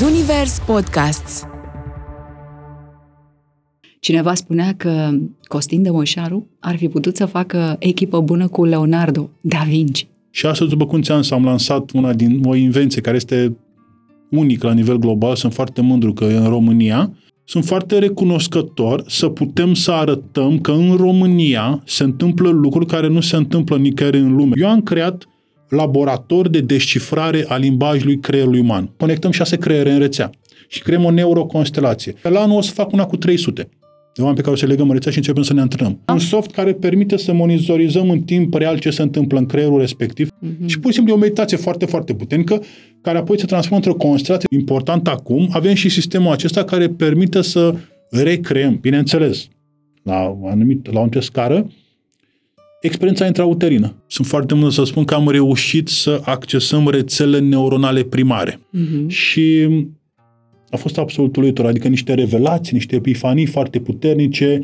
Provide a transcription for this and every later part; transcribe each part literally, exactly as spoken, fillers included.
Zunivers Podcasts. Cineva spunea că Costin Dămășaru ar fi putut să facă echipă bună cu Leonardo da Vinci. Și astăzi, după cum ți-am zis, am lansat una din o invenție care este unică la nivel global. Sunt foarte mândru că în România. Sunt foarte recunoscător să putem să arătăm că în România se întâmplă lucruri care nu se întâmplă nicăieri în lume. Eu am creat Laborator de descifrare a limbajului creierului uman. Conectăm șase creiere în rețea și creăm o neuroconstelație. La anul o să fac una cu trei sute de oameni pe care o să legăm în rețea și începem să ne antrenăm. Un soft care permite să monitorizăm în timp real ce se întâmplă în creierul respectiv uh-huh. și pur și simplu o meditație foarte, foarte puternică care apoi se transformă într-o constelație importantă acum. Avem și sistemul acesta care permite să recreăm, bineînțeles, la, anumit, la o anumită scară, experiența intrauterină. Sunt foarte mult să spun că am reușit să accesăm rețele neuronale primare. Uh-huh. Și a fost absolut uluitor, adică niște revelații, niște epifanii foarte puternice,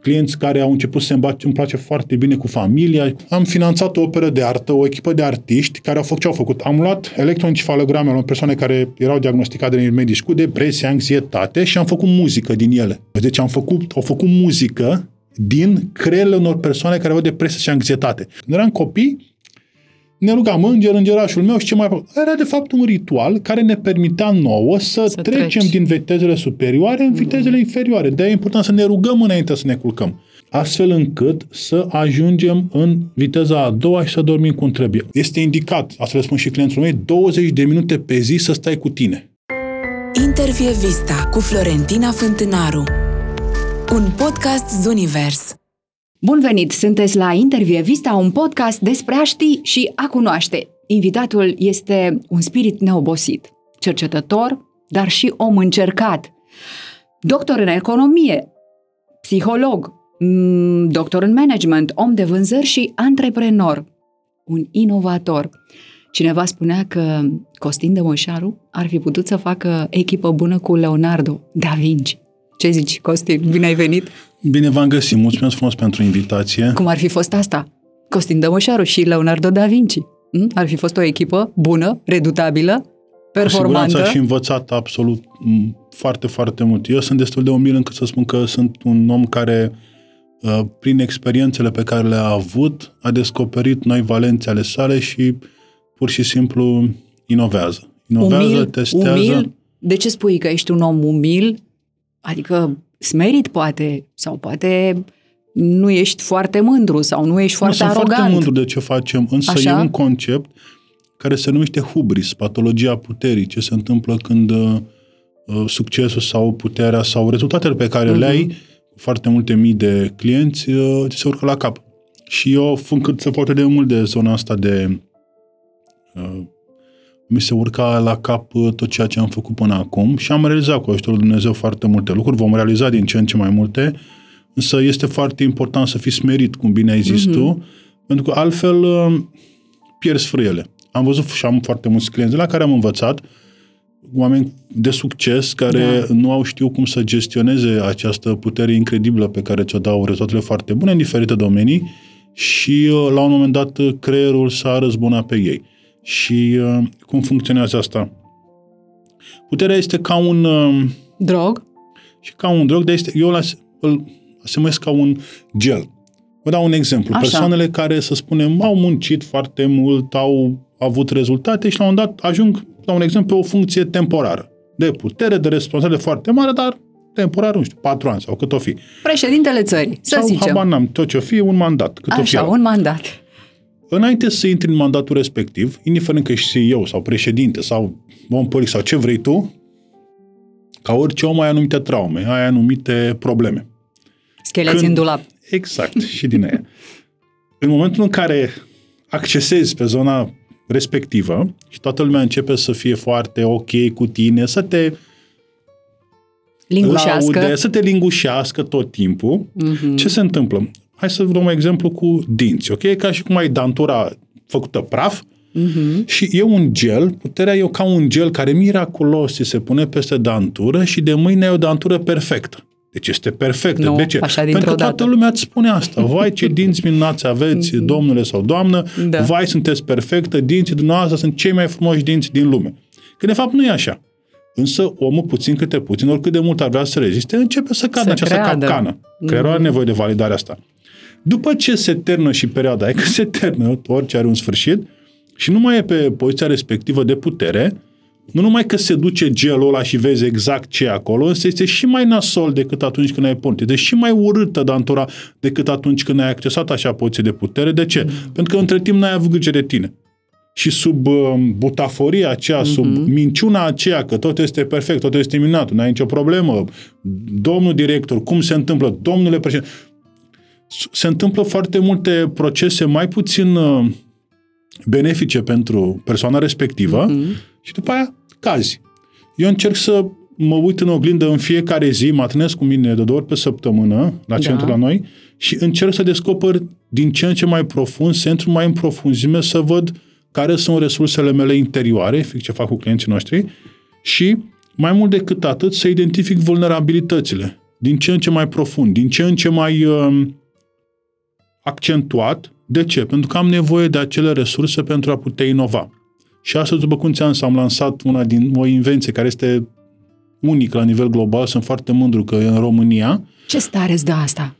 clienți care au început să se îmbrace, îmi place foarte bine cu familia. Am finanțat o operă de artă, o echipă de artiști care au făcut ce au făcut. Am luat electroencefalograme la persoane care erau diagnosticate de medici cu depresie, anxietate și am făcut muzică din ele. Deci am făcut, au făcut muzică din creierele unor persoane care aveau depresie și anxietate. Când eram copii, ne rugam, înger, îngerașul meu și ce mai... Era de fapt un ritual care ne permitea nouă să, să trecem treci. din vitezele superioare în vitezele mm. inferioare. De-aia e important să ne rugăm înainte să ne culcăm. Astfel încât să ajungem în viteza a doua și să dormim cum trebuie. Este indicat, asta le spun și clientul meu, douăzeci de minute pe zi să stai cu tine. Intervievista cu Florentina Fântânaru. Un podcast Zunivers. Bun venit! Sunteți la Intervievista, un podcast despre a ști și a cunoaște. Invitatul este un spirit neobosit, cercetător, dar și om încercat. Doctor în economie, psiholog, doctor în management, om de vânzări și antreprenor, un inovator. Cineva spunea că Costin Dămășaru ar fi putut să facă echipă bună cu Leonardo da Vinci. Ce zici, Costin? Bine ai venit! Bine v-am găsit! Mulțumesc frumos pentru invitație! Cum ar fi fost asta? Costin Dămășaru și Leonardo da Vinci. M? Ar fi fost o echipă bună, redutabilă, performantă. Cu siguranță și învățat absolut foarte, foarte mult. Eu sunt destul de umil încât să spun că sunt un om care, prin experiențele pe care le-a avut, a descoperit noi valențe ale sale și pur și simplu inovează. Inovează, umil, testează. Umil? De ce spui că ești un om umil? Adică smerit poate, sau poate nu ești foarte mândru, sau nu ești foarte arogant. Nu sunt foarte mândru de ce facem, însă Așa? e un concept care se numește hubris, patologia puterii, ce se întâmplă când uh, succesul sau puterea sau rezultatele pe care uh-huh. le ai, foarte multe mii de clienți, uh, se urcă la cap. Și eu fun cât se poate de mult de zona asta de... Uh, mi se urca la cap tot ceea ce am făcut până acum și am realizat cu ajutorul Dumnezeu foarte multe lucruri, vom realiza din ce în ce mai multe, însă este foarte important să fii smerit, cum bine ai zis mm-hmm. tu, pentru că altfel pierzi frâiele. Am văzut și am foarte mulți clienți de la care am învățat, oameni de succes care da. nu au știut cum să gestioneze această putere incredibilă pe care ți-o dau rezultatele foarte bune în diferite domenii și la un moment dat creierul s-a răzbunat pe ei. Și uh, cum funcționează asta? Puterea este ca un... Uh, drog. Și ca un drog, dar este, eu las, îl asemănesc ca un gel. Vă dau un exemplu. Așa. Persoanele care, să spunem, au muncit foarte mult, au avut rezultate și la un dat ajung, la un exemplu, pe o funcție temporară. De putere, de responsabilitate foarte mare, dar temporar, nu știu, patru ani sau cât o fi. Președintele țării, să sau, zicem. Sau, habar n-am, tot ce o fi, un mandat. Cât Așa, o fi un ala. mandat. Înainte să intri în mandatul respectiv, indiferent că ești C E O sau președinte sau om politic sau ce vrei tu, ca orice om ai anumite traume, ai anumite probleme. Scheleți Când... în dulap. Exact, și din aia. În momentul în care accesezi pe zona respectivă și toată lumea începe să fie foarte ok cu tine, să te lingușească, laude, să te lingușească tot timpul, mm-hmm. ce se întâmplă? Hai să luăm exemplu cu dinți, ok? Ca și cum ai dantura făcută praf uh-huh. și e un gel, puterea e ca un gel care miraculos se pune peste dantură și de mâine e o dantură perfectă. Deci este perfectă. Nu, de ce? Pentru că toată lumea îți spune asta. Vai, ce dinți minunați aveți, domnule sau doamnă, da. vai, sunteți perfectă, dinții dumneavoastră sunt cei mai frumoși dinți din lume. Că de fapt nu e așa. Însă omul puțin câte puțin, oricât de mult ar vrea să reziste, începe să cadă în această capcană. Creierul are nevoie de validarea asta. După ce se ternă și perioada aia, că se ternă, orice are un sfârșit, și nu mai e pe poziția respectivă de putere, nu numai că se duce gelul ăla și vezi exact ce e acolo, însă este și mai nasol decât atunci când ai pornit. Este și mai urâtă dantura decât atunci când ai accesat așa poziție de putere. De ce? Mm-hmm. Pentru că între timp n-ai avut grijă de tine. Și sub uh, butaforia aceea, mm-hmm. sub minciuna aceea că tot este perfect, tot este minunat, n-ai nicio problemă, domnul director, cum se întâmplă, domnule președinte, se întâmplă foarte multe procese mai puțin uh, benefice pentru persoana respectivă, mm-hmm. și după aia cazi. Eu încerc să mă uit în oglindă în fiecare zi, mă atâlnesc cu mine de două ori pe săptămână, la centru da. La noi, și încerc să descoper din ce în ce mai profund, să intru mai în profunzime, să văd care sunt resursele mele interioare, fix ce fac cu clienții noștri, și mai mult decât atât, să identific vulnerabilitățile, din ce în ce mai profund, din ce în ce mai uh, accentuat. De ce? Pentru că am nevoie de acele resurse pentru a putea inova. Și astăzi, după cum ți-am zis, am lansat una din o invenție care este unică la nivel global, sunt foarte mândru că e în România. Ce stare îți dă asta,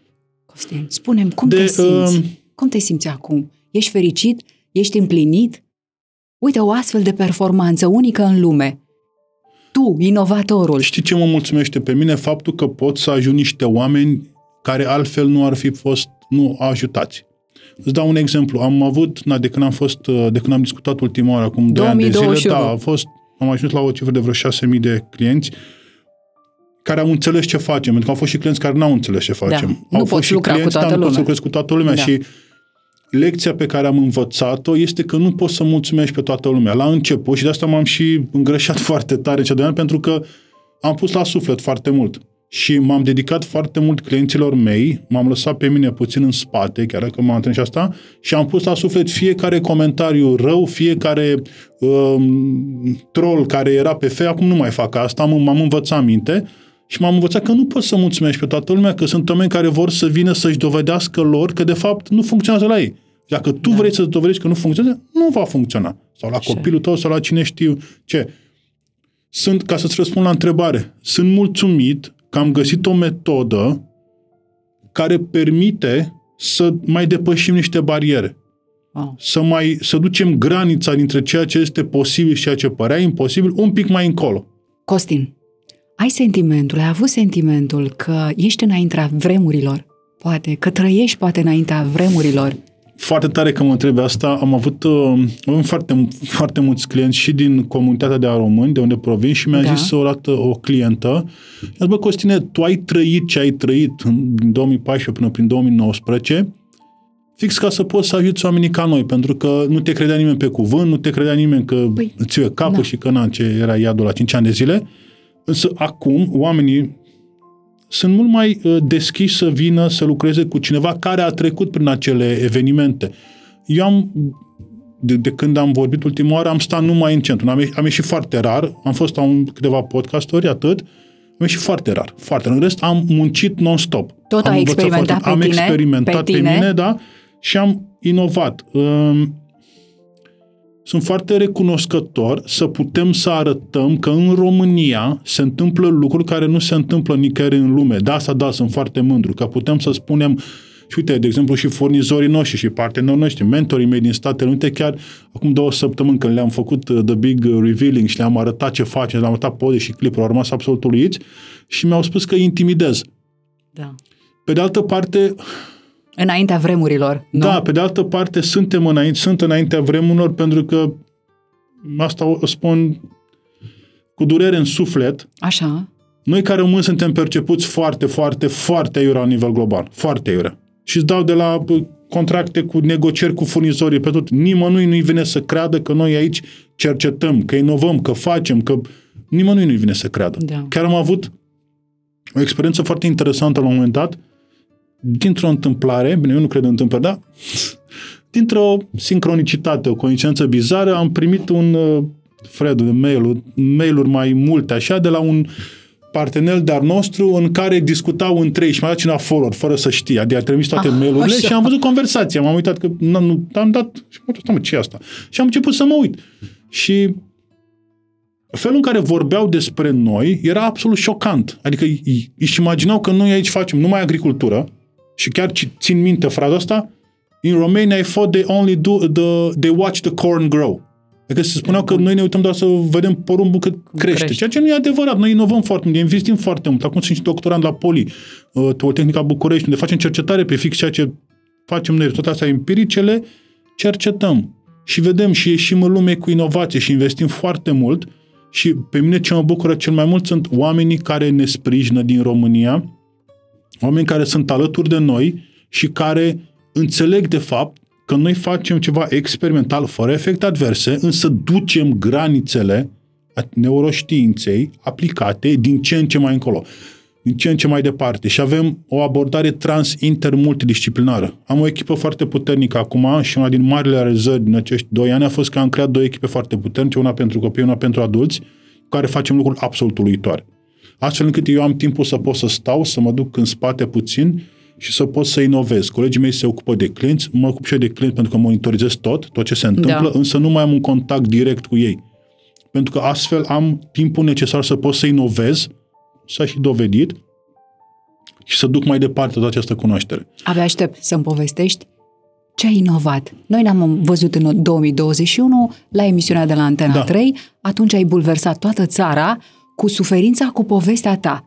Costin? Spune-mi, cum de, te simți? Uh, cum te simți acum? Ești fericit? Ești împlinit? Uite, o astfel de performanță unică în lume. Tu, inovatorul. Știi ce mă mulțumește pe mine? Faptul că pot să ajut niște oameni care altfel nu ar fi fost nu ajutați. Îți dau un exemplu. Am avut, na, de când am fost, de când am discutat ultima oară, acum doi ani de zile, da, a fost, am ajuns la o cifră de vreo șase mii de clienți care au înțeles ce facem, pentru că au fost și clienți care n-au înțeles ce facem. Da. Au nu fost și clienți, dar nu poți lucra cu toată lumea. Da. Și lecția pe care am învățat-o este că nu poți să mulțumești pe toată lumea. La început, și de asta m-am și îngreșat foarte tare cea de ani, pentru că am pus la suflet foarte mult. Și m-am dedicat foarte mult clienților mei, m-am lăsat pe mine puțin în spate, chiar că m-am întâlnit și asta, și am pus la suflet fiecare comentariu rău, fiecare uh, troll care era pe fe, acum nu mai fac asta, m- m-am învățat minte și m-am învățat că nu poți să mulțumești pe toată lumea, că sunt oameni care vor să vină să-și dovedească lor că de fapt nu funcționează la ei. Dacă tu da. Vrei să-ți dovedești că nu funcționează, nu va funcționa. Sau la ce? Copilul tău sau la cine știu ce. Sunt, ca să-ți răspund la întrebare, sunt mulțumit că am găsit o metodă care permite să mai depășim niște bariere. Wow. Să mai să ducem granița dintre ceea ce este posibil și ceea ce părea imposibil un pic mai încolo. Costin, ai sentimentul, ai avut sentimentul că ești înaintea vremurilor, poate, că trăiești poate înaintea vremurilor. Foarte tare că mă întrebi asta. Am avut uh, foarte, foarte mulți clienți și din comunitatea de români, de unde provin, și mi-a da. zis o dată o clientă, mi-a zis, bă, Costine, tu ai trăit ce ai trăit din două mii paisprezece până prin două mii nouăsprezece, fix ca să poți să ajuți oamenii ca noi, pentru că nu te credea nimeni pe cuvânt, nu te credea nimeni că păi, ți-o e capul da. Și că n-am ce era iadul la cinci ani de zile. Însă acum oamenii sunt mult mai deschiși să vină să lucreze cu cineva care a trecut prin acele evenimente. Eu am, de, de când am vorbit ultima oară, am stat numai în centru. Am, ieș, am ieșit foarte rar, am fost la un, câteva podcasturi, atât, am ieșit foarte rar, foarte rar. În rest, am muncit non-stop. Tot am ai experimentat foarte, pe am tine? Am experimentat pe, pe mine, da, și am inovat. Sunt foarte recunoscător să putem să arătăm că în România se întâmplă lucruri care nu se întâmplă nicăieri în lume. De asta, da, sunt foarte mândru, că putem să spunem, și uite, de exemplu, și furnizorii noștri și partenerii noștri, mentorii mei din Statele Unite, chiar acum două săptămâni când le-am făcut The Big Revealing și le-am arătat ce facem, le-am arătat poze și clipuri, au rămas absolut uluiți și mi-au spus că îi intimidez. Da. Pe de altă parte... Înaintea vremurilor, nu? Da, pe de altă parte suntem înainte, sunt înaintea vremurilor, pentru că asta o spun cu durere în suflet. Așa. Noi care români suntem percepuți foarte, foarte, foarte aiurea la nivel global. Foarte aiurea. Și îți dau de la contracte cu negocieri cu furnizorii pe tot. Nimănui nu-i vine să creadă că noi aici cercetăm, că inovăm, că facem, că nimănui nu-i vine să creadă. Da. Chiar am avut o experiență foarte interesantă la un moment dat, dintr-o întâmplare, bine, eu nu cred în întâmplări, dar dintr-o sincronicitate, o coincidență bizară, am primit un uh, Fred, mail-uri, mail-uri mai multe, așa, de la un partener de-al nostru în care discutau între ei și mi-a dat cineva forward, fără să știe, adică a trimis toate ah, mail-urile așa. Și am văzut conversația, m-am uitat că nu, nu, am dat, și mă, ce asta? Și am început să mă uit. Și Felul în care vorbeau despre noi era absolut șocant. Adică își imaginau că noi aici facem numai agricultură și chiar țin minte fraza asta, in Romania I thought they only do the, they watch the corn grow. Adică se spuneau că noi ne uităm doar să vedem porumbul cât crește. Ceea ce nu e adevărat. Noi inovăm foarte mult, investim foarte mult. Acum sunt și doctorant la Poli, Tehnica București, unde facem cercetare pe fix ceea ce facem noi, toate astea empiricele, cercetăm. Și vedem și ieșim în lume cu inovație și investim foarte mult. Și pe mine ce mă bucură cel mai mult sunt oamenii care ne sprijină din România, oameni care sunt alături de noi și care înțeleg de fapt că noi facem ceva experimental, fără efecte adverse, însă ducem granițele neuroștiinței aplicate din ce în ce mai încolo, din ce în ce mai departe. Și avem o abordare trans-inter-multidisciplinară. Am o echipă foarte puternică acum și una din marile realizări din acești doi ani a fost că am creat două echipe foarte puternice, una pentru copii, una pentru adulți, cu care facem lucruri absolut uluitoare. Astfel încât eu am timpul să pot să stau, să mă duc în spate puțin și să pot să inovez. Colegii mei se ocupă de clienți, mă ocup și eu de clienți pentru că monitorizez tot, tot ce se întâmplă, da. Însă nu mai am un contact direct cu ei. Pentru că astfel am timpul necesar să pot să inovez, s-a și dovedit, și să duc mai departe de această cunoaștere. Abia aștept să-mi povestești ce ai inovat. Noi ne-am văzut în două mii douăzeci și unu la emisiunea de la Antena da. trei, atunci ai bulversat toată țara cu suferința, cu povestea ta.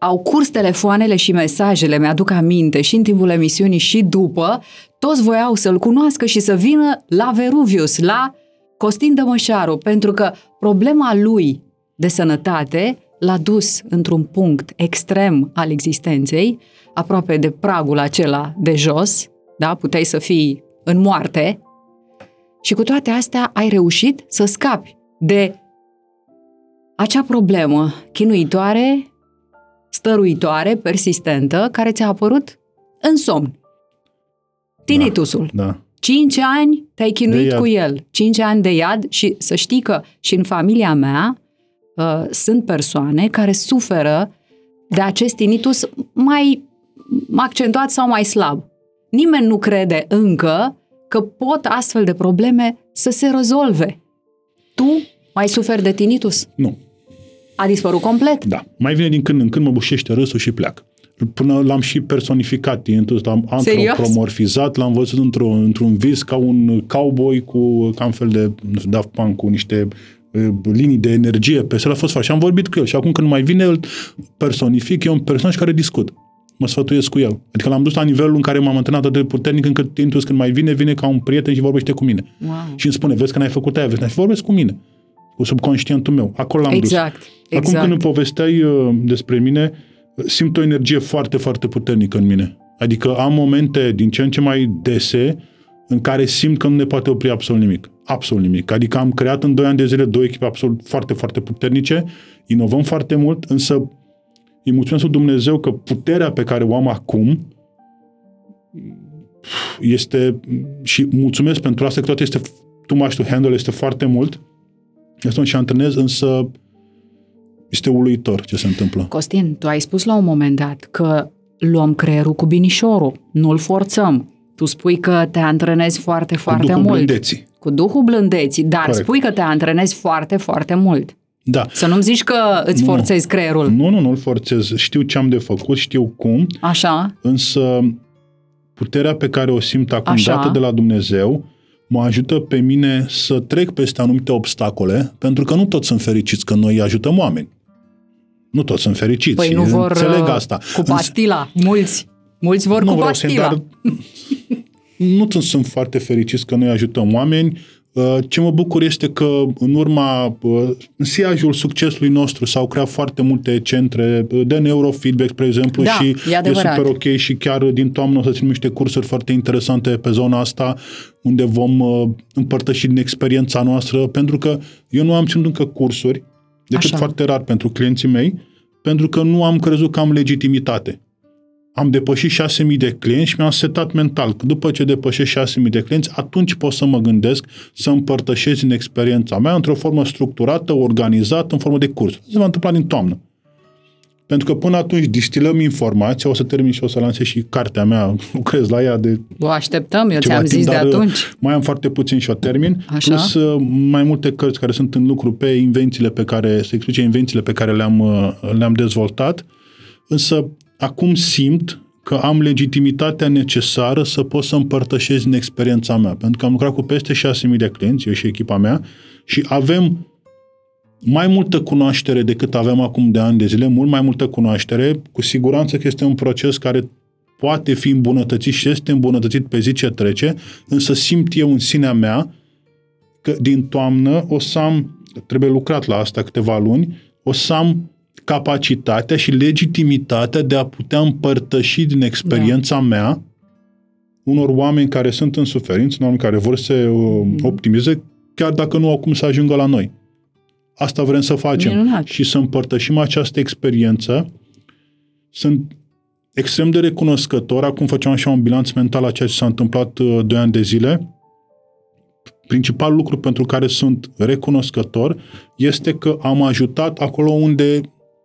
Au curs telefoanele și mesajele, mi-aduc aminte, și în timpul emisiunii și după, toți voiau să-l cunoască și să vină la Veruvius, la Costin Dămășaru, pentru că problema lui de sănătate l-a dus într-un punct extrem al existenței, aproape de pragul acela de jos, da? Puteai să fii în moarte, și cu toate astea ai reușit să scapi de acea problemă chinuitoare, stăruitoare, persistentă, care ți-a apărut în somn. Tinitusul. Da, da. Cinci ani te-ai chinuit cu el. Cinci ani de iad, și să știi că și în familia mea uh, sunt persoane care suferă de acest tinitus mai accentuat sau mai slab. Nimeni nu crede încă că pot astfel de probleme să se rezolve. Tu mai suferi de tinitus? Nu. A dispărut complet? Da. Mai vine din când în când, mă bușește râsul și pleacă. Până l-am și personificat, l-am antropomorfizat, l-am văzut într-un, într-un vis ca un cowboy cu cam fel de Daft Punk, cu niște e, linii de energie pe sălă, a fost fac. Și am vorbit cu el și acum când mai vine, îl personific, e un personaj care discut. Mă sfătuiesc cu el. Adică l-am dus la nivelul în care m-am antrenat atât de puternic încât tintus când mai vine, vine ca un prieten și vorbește cu mine. Wow. Și îmi spune, vezi că n-ai făcut aia, vezi că n-ai făcut, vorbesc cu mine. Cu subconștientul meu. Acolo l-am exact, dus. Acum exact. Când îmi povesteai uh, despre mine, simt o energie foarte, foarte puternică în mine. Adică am momente din ce în ce mai dese în care simt că nu ne poate opri absolut nimic. Absolut nimic. Adică am creat în doi ani de zile două echipe absolut foarte, foarte puternice, inovăm foarte mult, însă îi mulțumesc lui Dumnezeu că puterea pe care o am acum este, și mulțumesc pentru asta, că toate este too much to handle, este foarte mult. Este un și antrenez, însă este uluitor ce se întâmplă. Costin, tu ai spus la un moment dat că luăm creierul cu binișorul, nu-l forțăm. Tu spui că te antrenezi foarte, foarte mult. Cu duhul blândeții. Cu duhul blândeții, dar corect. Spui că te antrenezi foarte, foarte mult. Da. Să nu-mi zici că îți nu, forțezi creierul. Nu, nu, nu-l forțez. Știu ce am de făcut, știu cum. Așa. Însă puterea pe care o simt acum, așa, dată de la Dumnezeu, mă ajută pe mine să trec peste anumite obstacole, pentru că nu toți sunt fericiți că noi îi ajutăm oameni. Nu toți sunt fericiți. Păi nu vor înțeleg asta. Cu pastila. Mulți. Mulți vor nu cu pastila. Să, nu toți sunt foarte fericiți că noi ajutăm oameni. Ce mă bucur este că în urma, în siajul succesului nostru s-au creat foarte multe centre de neurofeedback, spre exemplu, da, și e, e super ok și chiar din toamnă o să ținem niște cursuri foarte interesante pe zona asta, unde vom împărtăși din experiența noastră, pentru că eu nu am ținut încă cursuri, decât așa, foarte rar pentru clienții mei, pentru că nu am crezut că am legitimitate. Am depășit șase mii de clienți și mi-am setat mental că după ce depășesc șase mii de clienți, atunci pot să mă gândesc să împărtășesc din experiența mea într-o formă structurată, organizată, în formă de curs. Se va întâmpla din toamnă. Pentru că până atunci distilăm informația, o să termin și o să lansez și cartea mea, lucrez la ea de... O așteptăm, eu ți-am zis de atunci. Mai am foarte puțin și o termin, așa? Plus mai multe cărți care sunt în lucru pe invențiile pe care, se explice invențiile pe care le-am, le-am dezvoltat, însă acum simt că am legitimitatea necesară să pot să împărtășesc din experiența mea, pentru că am lucrat cu peste șase mii de clienți, eu și echipa mea, și avem mai multă cunoaștere decât avem acum de ani de zile, mult mai multă cunoaștere, cu siguranță că este un proces care poate fi îmbunătățit și este îmbunătățit pe zi ce trece, însă simt eu în sinea mea că din toamnă o să am, trebuie lucrat la asta câteva luni, o să am capacitatea și legitimitatea de a putea împărtăși din experiența da. mea unor oameni care sunt în suferință, oameni care vor să se optimizeze, chiar dacă nu au cum să ajungă la noi. Asta vrem să facem. Minunat. Și să împărtășim această experiență. Sunt extrem de recunoscător. Acum făceam așa un bilanț mental a ceea ce s-a întâmplat doi ani de zile. Principalul lucru pentru care sunt recunoscător este că am ajutat acolo unde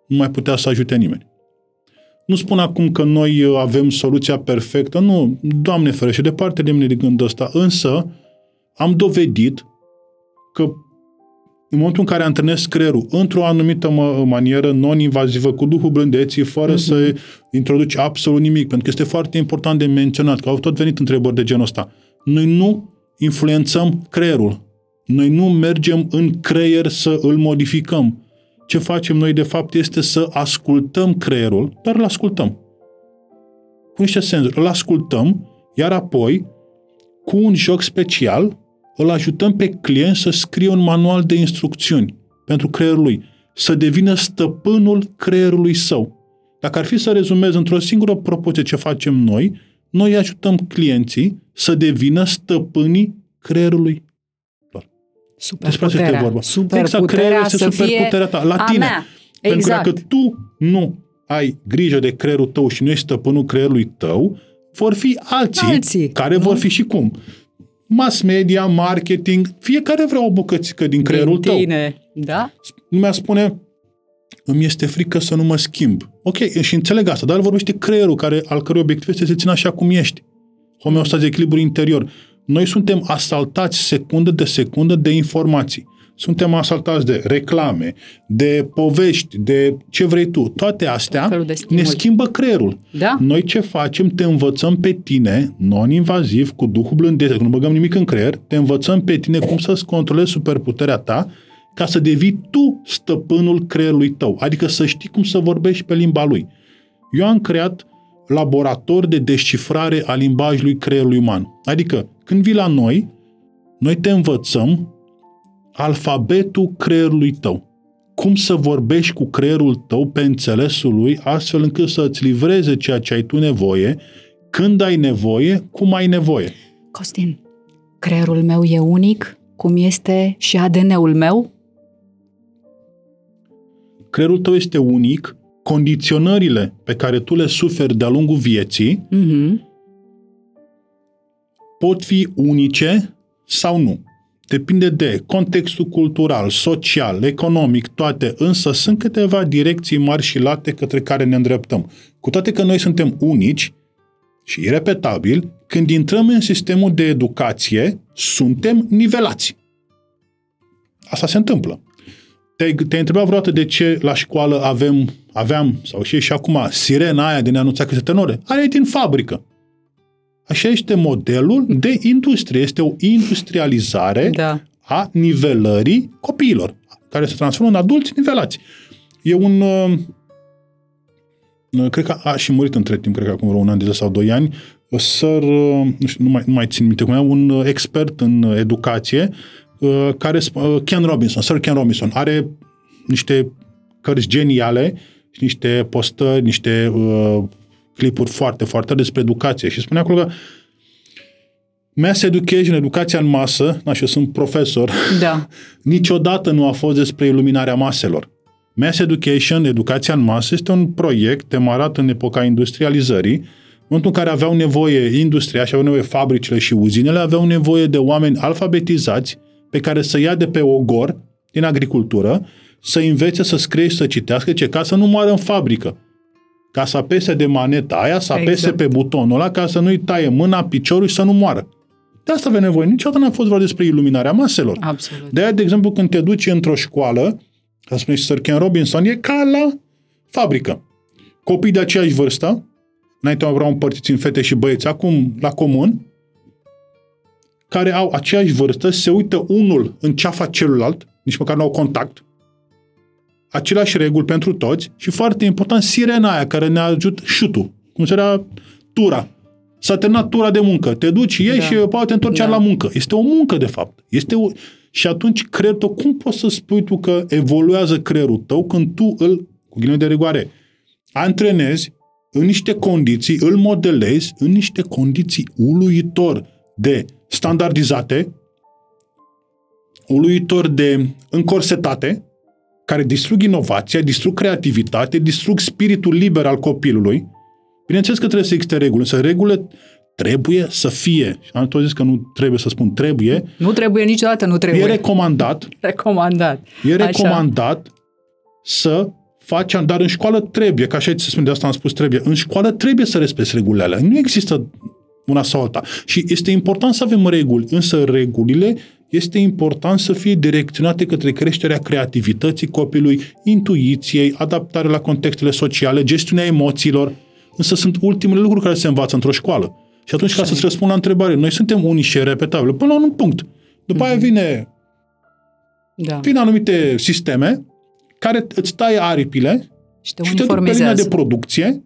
nu mai putea să ajute nimeni. Nu spun acum că noi avem soluția perfectă, nu, Doamne ferește, departe de mine de gândul ăsta, însă am dovedit că în momentul în care antrenez creierul într-o anumită mă, manieră non-invazivă, cu duhul blândeții, fără uh-huh. să introduci absolut nimic, pentru că este foarte important de menționat, că au tot venit întrebări de genul ăsta. Noi nu influențăm creierul. Noi nu mergem în creier să îl modificăm. Ce facem noi, de fapt, este să ascultăm creierul, dar îl ascultăm. Cu niște senzori. Îl ascultăm, iar apoi, cu un joc special, îl ajutăm pe client să scrie un manual de instrucțiuni pentru creierul lui, să devină stăpânul creierului său. Dacă ar fi să rezumez într-o singură propoziție ce facem noi, noi ajutăm clienții să devină stăpânii creierului. Superputerea. Vorba. Superputerea exact, creierul este să superputerea ta, la tine. Mea. Pentru exact. Că dacă tu nu ai grijă de creierul tău și nu ești stăpânul creierului tău, vor fi alții, alții. care vor fi și cum. Mass media, marketing, fiecare vrea o bucățică din creierul din tine, tău. Da? Lumea spune, îmi este frică să nu mă schimb. Ok, și înțeleg asta, dar vorbește creierul care, al cărui obiectiv este să țină așa cum ești. Homeostază, echilibru interior. Noi suntem asaltați secundă de secundă de informații. Suntem asaltați de reclame, de povești, de ce vrei tu. Toate astea ne schimbă creierul. Da? Noi ce facem? Te învățăm pe tine, non-invaziv, cu duhul blândețe, că nu băgăm nimic în creier, te învățăm pe tine cum să-ți controlezi superputerea ta ca să devii tu stăpânul creierului tău. Adică să știi cum să vorbești pe limba lui. Eu am creat Laborator de descifrare a limbajului creierului uman. Adică, când vii la noi, noi te învățăm alfabetul creierului tău. Cum să vorbești cu creierul tău pe înțelesul lui, astfel încât să îți livreze ceea ce ai tu nevoie, când ai nevoie, cum ai nevoie. Costin, creierul meu e unic, cum este și A D N-ul meu? Creierul tău este unic, condiționările pe care tu le suferi de-a lungul vieții mm-hmm. pot fi unice sau nu. Depinde de contextul cultural, social, economic, toate, însă sunt câteva direcții mari și late către care ne îndreptăm. Cu toate că noi suntem unici și irepetabil, când intrăm în sistemul de educație, suntem nivelați. Asta se întâmplă. Te-ai, te-ai întrebat vreodată de ce la școală avem, aveam, sau și, și acum, sirena aia de ne anunța că se tenore? Aia e din fabrică. Așa este modelul de industrie. Este o industrializare da. a nivelării copiilor, care se transformă în adulți nivelați. E un... Uh, cred că a și murit între timp, cred că acum vreo un an de zi sau doi ani, sir, uh, nu știu, nu mai, nu mai țin minte cum era, un expert în educație, uh, care, uh, Ken Robinson, Sir Ken Robinson, are niște cărți geniale și niște postări, niște... Uh, clipuri foarte, foarte despre educație și spunea acolo că mass education, educația în masă, na, și eu sunt profesor, da. niciodată nu a fost despre iluminarea maselor. Mass education, educația în masă, este un proiect demarat în epoca industrializării, în momentul în care aveau nevoie industria și aveau nevoie fabricile și uzinele, aveau nevoie de oameni alfabetizați pe care să ia de pe ogor din agricultură, să învețe să scrie și să citească, ce ca să nu moară în fabrică. Ca să apese de maneta aia, să apese exact. Pe butonul ăla, ca să nu-i taie mâna, piciorul și să nu moară. De asta avem nevoie. Niciodată n-a fost vorba despre iluminarea maselor. Absolut. De aia, de exemplu, când te duci într-o școală, a spune și Sir Ken Robinson, e ca la fabrică. Copii de aceeași vârstă, înainte aveau împărțiți în fete și băieți, acum la comun, care au aceeași vârstă, se uită unul în ceafa celuilalt, nici măcar nu au contact, aceleași reguli pentru toți și, foarte important, sirena aia care ne ajută, șutul, cum se era tura. S-a terminat tura de muncă. Te duci, ieși da. și poate te întorci da. la muncă. Este o muncă, de fapt. Este o... Și atunci creierul tău, cum poți să spui tu că evoluează creierul tău când tu îl, cu ghilimele de rigoare, antrenezi în niște condiții, îl modelezi în niște condiții uluitor de standardizate, uluitor de încorsetate, care distrug inovația, distrug creativitate, distrug spiritul liber al copilului. Bineînțeles că trebuie să existe reguli, însă regulile trebuie să fie. Am tot zis că nu trebuie să spun trebuie. Nu trebuie niciodată, nu trebuie. E recomandat. Recomandat. E recomandat așa. Să faci, dar în școală trebuie, că așa se spune, de asta am spus trebuie, în școală trebuie să respecti regulile alea. Nu există una sau alta. Și este important să avem reguli, însă regulile este important să fie direcționate către creșterea creativității copilului, intuiției, adaptarea la contextele sociale, gestiunea emoțiilor. Însă sunt ultimele lucruri care se învață într-o școală. Și atunci, ca să-ți răspund la întrebare, noi suntem unii și repetabili până la un punct. După mm-hmm. aia vine da. vin anumite sisteme care îți taie aripile și te, și te duc pe linia de producție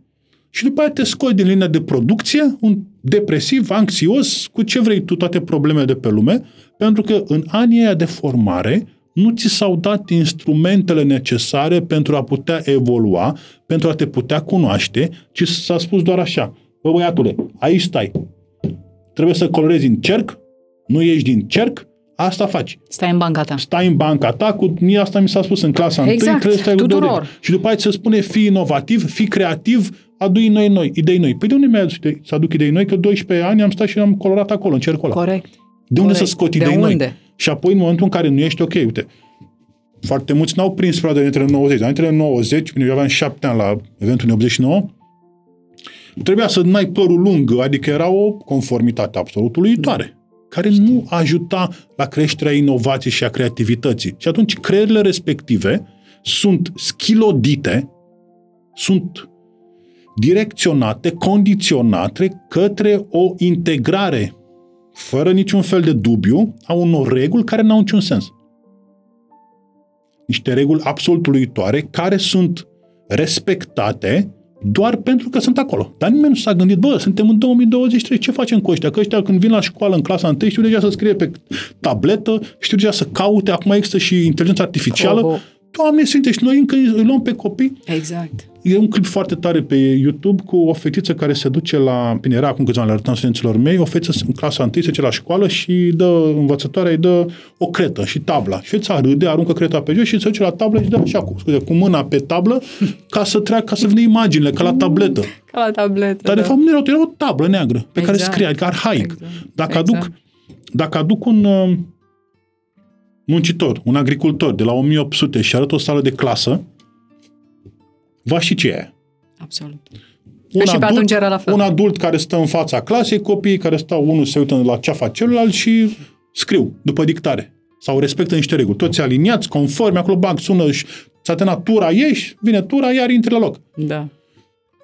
și după aia te scoți din linia de producție un depresiv, anxios, cu ce vrei tu, toate problemele de pe lume, pentru că în anii aia de formare nu ți s-au dat instrumentele necesare pentru a putea evolua, pentru a te putea cunoaște, ci s-a spus doar așa. Bă, băiatule, aici stai. Trebuie să colorezi în cerc, nu ieși din cerc, asta faci. Stai în banca ta. Stai în banca ta, cu asta mi s-a spus în clasa întâi, exact, trebuie să stai tuturor. Cu două. Și după aceea se spune, fii inovativ, fii creativ, adu-i noi, noi, idei noi. Păi de unde mi-a să aduc idei noi? Că doisprezece ani am stat și am colorat acolo, în cercul ăla. Corect. De unde Corect. Să scot idei de unde? Noi? Și apoi, în momentul în care nu ești ok, uite, foarte mulți n-au prins perioada dintre nouăzeci, dar dintre nouăzeci, eu aveam șapte ani la eventul optzeci și nouă, trebuia să n-ai părul lung, adică era o conformitate absolut uluitoare, care nu ajuta la creșterea inovației și a creativității. Și atunci creierile respective sunt schilodite, sunt direcționate, condiționate către o integrare fără niciun fel de dubiu, au unor reguli care n-au niciun sens. Niște reguli absolut uluitoare care sunt respectate doar pentru că sunt acolo. Dar nimeni nu s-a gândit, bă, suntem în două mii douăzeci și trei, ce facem cu ăștia? Că ăștia când vin la școală în clasa întâi știu deja să scrie pe tabletă, știu deja să caute, acum există și inteligența artificială. Oh, oh. Doamne Sfinte, și noi încă îi luăm pe copii. Exact. E un clip foarte tare pe YouTube cu o fetiță care se duce la... Bine, era acum câțiva ani, le arătam studenților mei, o fetiță în clasa întâi se duce la școală și dă, învățătoarea îi dă o cretă și tabla. Și fetița râde, aruncă creta pe jos și se duce la tablă și dă așa cu, scuze, cu mâna pe tablă ca să treacă, ca să vină imaginile, ca la tabletă. Ca la tabletă, Dar da. de fapt nu era, era o tablă neagră pe exact. care scria, adică arhaic. Exact. Dacă, exact. Aduc, dacă aduc un... muncitor, un agricultor de la o mie opt sute și arăt o sală de clasă, va și ce e. Absolut. Un și adult, era la fel. Un adult care stă în fața clasei, copiii care stau, unul se uită la ceafa celuilalt și scriu după dictare. Sau respectă niște reguli. Toți aliniați, conformi, acolo bag, sună și s-a terminat tura, ieși, vine tura, iar intri la loc. Da.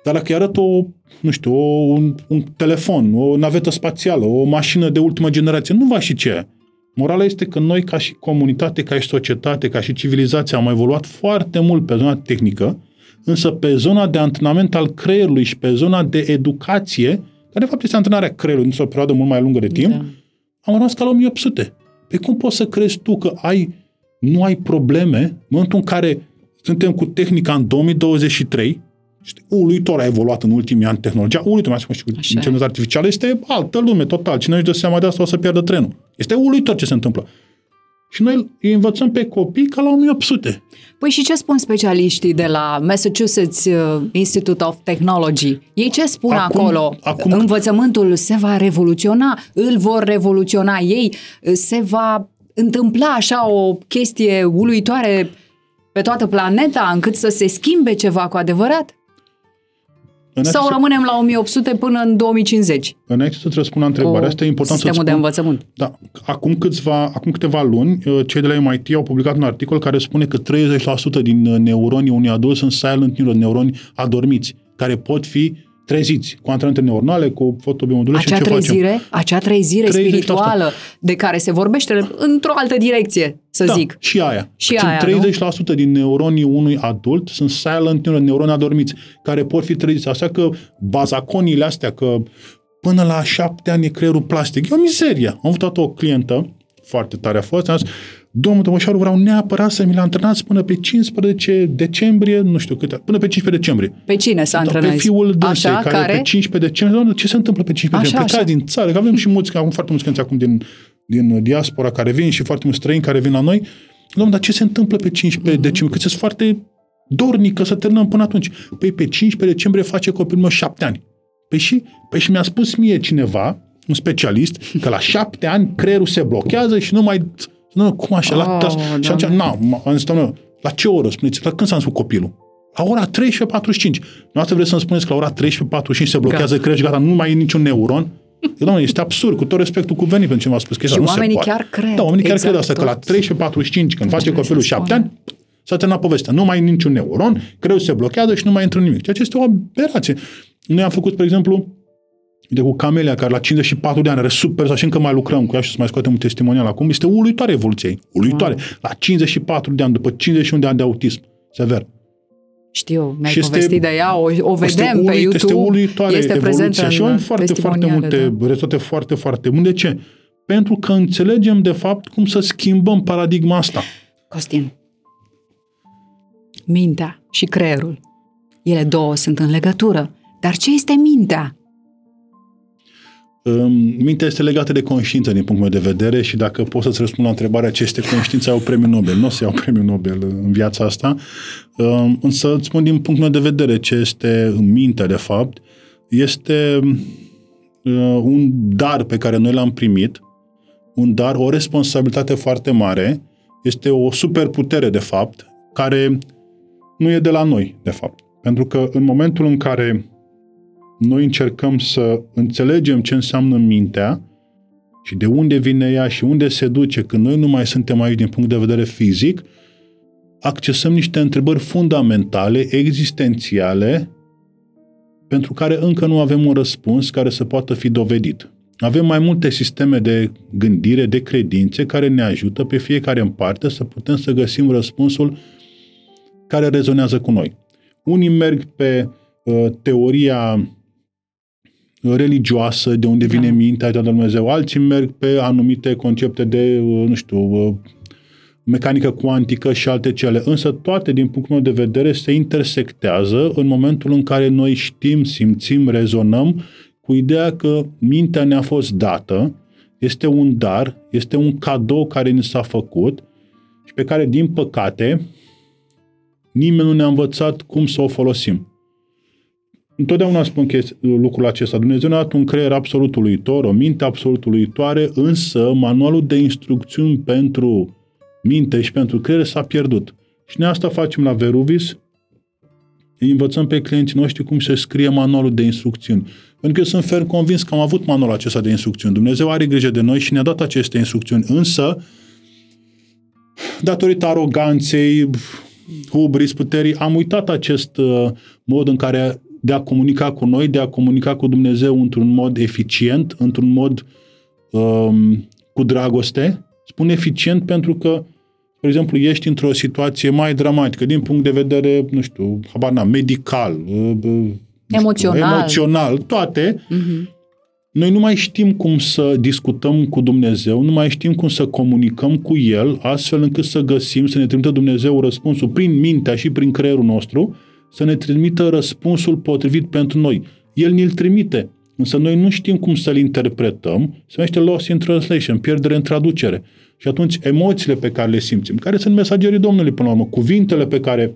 Dar dacă îi arăt o, nu știu, o, un, un telefon, o navetă spațială, o mașină de ultimă generație, nu va și ce e. Morala este că noi, ca și comunitate, ca și societate, ca și civilizație, am evoluat foarte mult pe zona tehnică, însă pe zona de antrenament al creierului și pe zona de educație, care de fapt este antrenarea creierului într-o perioadă mult mai lungă de timp, da. am rămas ca la o mie opt sute. Păi cum poți să crezi tu că ai, nu ai probleme în momentul în care suntem cu tehnica în două mii douăzeci și trei, uluitor a evoluat în ultimii ani tehnologia, uluitor, mai spun și cu inteligența artificială, este altă lume, total. Cine își dă seama de asta o să pierdă trenul. Este uluitor ce se întâmplă. Și noi îi învățăm pe copii ca la o mie opt sute. Păi și ce spun specialiștii de la Massachusetts Institute of Technology? Ei ce spun acum, acolo? Acum... Învățământul se va revoluționa, îl vor revoluționa ei, se va întâmpla așa o chestie uluitoare pe toată planeta încât să se schimbe ceva cu adevărat? În Sau acest... rămânem la o mie opt sute până în două mii cincizeci? Înainte să-ți răspund la întrebarea asta, e important să spun... de învățământ. Da. Acum, câțiva, acum câteva luni, cei de la M I T au publicat un articol care spune că treizeci la sută din neuronii unui adult sunt silent neuron, neuroni adormiți, care pot fi treziți cu antrenamente neuronale, cu fotobiomodule și ce trezire, facem. Acea trezire spirituală de care se vorbește într-o altă direcție, să da, zic. și aia. Și sunt aia, treizeci la sută nu? Din neuronii unui adult sunt silent neuroni, neuroni adormiți, care pot fi treziți. Așa că bazaconiile astea, că până la șapte ani e creierul plastic, e o mizerie. Am avut o clientă, foarte tare a fost, am zis, domnul Dămășaru, vreau neapărat să mi-l antrenați până pe cincisprezece decembrie, nu știu câte, până pe cincisprezece decembrie. Pe cine să antrenați? Pe fiul dânsei, care, care pe cincisprezece decembrie, doamne, ce se întâmplă pe cincisprezece decembrie? Plecați din țară, că avem și mulți, avem foarte mulți clienți acum din, din diaspora care vin și foarte mulți străini care vin la noi. Doamne, dar ce se întâmplă pe cincisprezece decembrie? Că sunt foarte dornică să terminăm până atunci. Păi pe cincisprezece decembrie face copilul meu șapte ani. Păi și, păi și mi-a spus mie cineva, un specialist, că la șapte ani creierul se blochează și nu mai... Nu, cum așa? La, oh, și atunci, na, am zis, doamne, la ce oră, spuneți? La când s-a născut copilul? La ora treisprezece patruzeci și cinci. Nu asta vreți să-mi spuneți că la ora treisprezece patruzeci și cinci se blochează creierul și gata, nu mai e niciun neuron? Eu, doamne, este absurd, cu tot respectul cuvenit pentru ce m-a spus. Că și oamenii chiar cred. Da, oamenii exact, chiar cred asta, tot. Că la treisprezece patruzeci și cinci, când face copilul șapte ani, s-a terminat povestea. Nu mai e niciun neuron, creierul se blochează și nu mai intră nimic. Ceea ce este o aberație. Noi am făcut, de exemplu, de cu Camelia, care la cincizeci și patru de ani are super, sau și încă mai lucrăm cu ea și să mai scoatem un testimonial acum, este uluitoare evoluția ei. Uluitoare. Wow. La cincizeci și patru de ani, după cincizeci și unu de ani de autism sever. Știu, mi-ai povestit de ea, o, o vedem uluit, pe YouTube. Este uluitoare este evoluția și avem foarte, foarte multe da. rezultate foarte, foarte bune. De ce? Pentru că înțelegem, de fapt, cum să schimbăm paradigma asta. Costin, mintea și creierul, ele două sunt în legătură. Dar ce este mintea? Mintea este legată de conștiință din punctul meu de vedere și dacă pot să-ți răspund la întrebarea ce este conștiința, iau premiul Nobel. Nu o să iau premiul Nobel în viața asta, însă îți spun din punctul meu de vedere ce este mintea, de fapt. Este un dar pe care noi l-am primit, un dar, o responsabilitate foarte mare, este o superputere, de fapt, care nu e de la noi, de fapt. Pentru că în momentul în care noi încercăm să înțelegem ce înseamnă mintea și de unde vine ea și unde se duce, când noi nu mai suntem aici din punct de vedere fizic, accesăm niște întrebări fundamentale, existențiale, pentru care încă nu avem un răspuns care să poată fi dovedit. Avem mai multe sisteme de gândire, de credințe, care ne ajută pe fiecare în parte să putem să găsim răspunsul care rezonează cu noi. Unii merg pe uh, teoria religioasă, de unde vine da. mintea de la Dumnezeu. Alții merg pe anumite concepte de, nu știu, mecanică cuantică și alte cele. Însă toate, din punctul meu de vedere, se intersectează în momentul în care noi știm, simțim, rezonăm cu ideea că mintea ne-a fost dată, este un dar, este un cadou care ni s-a făcut și pe care, din păcate, nimeni nu ne-a învățat cum să o folosim. Întotdeauna spun lucrul acesta. Dumnezeu ne-a dat un creier absolut uluitor, o minte absolut uluitoare, însă manualul de instrucțiuni pentru minte și pentru creier s-a pierdut. Și noi asta facem la Veruvis, îi învățăm pe clienții noștri cum se scrie manualul de instrucțiuni. Pentru că sunt ferm convins că am avut manualul acesta de instrucțiuni. Dumnezeu are grijă de noi și ne-a dat aceste instrucțiuni, însă datorită aroganței, hubris, puterii, am uitat acest uh, mod în care de a comunica cu noi, de a comunica cu Dumnezeu într-un mod eficient, într-un mod um, cu dragoste. Spun eficient pentru că, de exemplu, ești într-o situație mai dramatică, din punct de vedere, nu știu, habar n-am, medical, emoțional, știu, emoțional toate. Uh-huh. Noi nu mai știm cum să discutăm cu Dumnezeu, nu mai știm cum să comunicăm cu El, astfel încât să găsim, să ne trimită Dumnezeu răspunsul prin mintea și prin creierul nostru, să ne trimită răspunsul potrivit pentru noi. El ne-l trimite, însă noi nu știm cum să-l interpretăm, se numește loss in translation, pierdere în traducere. Și atunci emoțiile pe care le simțim, care sunt mesagerii Domnului până la urmă, cuvintele pe care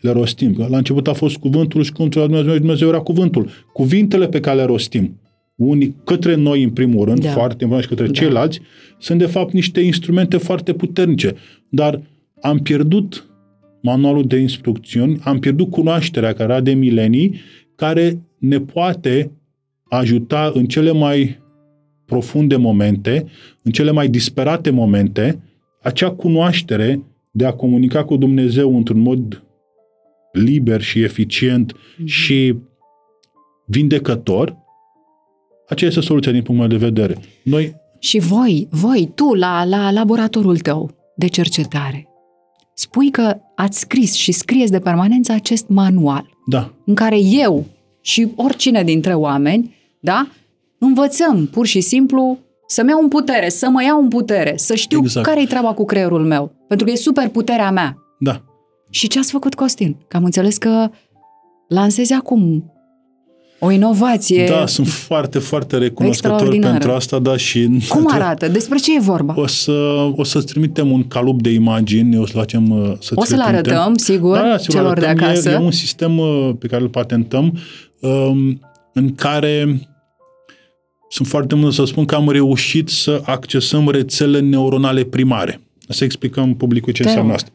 le rostim, că la început a fost cuvântul și cuvântul la Dumnezeu, Dumnezeu era cuvântul, cuvintele pe care le rostim, unii către noi în primul rând, da. foarte important, și către da. ceilalți, sunt de fapt niște instrumente foarte puternice, dar am pierdut manualul de instrucțiuni, am pierdut cunoașterea care era de milenii, care ne poate ajuta în cele mai profunde momente, în cele mai disperate momente, acea cunoaștere de a comunica cu Dumnezeu într-un mod liber și eficient mm. și vindecător. Aceea este soluția din punctul meu de vedere. Noi... Și voi, voi, tu, la, la laboratorul tău de cercetare, spui că ați scris și scrieți de permanență acest manual, da, în care eu și oricine dintre oameni, da, învățăm pur și simplu să-mi iau în putere, să mă iau în putere, să știu exact care-i treaba cu creierul meu, pentru că e super puterea mea. Da. Și ce ați făcut, Costin? Că am înțeles că lansezi acum o inovație. Da, sunt foarte, foarte recunoscător pentru asta, da, și... Cum arată? Despre ce e vorba? O, să, o să-ți trimitem un calup de imagini, o să-l facem... Să o să-l arătăm, sigur, da, sigur, celor arătăm. De acasă. E, e un sistem pe care îl patentăm, um, în care sunt foarte mult să spun că am reușit să accesăm rețele neuronale primare. Să explicăm publicului ce Te înseamnă asta.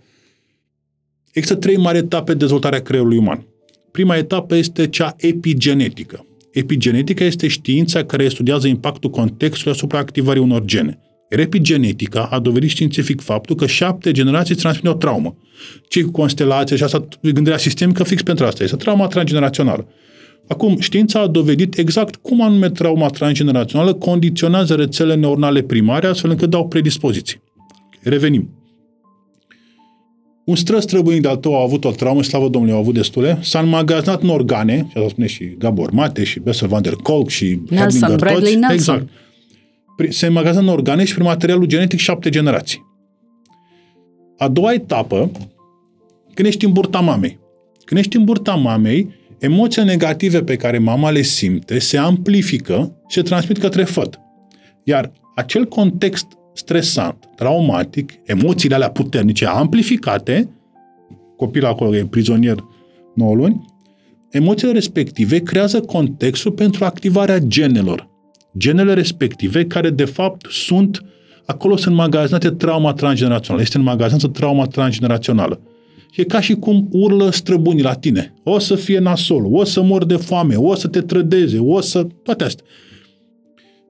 Există trei mari etape de dezvoltare a creierului uman. Prima etapă este cea epigenetică. Epigenetica este știința care studiază impactul contextului asupra activării unor gene. Epigenetica a dovedit științific faptul că șapte generații transmit o traumă. Cei cu constelație și asta, gândirea sistemică fix pentru asta, este trauma transgenerațională. Acum, știința a dovedit exact cum anume trauma transgenerațională condiționează rețele neuronale primare, astfel încât dau predispoziții. Revenim. Un străstrăbunic de-al tău a avut o traumă, slavă Domnului, a avut destule, s-a înmagazinat în organe, și asta spune și Gabor Mate, și Bessel van der Kolk, și Nelson, Bradley Nelson. Exact. Se înmagazinează în organe și prin materialul genetic șapte generații. A doua etapă, când ești în burta mamei. Când ești în burta mamei, emoțiile negative pe care mama le simte se amplifică și se transmit către făt. Iar acel context stresant, traumatic, emoțiile alea puternice amplificate, copilul acolo e prizonier nouă luni, emoțiile respective creează contextul pentru activarea genelor. Genele respective care de fapt sunt, acolo sunt înmagazinate trauma transgenerațională. Este înmagazinată trauma transgenerațională. E ca și cum urlă străbunii la tine. O să fie nasol, o să mor de foame, o să te trădeze, o să... toate astea.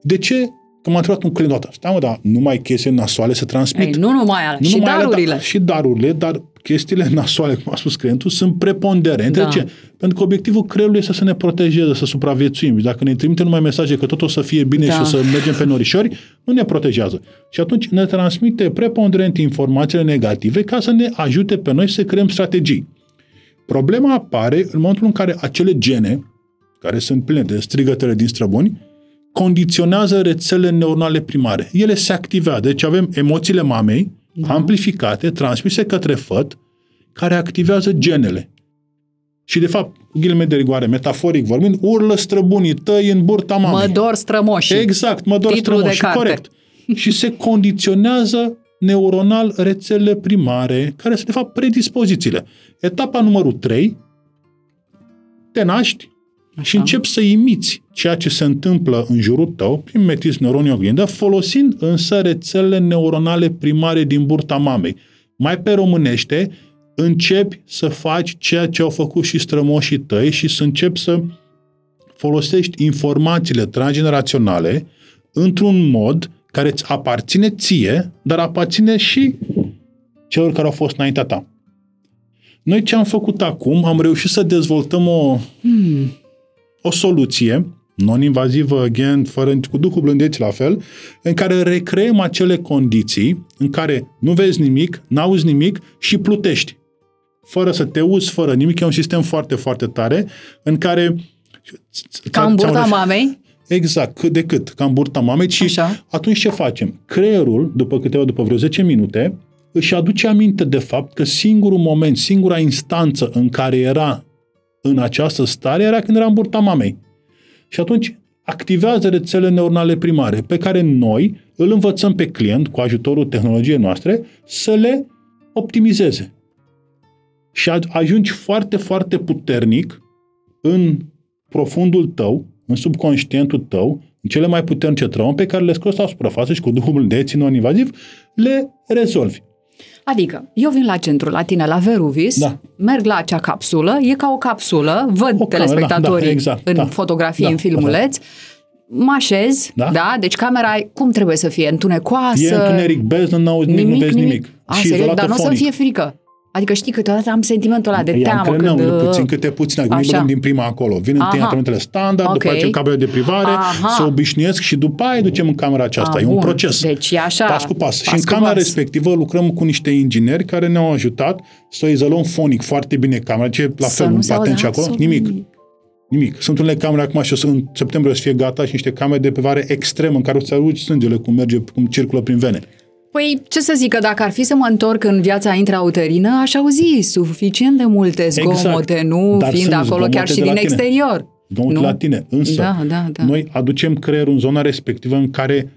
De ce? Că m-a întrebat un client o dată. Stai mă, dar numai chestiile nasoale se transmit. Ei, nu numai alea, nu și numai darurile. Alea, da, și darurile, dar chestiile nasoale, cum a spus clientul, sunt preponderente. Da. De ce? Pentru că obiectivul creierului este să ne protejeze, să supraviețuim. Dacă ne trimite numai mesaje că tot o să fie bine, da, și o să mergem pe norișori, nu ne protejează. Și atunci ne transmite preponderent informațiile negative ca să ne ajute pe noi să creăm strategii. Problema apare în momentul în care acele gene, care sunt pline de strigătele din străbuni, condiționează rețelele neuronale primare. Ele se activează. Deci avem emoțiile mamei, da, amplificate, transmise către făt, care activează genele. Și de fapt, ghilme de rigoare, metaforic vorbind, urlă străbunii tăi în burta mamei. Mă dor strămoșii. Exact, mă dor titlul strămoșii, corect. Și se condiționează neuronal rețelele primare, care sunt de fapt predispozițiile. Etapa numărul trei, te naști. Așa. Și începi să imiți ceea ce se întâmplă în jurul tău, prin metism neuronii oglindă, folosind însă rețelele neuronale primare din burta mamei. Mai pe românește, începi să faci ceea ce au făcut și strămoșii tăi și să începi să folosești informațiile transgeneraționale într-un mod care îți aparține ție, dar aparține și celor care au fost înaintea ta. Noi ce am făcut acum, am reușit să dezvoltăm o... Hmm. o soluție non-invazivă, again, fără, cu duhul blândeții la fel, în care recreăm acele condiții în care nu vezi nimic, n-auzi nimic și plutești. Fără să te uzi, fără nimic. E un sistem foarte, foarte tare în care... Ca în burta mamei? Exact, cât de cât, ca în burta mamei. Și atunci ce facem? Creierul, după câteva, după vreo zece minute, își aduce aminte de fapt că singurul moment, singura instanță în care era în această stare era când era în burta mamei. Și atunci activează rețele neuronale primare pe care noi îl învățăm pe client cu ajutorul tehnologiei noastre să le optimizeze. Și ajungi foarte, foarte puternic în profundul tău, în subconștientul tău, în cele mai puternice traume pe care le scoți la suprafață și cu duhul blândeții non-invaziv le rezolvi. Adică, eu vin la centru, la tine, la Veruvis, da. merg la acea capsulă, e ca o capsulă, văd o telespectatorii da, da, exact, în da, fotografii, da, în filmuleți, mă așez, da? da? Deci camera cum trebuie să fie? Întunecoasă? E întuneric, bez, nu auzi nimic, nimic, nu vezi nimic. A, și serios, dar nu o să-mi fie frică. Adică știi, câteodată am sentimentul ăla de I-am teamă. Când... puțin, câte puțin, ne luăm din prima acolo. Vin întâi antrenamentele standard, okay. după aceea în camera de privare, se obișnuiesc și după aia ducem în camera aceasta. A, e bun. un proces. Deci e așa. Pas cu pas. pas și în camera pas. respectivă lucrăm cu niște ingineri care ne-au ajutat să izolăm fonic foarte bine camera. Ce la fel, atent și acolo, nimic. Nimic. Sunt unele camere acum și în septembrie o să fie gata și niște camere de privare extremă în care o să arunci sângele cum merge, cum circulă prin vene. Păi, ce să zic, că dacă ar fi să mă întorc în viața intrauterină, aș auzi suficient de multe zgomote, exact. nu Dar fiind acolo chiar și din exterior. Zgomote nu? la tine, însă da, da, da. noi aducem creierul în zona respectivă în care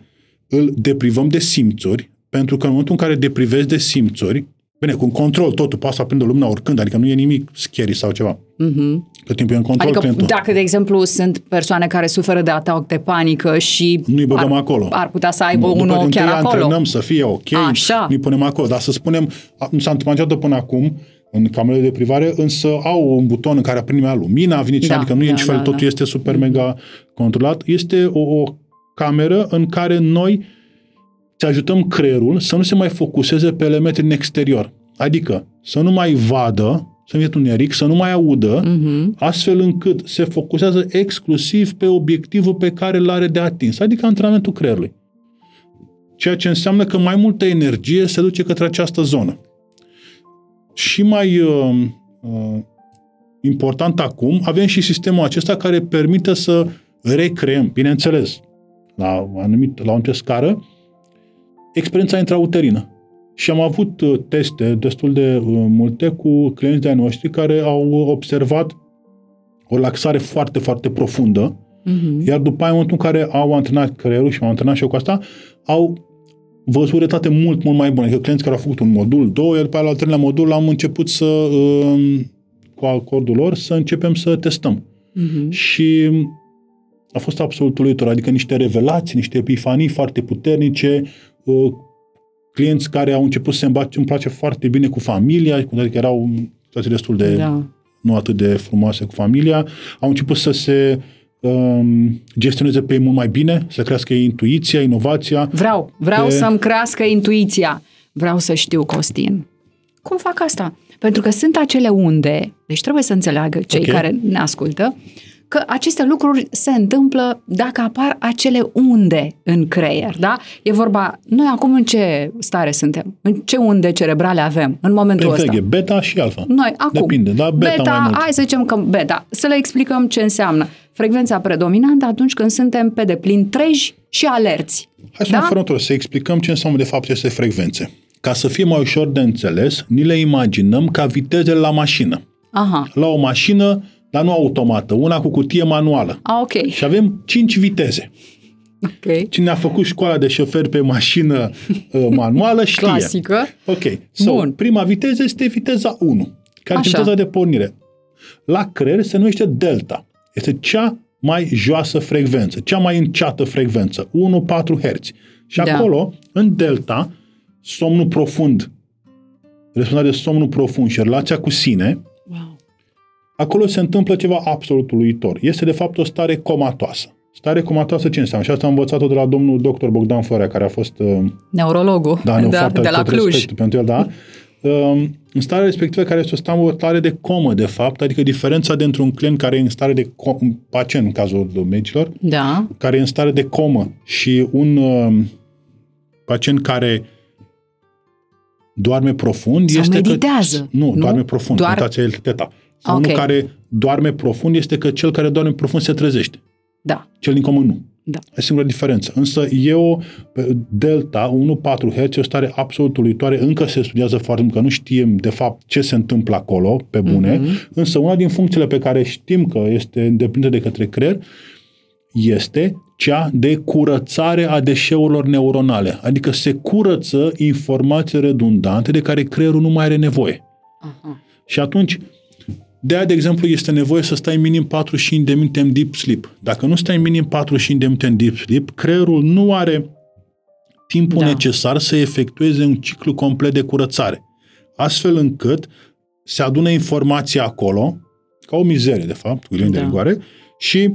îl deprivăm de simțuri, pentru că în momentul în care deprivezi de simțuri, bine, cu un control totul, poate să aprindă lumina oricând, adică nu e nimic scary sau ceva. Uh-huh. Cât timp e în control adică, clientul. Dacă, de exemplu, sunt persoane care suferă de atac de panică și nu-i băgăm ar, acolo. ar putea să aibă După unul chiar acolo. Antrenăm să fie ok, Așa. nu-i punem acolo. Dar să spunem, nu s-a întâmplat niciodată până acum în camerele de privare, însă au un buton în care aprinde lumina, vine cineva, da, adică nu da, e nici fel, da, totul da. este super mega controlat. Este o, o cameră în care noi să ajutăm creierul să nu se mai focuseze pe elemente din exterior. Adică să nu mai vadă, să nu fie tuneric, să nu mai audă, uh-huh. astfel încât se focusează exclusiv pe obiectivul pe care îl are de atins, adică antrenamentul creierului. Ceea ce înseamnă că mai multă energie se duce către această zonă. Și mai uh, uh, important acum, avem și sistemul acesta care permite să recreăm, bineînțeles, la, anumit, la o anumită scară, experiența intrauterină. Și am avut teste destul de multe cu clienți de-ai noștri care au observat o relaxare foarte, foarte profundă, uh-huh. iar după aia, în momentul în care au antrenat creierul și m-am antrenat și eu cu asta, au văzut rezultate mult, mult mai bune. Adică clienți care au făcut un modul, două, iar după aia, la al treilea modul, am început să, cu acordul lor, să începem să testăm. Uh-huh. Și a fost absolut uluitor. Adică niște revelații, niște epifanii foarte puternice, clienți care au început să se îmbrace, îmi place foarte bine cu familia, adică erau situații destul de, da. nu atât de frumoase cu familia, au început să se um, gestioneze pe ei mult mai bine, să crească intuiția, inovația. Vreau, vreau pe... să-mi crească intuiția. Vreau să știu, Costin, cum fac asta? Pentru că sunt acele unde, deci trebuie să înțeleagă cei okay. care ne ascultă, că aceste lucruri se întâmplă dacă apar acele unde în creier, da? E vorba, noi acum în ce stare suntem? În ce unde cerebrale avem în momentul ăsta? Perfect, e beta și alfa. Noi acum. Depinde, da? Beta, beta mai mult. Hai să zicem că beta. Să le explicăm ce înseamnă. Frecvența predominantă atunci când suntem pe deplin treji și alerți. Hai să da? Fărător, să explicăm ce înseamnă de fapt aceste frecvențe. Ca să fie mai ușor de înțeles, ni le imaginăm ca vitezele la mașină. Aha. La o mașină, dar nu automată, una cu cutie manuală. A, okay. Și avem cinci viteze. Okay. Cine a făcut școala de șofer pe mașină manuală știe. Clasică. Ok. So, Bun. Prima viteză este viteza unu, care este viteza de pornire. La creier se numește delta. Este cea mai joasă frecvență, cea mai înceată frecvență, unu patru herți. Și da. acolo, în delta, somnul profund, responsabilitatea de somnul profund și relația cu sine, wow. acolo se întâmplă ceva absolut uluitor. Este, de fapt, o stare comatoasă. Stare comatoasă ce înseamnă? Și asta am învățat-o de la domnul doctor Bogdan Florea, care a fost... neurologul da, da, foarte, de la Cluj. Pentru el, da. În starea respectivă, care este o stare de comă, de fapt, adică diferența dintre un client care e în stare de comă, un pacient, în cazul medicilor, da. care e în stare de comă și un um, pacient care doarme profund... Sau este meditează. Că, nu, nu, doarme profund. Doar... Uitați-l, theta. Sau okay. unul care doarme profund este că cel care doarme profund se trezește. Da. Cel din comun nu. Da. E singura diferență. Însă e o delta, unu patru herți, o stare absolut uluitoare, încă se studiază foarte mult, că nu știm de fapt ce se întâmplă acolo, pe bune, mm-hmm. însă una din funcțiile pe care știm că este îndeplinită de către creier este cea de curățare a deșeurilor neuronale. Adică se curăță informații redundante de care creierul nu mai are nevoie. Aha. Și atunci... De aia, de exemplu, este nevoie să stai minim patruzeci și cinci de minute în deep sleep. Dacă nu stai minim patruzeci și cinci de minute în deep sleep, creierul nu are timpul da. necesar să efectueze un ciclu complet de curățare. Astfel încât se adună informația acolo, ca o mizerie, de fapt, cu ghilimele da. de rigoare, și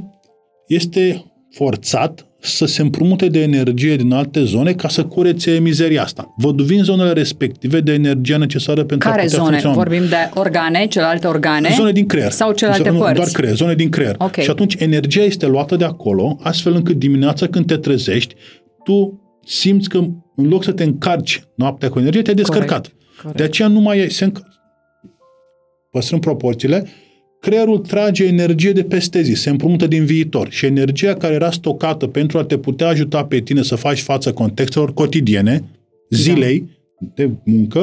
este forțat să se împrumute de energie din alte zone ca să curețe mizeria asta. Văduvind zonele respective de energia necesară pentru care a putea funcționa. Care zone? Vorbim de organe, celelalte organe? Zone din creier. Sau celelalte nu, părți? Doar creier, zone din creier. Okay. Și atunci energia este luată de acolo, astfel încât dimineața când te trezești, tu simți că în loc să te încarci noaptea cu energie, te-ai descărcat. Corect. Corect. De aceea nu mai e... Se înc... Păstrând proporțiile, creierul trage energie de peste zi, se împrumută din viitor și energia care era stocată pentru a te putea ajuta pe tine să faci față contextelor cotidiene, zilei da. de muncă,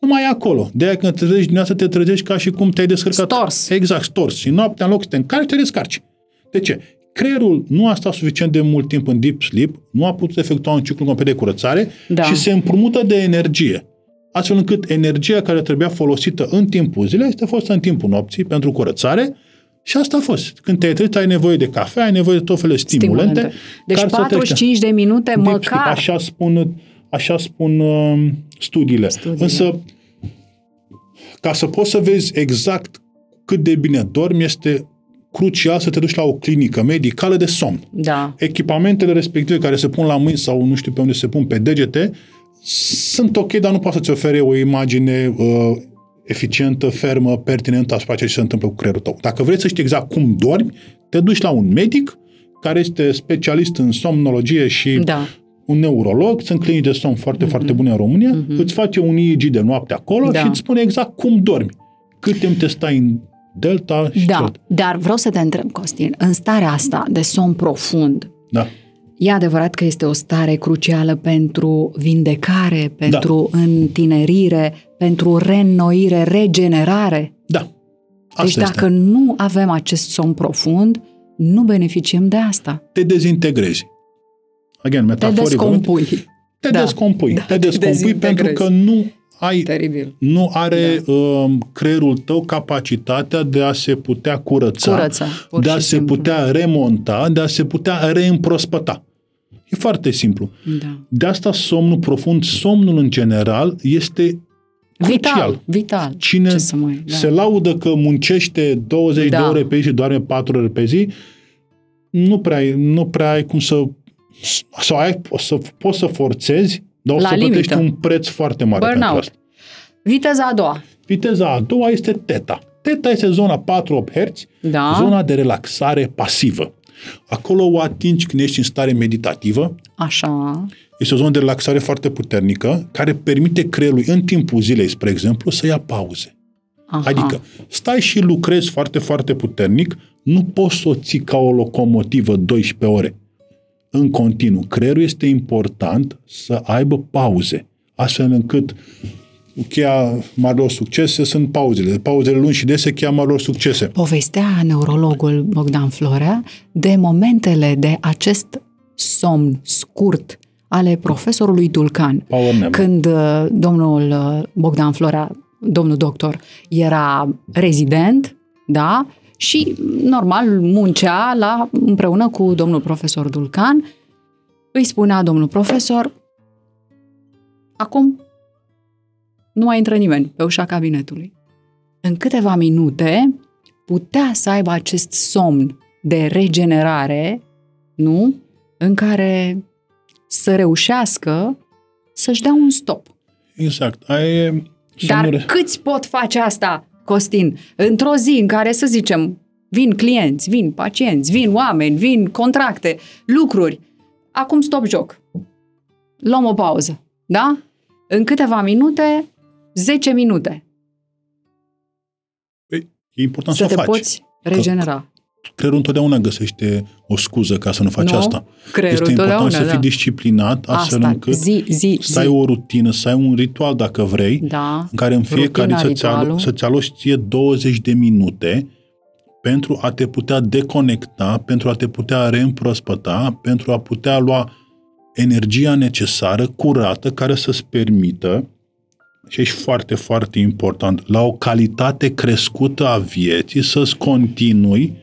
nu mai e acolo. De aia când te trezești dimineața, te trezești ca și cum te-ai descărcat. Stors. Exact, stors. Și noaptea, în loc să te încarci, te descarci. De ce? Creierul nu a stat suficient de mult timp în deep sleep, nu a putut efectua un ciclu complet de curățare da. și se împrumută de energie. Astfel încât energia care trebuia folosită în timpul zilei este folosită în timpul nopții pentru curățare și asta a fost. Când te-ai trezit, ai nevoie de cafea, ai nevoie de tot felul de stimulante. stimulante. Deci patruzeci și cinci de minute Deep măcar. Sleep. Așa spun, așa spun uh, studiile. studiile. Însă, ca să poți să vezi exact cât de bine dormi, este crucial să te duci la o clinică medicală de somn. Da. Echipamentele respective care se pun la mâini sau nu știu pe unde se pun pe degete, sunt ok, dar nu poate să-ți ofere o imagine uh, eficientă, fermă, pertinentă asupra ce se întâmplă cu creierul tău. Dacă vrei să știi exact cum dormi, te duci la un medic care este specialist în somnologie și da. un neurolog. Sunt clinici de somn foarte, mm-hmm. foarte bune în România. Mm-hmm. Îți face un E E G de noapte acolo da. și îți spune exact cum dormi. Cât timp te stai în delta și da, tot. Dar vreau să te întreb, Costin, în starea asta de somn profund, da. e adevărat că este o stare crucială pentru vindecare, pentru da. întinerire, pentru reînnoire, regenerare? Da. Asta deci dacă este. Nu avem acest somn profund, nu beneficiem de asta. Te dezintegrezi. Again, metaforic. Te descompui. Te da. descompui. Da, te descompui pentru că nu ai, Teribil. nu are da. uh, creierul tău capacitatea de a se putea curăța, curăța de a se simplu. putea remonta, de a se putea reîmprospăta. E foarte simplu. Da. De asta somnul profund, somnul în general, este vital. Crucial. vital. Cine mai, da. se laudă că muncește douăzeci da. de ore pe zi și doarme patru ore pe zi, nu prea ai, nu prea ai cum să... Sau ai, să, poți să forțezi, dar o să plătești un preț foarte mare Burnout. pentru asta. Viteza a doua. Viteza a doua este theta. Theta este zona patru opt herți, da. zona de relaxare pasivă. Acolo o atingi când ești în stare meditativă. Așa. Este o zonă de relaxare foarte puternică, care permite creierului în timpul zilei, spre exemplu, să ia pauze. Aha. Adică stai și lucrezi foarte, foarte puternic, nu poți să o ții ca o locomotivă doisprezece ore. În continuu. Creierul este important să aibă pauze, astfel încât cheia marilor succese sunt pauzele. Pauzele lungi și dese, cheia marilor succese. Povestea neurologul Bogdan Florea de momentele de acest somn scurt ale profesorului Dulcan. Când domnul Bogdan Florea, domnul doctor, era rezident, da? Și, normal, muncea la, împreună cu domnul profesor Dulcan. Îi spunea domnul profesor, acum nu mai intră nimeni pe ușa cabinetului. În câteva minute putea să aibă acest somn de regenerare, nu? În care să reușească să-și dea un stop. Exact. Ai... Dar câți pot face asta? Costin, într-o zi în care, să zicem, vin clienți, vin pacienți, vin oameni, vin contracte, lucruri, acum stop joc. Luăm o pauză, da? În câteva minute, zece minute. Păi, e important să, să te faci. Poți regenera. Că creierul întotdeauna găsește o scuză ca să nu faci nu, asta. Este important să fii da. disciplinat astfel asta, încât zi, zi, să ai zi. o rutină, să ai un ritual dacă vrei, da, în care în fiecare să-ți, alo- să-ți aloci ție douăzeci de minute pentru a te putea deconecta, pentru a te putea reîmprospăta, pentru a putea lua energia necesară, curată, care să-ți permită, și ești foarte, foarte important, la o calitate crescută a vieții, să-ți continui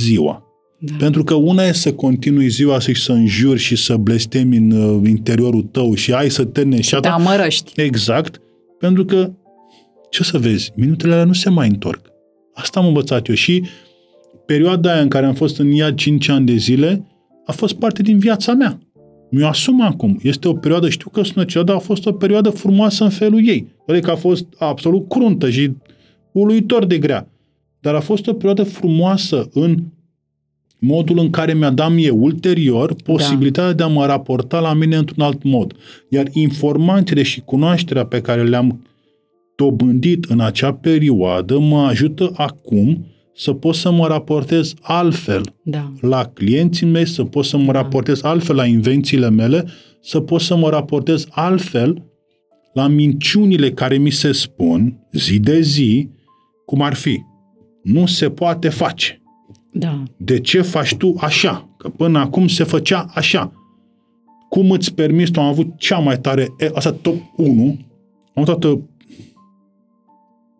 ziua. Da. Pentru că una e să continui ziua și să înjuri și să blestemi în interiorul tău și ai să te neșeata. Te amărăști. Exact. Pentru că, ce să vezi, minutele alea nu se mai întorc. Asta am învățat eu și perioada aia în care am fost în ea cinci ani de zile a fost parte din viața mea. Mi-o asum acum. Este o perioadă, știu că sună ceva, dar a fost o perioadă frumoasă în felul ei. Adică a fost absolut cruntă și uluitor de grea. Dar a fost o perioadă frumoasă în modul în care mi-am eu ulterior posibilitatea da. de a mă raporta la mine într-un alt mod. Iar informațiile și cunoașterea pe care le-am dobândit în acea perioadă mă ajută acum să pot să mă raportez altfel da. la clienții mei, să pot să mă da. raportez altfel la invențiile mele, să pot să mă raportez altfel la minciunile care mi se spun zi de zi, cum ar fi. Nu se poate face. Da. De ce faci tu așa? Că până acum se făcea așa. Cum îți permiți? Am avut cea mai tare, asta top unu, am avut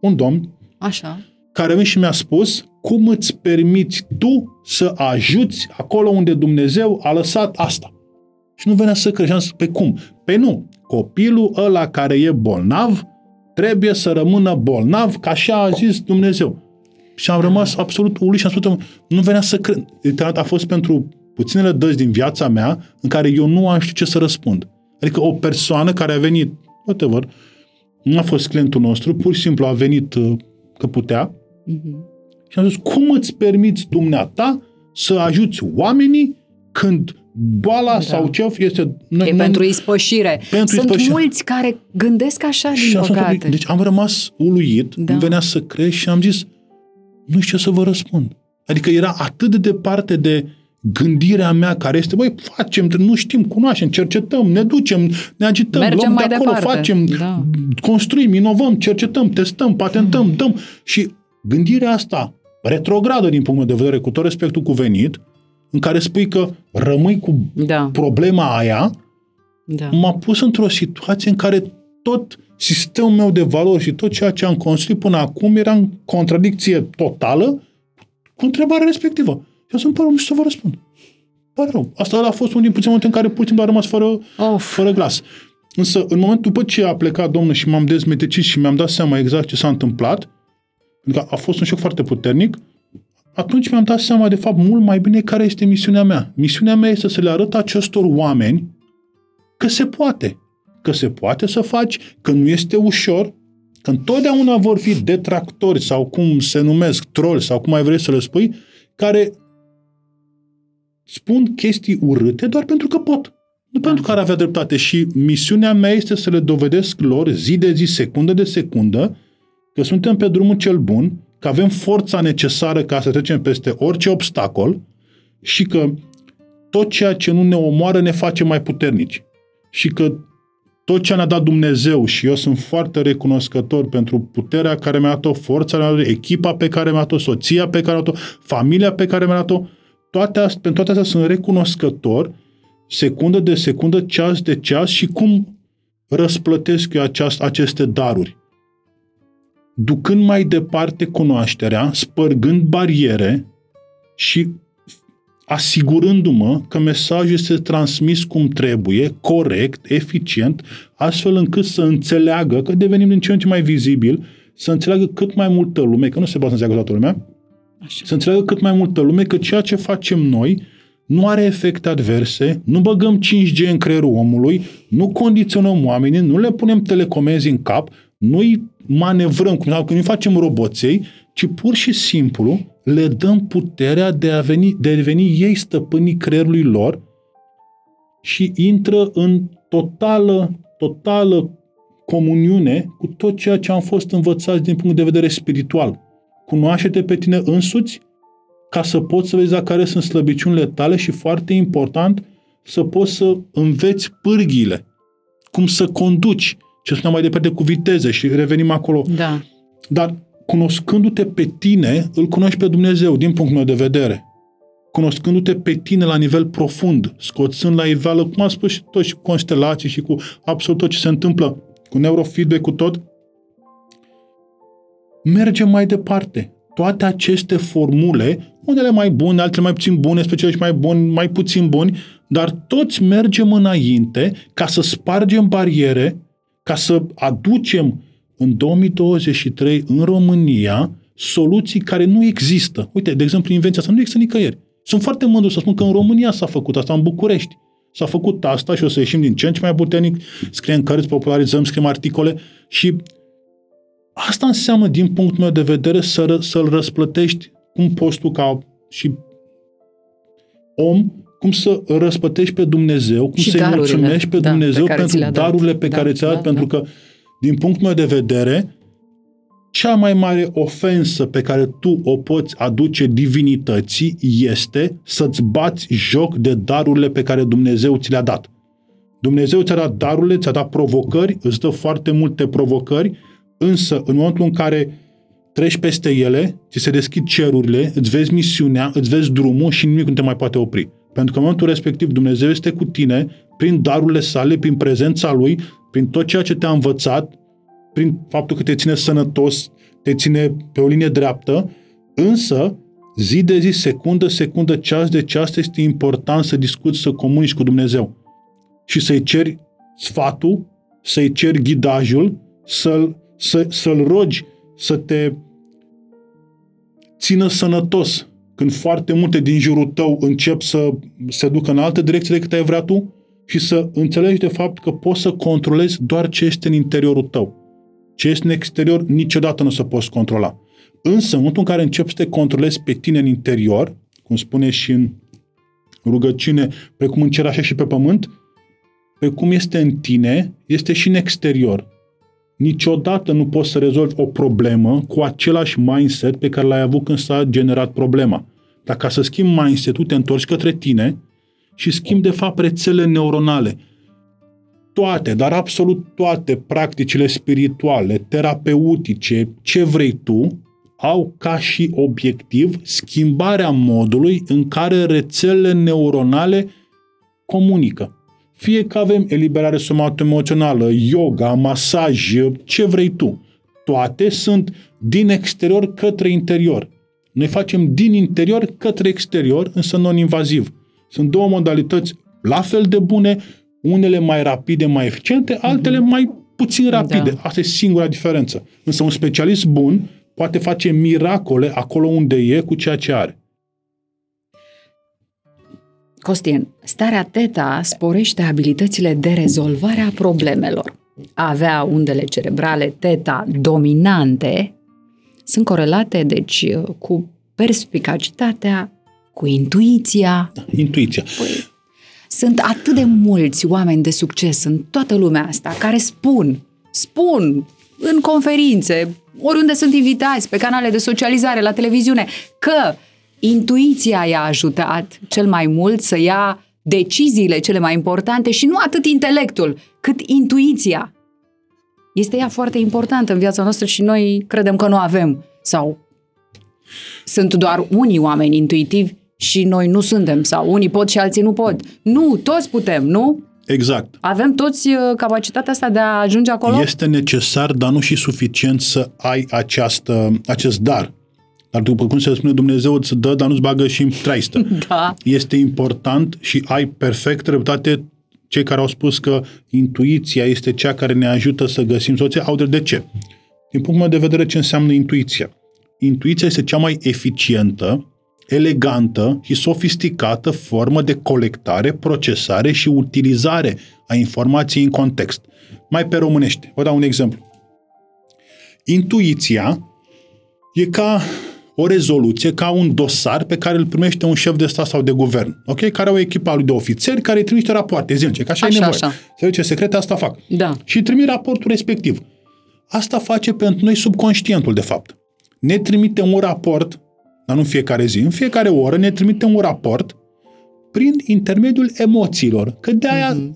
un domn așa. care și mi-a spus cum îți permiți tu să ajuți acolo unde Dumnezeu a lăsat asta. Și nu venea să creșteam pe cum. Pe nu. Copilul ăla care e bolnav trebuie să rămână bolnav, că așa a zis Dumnezeu. Și am rămas absolut uluit și am spus, nu venea să cred. A fost pentru puținele dăți din viața mea în care eu nu am știut ce să răspund. Adică o persoană care a venit, whatever, nu a fost clientul nostru, pur și simplu a venit că putea uh-huh. și am zis, cum îți permiți dumneata să ajuți oamenii când boala da. sau ce este... E n- pentru ispășire. Pentru Sunt ispășire. mulți care gândesc așa, și din păcate. Deci am rămas uluit, da. îmi venea să cred și am zis, nu știu ce să vă răspund. Adică era atât de departe de gândirea mea care este, băi, facem, nu știm, cunoaștem, cercetăm, ne ducem, ne agităm, mergem luăm mai de acolo, departe. facem, da. construim, inovăm, cercetăm, testăm, patentăm, hmm. dăm. Și gândirea asta, retrogradă din punctul de vedere, cu tot respectul cuvenit, în care spui că rămâi cu da. problema aia, da. m-a pus într-o situație în care tot sistemul meu de valori și tot ceea ce am construit până acum era în contradicție totală cu întrebarea respectivă. Eu sunt pără, nu știu să vă răspund. Pare rău. Asta a fost unul din puține momente în care pur și simplu a rămas fără, fără glas. Însă, în momentul după ce a plecat domnul și m-am dezmetecit și mi-am dat seama exact ce s-a întâmplat, pentru că a fost un șoc foarte puternic, atunci mi-am dat seama, de fapt, mult mai bine care este misiunea mea. Misiunea mea este să le arăt acestor oameni că se poate. Că se poate să faci, că nu este ușor, că întotdeauna vor fi detractori sau cum se numesc, troli sau cum ai vrei să le spui, care spun chestii urâte doar pentru că pot. Nu pentru că ar avea dreptate. Și misiunea mea este să le dovedesc lor zi de zi, secundă de secundă, că suntem pe drumul cel bun, că avem forța necesară ca să trecem peste orice obstacol și că tot ceea ce nu ne omoară ne face mai puternici. Și că tot ce ne-a dat Dumnezeu, și eu sunt foarte recunoscător pentru puterea care mi-a dat-o, forța mi-a dat-o, echipa pe care mi-a dat-o, soția pe care mi-a dat-o, familia pe care mi-a dat-o, toate astea, pentru toate astea sunt recunoscător, secundă de secundă, ceas de ceas, și cum răsplătesc eu aceast, aceste daruri. Ducând mai departe cunoașterea, spărgând bariere și asigurându-mă că mesajul este transmis cum trebuie, corect, eficient, astfel încât să înțeleagă, că devenim din ce în ce mai vizibil, să înțeleagă cât mai multă lume, că nu se poate să înțeleagă toată lumea, așa. Să înțeleagă cât mai multă lume că ceea ce facem noi nu are efecte adverse, nu băgăm cinci G în creierul omului, nu condiționăm oamenii, nu le punem telecomenzi în cap, nu-i manevrăm, când nu facem roboței, ci pur și simplu le dăm puterea de a, veni, de a deveni ei stăpânii creierului lor și intră în totală, totală comuniune cu tot ceea ce am fost învățați din punct de vedere spiritual. Cunoaște-te pe tine însuți ca să poți să vezi care sunt slăbiciunile tale și, foarte important, să poți să înveți pârghiile, cum să conduci, ce spuneam mai departe cu viteză și revenim acolo. Da. Dar cunoscându-te pe tine, îl cunoști pe Dumnezeu, din punctul meu de vedere. Cunoscându-te pe tine la nivel profund, scoțând la iveală, cum am spus și tot, și constelații și cu absolut tot ce se întâmplă, cu neurofeedback, cu tot, mergem mai departe. toate aceste formule, unele mai bune, altele mai puțin bune, specialiști mai buni, mai puțin buni, dar toți mergem înainte ca să spargem bariere, ca să aducem în două mii douăzeci și trei în România soluții care nu există. Uite, de exemplu, invenția asta nu există nicăieri. Sunt foarte mândru să spun că în România s-a făcut asta, în București. S-a făcut asta și o să ieșim din ce în ce mai puternic, scriem cărți, popularizăm, scriem articole și asta înseamnă, din punctul meu de vedere, să, să-l răsplătești cum poți tu ca și om, cum să răsplătești pe Dumnezeu, cum să-i mulțumești pe da, Dumnezeu pe pentru darurile pe da, care ți-a dat, da, pentru da. că, din punctul meu de vedere, cea mai mare ofensă pe care tu o poți aduce divinității este să-ți bați joc de darurile pe care Dumnezeu ți le-a dat. Dumnezeu ți-a dat darurile, ți-a dat provocări, îți dă foarte multe provocări, însă în momentul în care treci peste ele, ți se deschid cerurile, îți vezi misiunea, îți vezi drumul și nimic nu te mai poate opri. Pentru că în momentul respectiv Dumnezeu este cu tine prin darurile sale, prin prezența Lui, prin tot ceea ce te-a învățat, prin faptul că te ține sănătos, te ține pe o linie dreaptă, însă zi de zi, secundă, secundă, ceas de ceas, este important să discuți, să comunici cu Dumnezeu și să-i ceri sfatul, să-i ceri ghidajul, să-l, să, să-l rogi să te țină sănătos când foarte multe din jurul tău încep să se ducă în alte direcții decât ai vrea tu și să înțelegi de fapt că poți să controlezi doar ce este în interiorul tău. Ce este în exterior, niciodată nu se poți controla. Însă, în momentul în care începi să te controlezi pe tine în interior, cum spune și în rugăciune, precum în cer așa și pe pământ, pe cum este în tine, este și în exterior. Niciodată nu poți să rezolvi o problemă cu același mindset pe care l-ai avut când s-a generat problema. Dar ca să schimbi mindset-ul, te întorci către tine și schimbi, de fapt, rețele neuronale. Toate, dar absolut toate practicile spirituale, terapeutice, ce vrei tu, au ca și obiectiv schimbarea modului în care rețelele neuronale comunică. Fie că avem eliberare somatoemoțională, yoga, masaj, ce vrei tu. Toate sunt din exterior către interior. Noi facem din interior către exterior, însă non-invaziv. Sunt două modalități la fel de bune, unele mai rapide, mai eficiente, altele mai puțin rapide. Da. Asta e singura diferență. Însă un specialist bun poate face miracole acolo unde e cu ceea ce are. Costin, starea theta sporește abilitățile de rezolvare a problemelor. A avea undele cerebrale theta dominante sunt corelate, deci, cu perspicacitatea, cu intuiția. Intuiția. Păi, sunt atât de mulți oameni de succes în toată lumea asta care spun, spun în conferințe, oriunde sunt invitați, pe canale de socializare, la televiziune, că intuiția i-a ajutat cel mai mult să ia deciziile cele mai importante și nu atât intelectul, cât intuiția. Este ea foarte importantă în viața noastră și noi credem că nu avem. Sau sunt doar unii oameni intuitivi și noi nu suntem, sau unii pot și alții nu pot. Nu, toți putem, nu? Exact. Avem toți capacitatea asta de a ajunge acolo? Este necesar, dar nu și suficient să ai această, acest dar. Dar după cum se spune, Dumnezeu îți dă, dar nu-ți bagă și în traistă. Da. Este important și ai perfect dreptate. Cei care au spus că intuiția este cea care ne ajută să găsim soluția, au drept. De ce? Din punctul meu de vedere, ce înseamnă intuiția? Intuiția este cea mai eficientă, elegantă și sofisticată formă de colectare, procesare și utilizare a informației în context. Mai pe românește, vă dau un exemplu. Intuiția e ca o rezoluție, ca un dosar pe care îl primește un șef de stat sau de guvern, ok? Care au echipa lui de ofițeri care îi trimite rapoarte zilnice, că așa, așa e nevoie. Așa. Servicii secrete asta fac. Da. Și trimit raportul respectiv. Asta face pentru noi subconștientul, de fapt. Ne trimite un raport, dar nu în fiecare zi, în fiecare oră ne trimite un raport prin intermediul emoțiilor, că de-aia mm-hmm.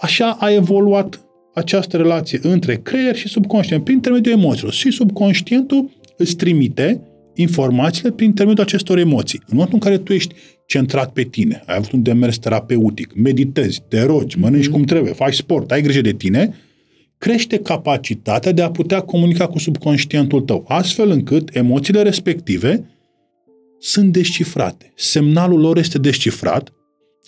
așa a evoluat această relație între creier și subconștient, prin intermediul emoțiilor. Și subconștientul îți trimite informațiile prin intermediul acestor emoții. În momentul în care tu ești centrat pe tine, ai avut un demers terapeutic, meditezi, te rogi, mănânci mm-hmm. cum trebuie, faci sport, ai grijă de tine, crește capacitatea de a putea comunica cu subconștientul tău, astfel încât emoțiile respective sunt descifrate. Semnalul lor este descifrat,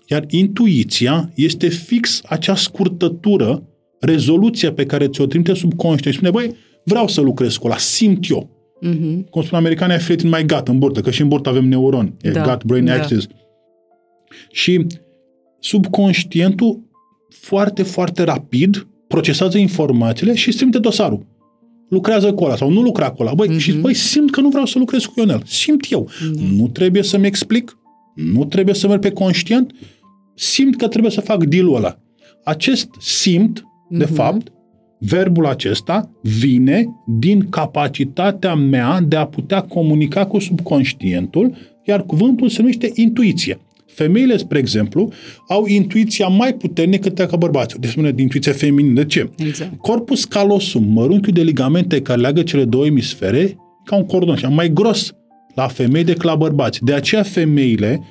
iar intuiția este fix acea scurtătură, rezoluția pe care ți-o trimite subconștient. Spune, băi, vreau să lucrez cu ăla, simt eu. Mm-hmm. Cum spun americanii, I feel it in my gut, în burtă, că și în burtă avem neuron, da. gut brain da. axis. Și subconștientul foarte, foarte rapid procesează informațiile și simte dosarul. Lucrează cu ăla sau nu lucra cu ăla. Băi, mm-hmm. și băi, simt că nu vreau să lucrez cu Ionel. Simt eu. Mm-hmm. Nu trebuie să-mi explic, nu trebuie să merg pe conștient, simt că trebuie să fac deal-ul ăla. Acest simt, mm-hmm. de fapt, verbul acesta vine din capacitatea mea de a putea comunica cu subconștientul, iar cuvântul se numește intuiție. Femeile, spre exemplu, au intuiția mai puternică decât bărbații. Deci spune de intuiție feminină. De ce? Exact. Corpus callosum, mărunchiul de ligamente care leagă cele două emisfere, ca un cordon, așa, mai gros la femei decât la bărbați. De aceea femeile,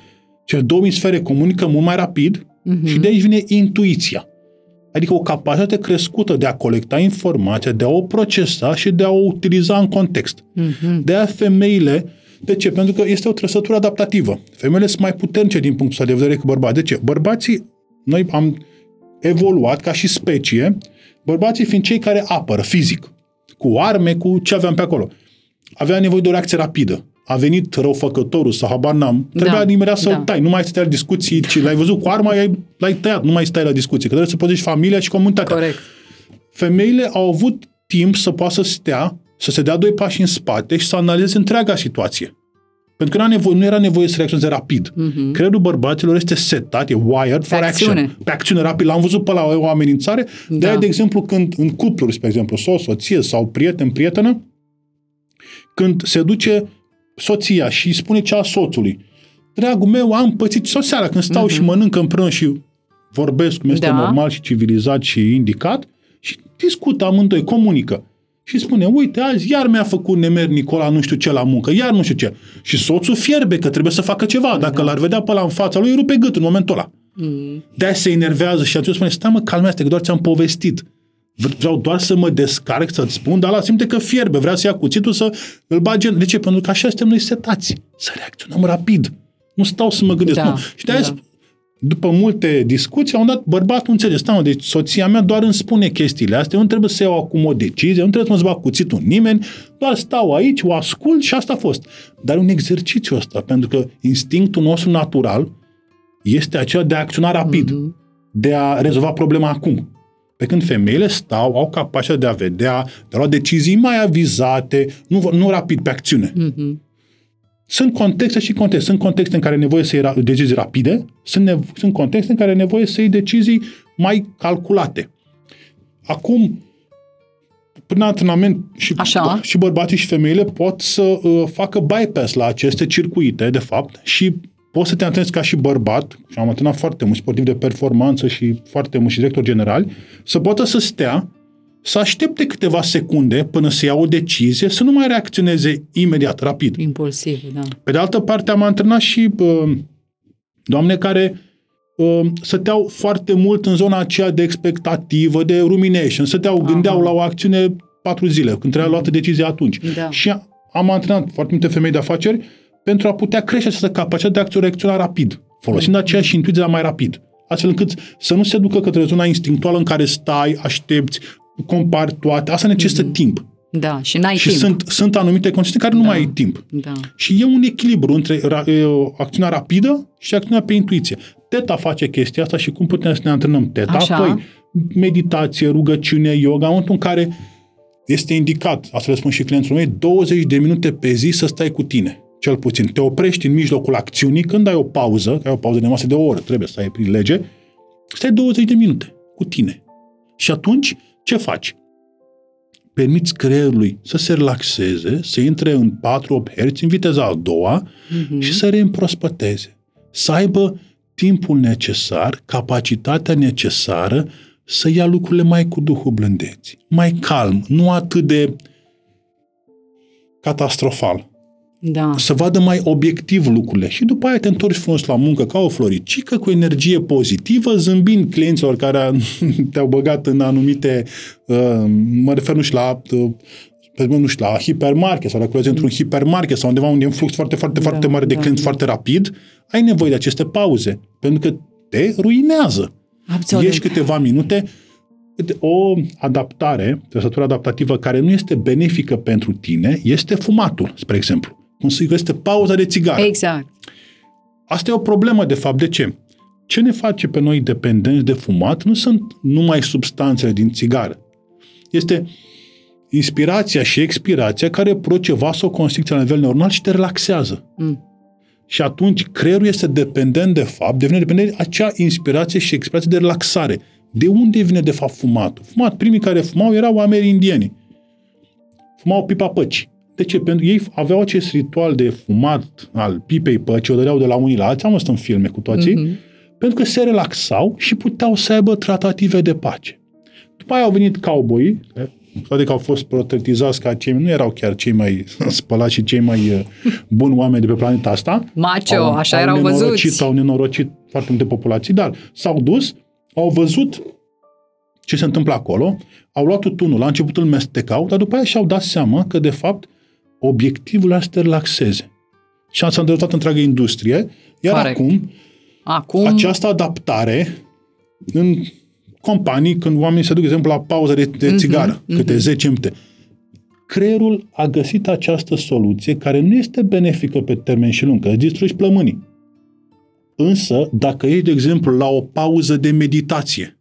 cele două emisfere comunică mult mai rapid uh-huh. și de aici vine intuiția. Adică o capacitate crescută de a colecta informația, de a o procesa și de a o utiliza în context. Uh-huh. De aia femeile. De ce? Pentru că este o trăsătură adaptativă. Femeile sunt mai puternice din punctul de vedere cu bărbații. De ce? Bărbații, noi am evoluat ca și specie, bărbații fiind cei care apără fizic, cu arme, cu ce aveam pe acolo. Avea nevoie de o reacție rapidă. A venit răufăcătorul sau habar n-am. Trebuia da, să da. o tai. Nu mai stai la discuții, ci l-ai văzut cu arma, i-ai, l-ai tăiat. Nu mai stai la discuții, că trebuie să păzești familia și comunitatea. Corect. Femeile au avut timp să poată să stea, să se dea doi pași în spate și să analizeze întreaga situație. Pentru că nu era nevoie, nu era nevoie să reacționeze rapid. Uh-huh. Creierul bărbaților este setat, e wired for acțiune. action. Pe acțiune rapid. L-am văzut pe la o amenințare. Da. De-aia, de exemplu, când în cupluri, spre exemplu, sau soție sau prieten, prietenă, când se duce soția și îi spune cea a soțului, dragul meu, am pățit, sau seara, când stau uh-huh. și mănâncă împreună și vorbesc cum este da. normal și civilizat și indicat, și discută amândoi, comunică. Și spune, uite, azi iar mi-a făcut nemer Nicola nu știu ce la muncă, iar nu știu ce. Și soțul fierbe că trebuie să facă ceva. Dacă da. l-ar vedea pe ăla în fața lui, îi rupe gâtul în momentul ăla. Mm. De-aia se enervează și atunci spune, stai mă, calmează-te, că doar ți-am povestit. Vreau doar să mă descarc, să-ți spun, dar ăla simte că fierbe, vrea să ia cuțitul, să îl bage. De ce? Pentru că așa suntem noi setați. Să reacționăm rapid. Nu stau să mă gândesc. Da. Nu. Și de-aia da. după multe discuții, au dat bărbatul înțelege. Stai, deci soția mea doar îmi spune chestiile astea, nu trebuie să iau acum o decizie, nu trebuie să mă zbat cuțitul nimeni, doar stau aici, o ascult și asta a fost. Dar e un exercițiu ăsta, pentru că instinctul nostru natural este acela de a acționa rapid, mm-hmm. de a rezolva problema acum. Pe când femeile stau, au capacitatea de a vedea, de a lua decizii mai avizate, nu, nu rapid, pe acțiune. Mm-hmm. Sunt contexte și contexte. Sunt contexte în care e nevoie să iei decizii rapide, sunt, nevo- sunt contexte în care e nevoie să iei decizii mai calculate. Acum, prin antrenament, și, b- și bărbații și femeile pot să uh, facă bypass la aceste circuite, de fapt, și poți să te antrenezi ca și bărbat, și am antrenat foarte mulți sportivi de performanță și foarte mulți directori generali, să poată să stea, să aștepte câteva secunde până să ia o decizie, să nu mai reacționeze imediat, rapid. Impulsiv, da. Pe de altă parte, am antrenat și uh, doamne care uh, stăteau foarte mult în zona aceea de expectativă, de rumination, stăteau, Aha. gândeau la o acțiune patru zile, când trebuia luată decizia atunci. Da. Și am antrenat foarte multe femei de afaceri pentru a putea crește această capacitate de a reacționa rapid, folosind aceeași intuiție, dar mai rapid, astfel încât să nu se ducă către zona instinctuală în care stai, aștepți, compari toate. Asta necesită mm-hmm. timp. Da, și n-ai și timp. Și sunt, sunt anumite condiții care da. nu mai ai timp. Da. Și e un echilibru între ra- acțiunea rapidă și acțiunea pe intuiție. Theta face chestia asta și cum putem să ne antrenăm theta? Așa. Apoi, meditație, rugăciune, yoga, în momentul în care este indicat, asta le spun și clienților mei, douăzeci de minute pe zi să stai cu tine. Cel puțin. Te oprești în mijlocul acțiunii, când ai o pauză, ai o pauză de masă de o oră, trebuie să ai prin lege, stai douăzeci de minute cu tine. Și atunci ce faci? Permiți creierului să se relaxeze, să intre în patru opt herți, în viteza a doua uh-huh. și să reîmprospăteze. Să aibă timpul necesar, capacitatea necesară să ia lucrurile mai cu duhul blândeții, mai calm, nu atât de catastrofal. Da. Să vadă mai obiectiv lucrurile. Și după aia te întorci frumos la muncă ca o floricică, cu energie pozitivă, zâmbind clienților care te-au băgat în anumite, uh, mă refer nu știu la uh, nu știu, la hipermarket sau la curăție într-un hipermarket sau undeva unde e un flux foarte, foarte, da, foarte mare de da, clienți da. foarte rapid, ai nevoie de aceste pauze, pentru că te ruinează. Absolut. Ești câteva minute, o adaptare, trăsătură adaptativă care nu este benefică pentru tine, este fumatul, spre exemplu. Cum este pauza de țigară. Exact. Asta e o problemă, de fapt. De ce? Ce ne face pe noi dependenți de fumat nu sunt numai substanțele din țigară. Este inspirația și expirația care proceva sau constricție la nivel neuronal și te relaxează. Mm. Și atunci creierul este dependent de fapt, devine dependent de acea inspirație și expirație de relaxare. De unde vine de fapt fumatul? Fumat, primii care fumau erau amerindieni. Fumau pipa păcii. De ce? Pentru ei aveau acest ritual de fumat al pipei păcii, o dădeau de la unii la alții, am văzut în filme cu toții, mm-hmm. pentru că se relaxau și puteau să aibă tratative de pace. După aia au venit cowboyii, adică au fost protetizați ca cei, nu erau chiar cei mai spălați și cei mai buni oameni de pe planeta asta. Macho, au, așa au erau văzuți. Au nenorocit foarte multe populații, dar s-au dus, au văzut ce se întâmplă acolo, au luat tutunul, la început îl mestecau, dar după aia și-au dat seama că, de fapt, obiectivul era să te relaxeze. Și s-a dezvoltat întreaga industrie, iar Corect. acum, acum, această adaptare în companii, când oamenii se duc, de exemplu, la pauză de, de uh-huh, țigară, uh-huh. câte zece minute, creierul a găsit această soluție care nu este benefică pe termen și lung, că îți distrugi plămânii. Însă, dacă ești, de exemplu, la o pauză de meditație,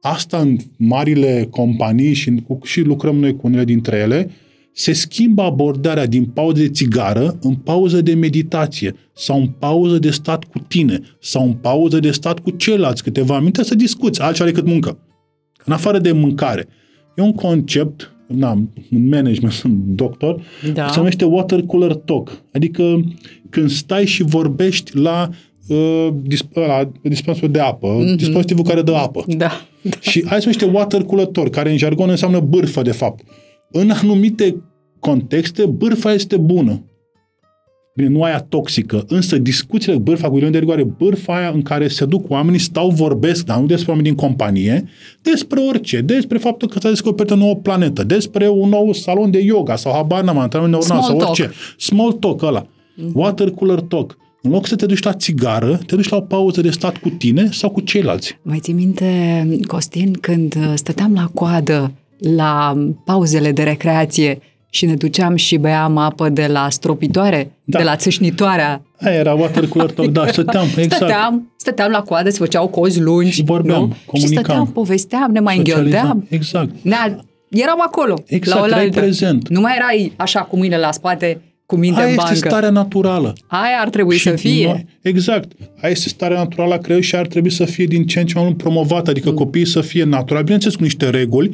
asta în marile companii și, și lucrăm noi cu unele dintre ele, se schimbă abordarea din pauză de țigară în pauză de meditație sau în pauză de stat cu tine sau în pauză de stat cu ceilalți câteva minute să discuți, altceva decât muncă. În afară de mâncare. E un concept, na, în management sunt doctor, da. se numește water cooler talk. Adică când stai și vorbești la uh, dispozitivul de apă, mm-hmm. dispozitivul care dă apă. Da. Și aia se numește water cooler talk, care în jargon înseamnă bârfă, de fapt. În anumite contexte, bârfa este bună. Bine, nu aia toxică, însă discuțiile bârfa cu ghilimele de rigoare, bârfa aia în care se duc oamenii, stau, vorbesc, dar nu despre oameni din companie, despre orice, despre faptul că s-a descoperit o nouă planetă, despre un nou salon de yoga sau habar n-am, antrenament neuronal sau orice. Small talk ăla. Mm-hmm. Water cooler talk. În loc să te duci la țigară, te duci la o pauză de stat cu tine sau cu ceilalți. Mai ții minte, Costin, când stăteam la coadă la pauzele de recreație și ne duceam și beam apă de la stropitoare, da. de la țâșnitoarea. Aia era water cooler talk, da, stăteam, exact. Stăteam, stăteam la coadă, se făceau cozi lungi. Și vorbeam, nu? comunicam. Și stăteam, povesteam, ne mai îngheldam. Exact. Ne-a, eram acolo. Exact, la erai prezent. Nu mai erai așa cu mâinile la spate, cu mintea în bancă. Aia este starea naturală. Aia ar trebui și să fie. Noi, exact. Aia este starea naturală a creierului și ar trebui să fie din ce în ce mai mult promovată, adică mm. copiii să fie natural, bineînțeles cu niște reguli,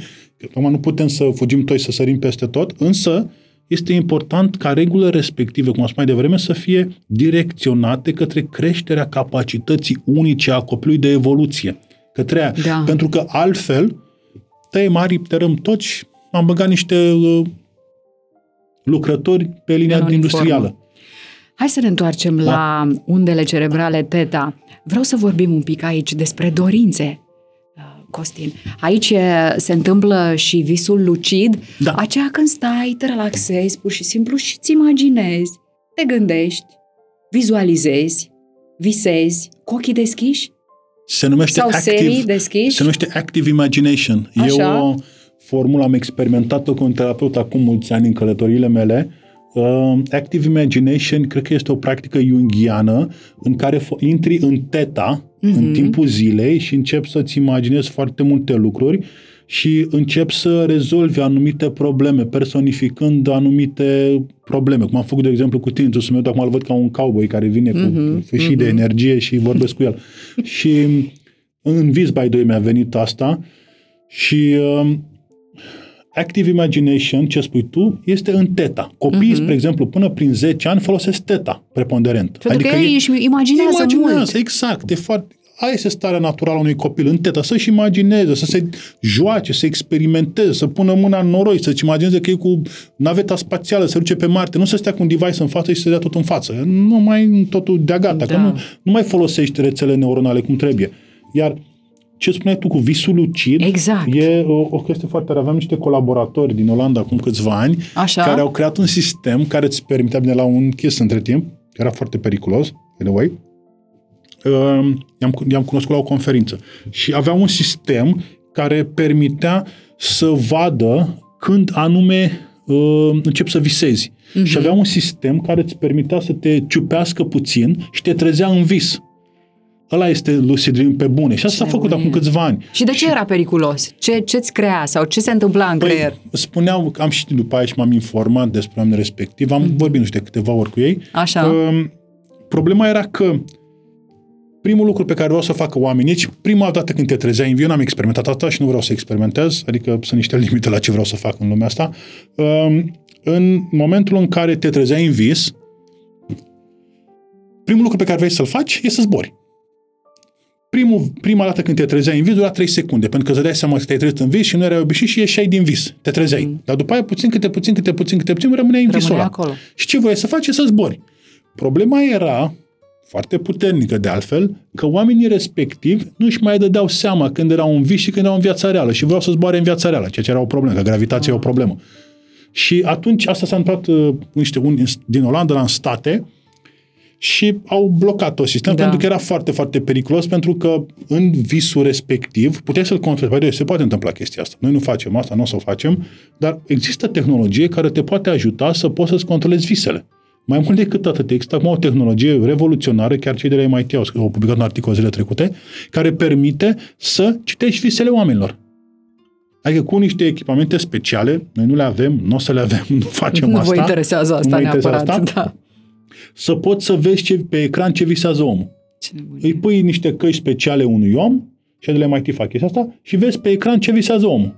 acum nu putem să fugim toți să sărim peste tot, însă este important ca regulile respective, cum am spus mai devreme, să fie direcționate către creșterea capacității unice a copilului de evoluție. Către aia. Da. Pentru că altfel, tăi mari, tărâm toți, am băgat niște uh, lucrători pe linia în industrială. Informă. Hai să ne întoarcem da. la undele cerebrale theta. Vreau să vorbim un pic aici despre dorințe. Costin. Aici se întâmplă și visul lucid, da. aceea când stai, te relaxezi pur și simplu și îți imaginezi, te gândești, vizualizezi, visezi, cu ochii deschiși se numește sau active, serii deschiși. Se numește active imagination. Așa. E o formulă, am experimentat-o cu un terapeut acum mulți ani în călătoriile mele. Uh, active imagination cred că este o practică jungiană în care f- intri în theta mm-hmm. în timpul zilei și începi să-ți imaginezi foarte multe lucruri și începi să rezolvi anumite probleme, personificând anumite probleme. Cum am făcut, de exemplu, cu tinitusul meu, acum îl văd ca un cowboy care vine mm-hmm. cu fâșii mm-hmm. de energie și vorbesc cu el. Și în vis by doi mi-a venit asta și... Uh, active imagination, ce spui tu, este în theta. Copiii, uh-huh. spre exemplu, până prin zece ani folosesc theta preponderent. Pentru adică că ei își imaginează, imaginează mult. Exact. E foarte, aia este starea naturală a unui copil în theta, să-și imagineze, să se joace, să experimenteze, să pună mâna în noroi, să-și imagineze că e cu naveta spațială, să duce pe Marte, nu să stea cu un device în față și să dea tot în față. Nu mai totul de-a gata, da. Că nu, nu mai folosești rețele neuronale cum trebuie. Iar ce spuneai tu cu visul lucid, exact. E o, o chestie foarte tare. Aveam niște colaboratori din Olanda acum câțiva ani, așa? Care au creat un sistem care îți permitea, bine, la un chest între timp, era foarte periculos, anyway, uh, i-am, i-am cunoscut la o conferință și aveau un sistem care permitea să vadă când anume uh, începi să visezi. Uh-huh. Și avea un sistem care îți permitea să te ciupească puțin și te trezea în vis. Ăla este lucid dream pe bune. Și asta s-a făcut acum câțiva ani. Și de ce și... era periculos? Ce, ce-ți crea? Sau ce se întâmpla în păi, creier? Spuneau, am și după aia și m-am informat despre oamenii respectiv, am mm. vorbit, nu știu, de câteva ori cu ei. Așa. Că, problema era că primul lucru pe care vreau să facă oamenii, deci prima dată când te trezeai în viu, n-am experimentat asta și nu vreau să experimentez, adică sunt niște limite la ce vreau să fac în lumea asta. În momentul în care te trezeai în vis, primul lucru pe care vrei să-l faci e să zbori. Primul, prima dată când te trezeai în vis dura trei secunde, pentru că îți dai seama că te-ai trezit în vis și nu erai obișnuit și ieșeai din vis, te trezeai. Mm. Dar după aia puțin câte puțin, câte puțin, câte puțin rămâneai în visul ăla. Și ce voiai să faci? Să zbori. Problema era, foarte puternică de altfel, că oamenii respectivi nu își mai dădeau seama când erau în vis și când erau în viața reală și vreau să zboare în viața reală, ceea ce era o problemă, că gravitația mm. e o problemă. Și atunci asta s-a întâmplat niște unii din Olanda la în state, și au blocat tot sistemul, da. Pentru că era foarte, foarte periculos, pentru că în visul respectiv puteai să-l conferi, se poate întâmpla chestia asta, noi nu facem asta, nu o să o facem, dar există tehnologie care te poate ajuta să poți să-ți controlezi visele. Mai mult decât atât, există acum o tehnologie revoluționară, chiar cei de la M I T au, au publicat un articol zilele trecute, care permite să citești visele oamenilor. Adică cu niște echipamente speciale, noi nu le avem, nu o să le avem, nu facem nu asta. Nu vă interesează asta neapărat, asta, da. Să poți să vezi ce, pe ecran ce visează omul. Îi pui niște căști speciale unui om, și de la M I T fac chestia asta, și vezi pe ecran ce visează omul.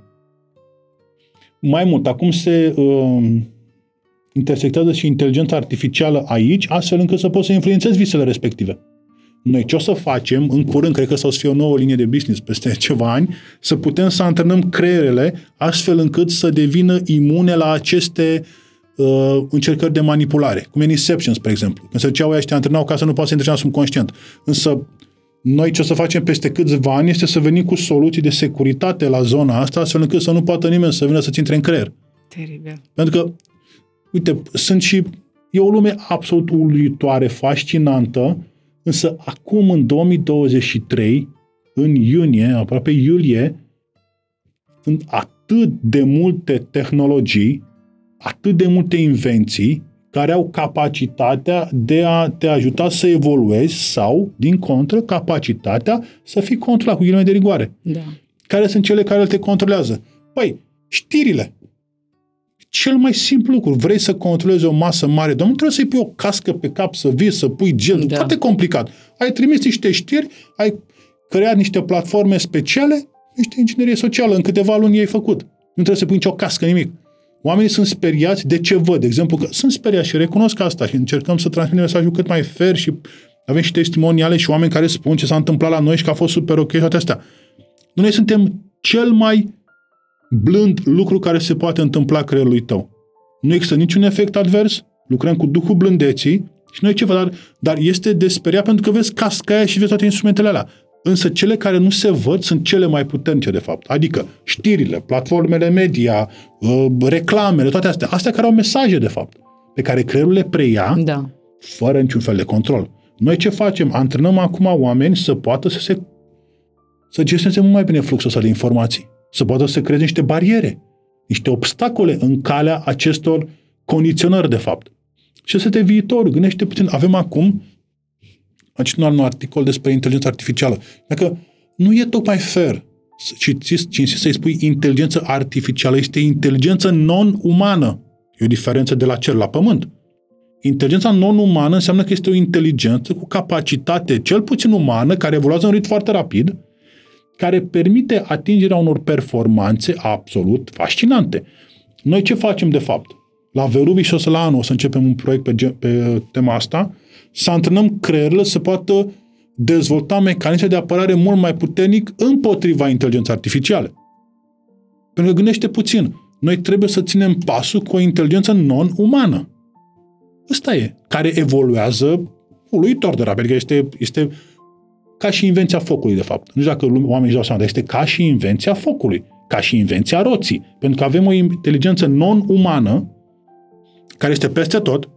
Mai mult, acum se uh, intersectează și inteligența artificială aici, astfel încât să poți să influențezi visele respective. Noi ce o să facem, în curând, cred că o să fie o nouă linie de business peste ceva ani, să putem să antrenăm creierele astfel încât să devină imune la aceste Uh, încercări de manipulare, cum e în Inception, spre exemplu. Când se duceau ăia și te antrenau ca să nu poți să intri în subconștient. Însă, noi ce o să facem peste câțiva ani este să venim cu soluții de securitate la zona asta, astfel încât să nu poată nimeni să vină să-ți intre în creier. Teribil. Pentru că, uite, sunt și... E o lume absolut uluitoare, fascinantă, însă acum, în două mii douăzeci și trei, în iunie, aproape iulie, sunt atât de multe tehnologii, atât de multe invenții care au capacitatea de a te ajuta să evoluezi sau, din contră, capacitatea să fii controlat, cu ghilimele de rigoare. Da. Care sunt cele care te controlează? Păi, știrile. Cel mai simplu lucru. Vrei să controlezi o masă mare, dar nu trebuie să-i pui o cască pe cap, să vii, să pui gel. Da. Foarte complicat. Ai trimis niște știri, ai creat niște platforme speciale, niște inginerie socială. În câteva luni i-ai făcut. Nu trebuie să pui nicio cască, nimic. Oamenii sunt speriați de ce văd. De exemplu, că sunt speriați și recunosc asta și încercăm să transmitem mesajul cât mai fair și avem și testimoniale și oameni care spun ce s-a întâmplat la noi și că a fost super ok și toate astea. Noi suntem cel mai blând lucru care se poate întâmpla creierului tău. Nu există niciun efect advers, lucrăm cu duhul blândeții și noi ceva, dar, dar este de speriat pentru că vezi casca aia și vezi toate instrumentele alea. Însă cele care nu se văd sunt cele mai puternice, de fapt. Adică știrile, platformele media, reclamele, toate astea. Astea care au mesaje, de fapt, pe care creierul le preia, da. Fără niciun fel de control. Noi ce facem? Antrenăm acum oameni să poată să se să gestioneze mult mai bine fluxul ăsta de informații. Să poată să creeze niște bariere, niște obstacole în calea acestor condiționări, de fapt. Și să te viitorul. Gândește puțin. Avem acum acest un articol despre inteligența artificială. Dacă nu e tocmai fair și insist să-i spui inteligență artificială, este inteligență non-umană. E o diferență de la cer la pământ. Inteligența non-umană înseamnă că este o inteligență cu capacitate cel puțin umană, care evoluează în ritm foarte rapid, care permite atingerea unor performanțe absolut fascinante. Noi ce facem de fapt? La Veruvis o să la anul o să începem un proiect pe, pe tema asta, să antrenăm creierul să poată dezvolta mecanisme de apărare mult mai puternic împotriva inteligenței artificiale. Pentru că gândește puțin, noi trebuie să ținem pasul cu o inteligență non-umană. Ăsta e, care evoluează uluitor de rapid, că este, este ca și invenția focului, de fapt. Nu știu dacă oamenii își dau seama, dar este ca și invenția focului, ca și invenția roții. Pentru că avem o inteligență non-umană, care este peste tot.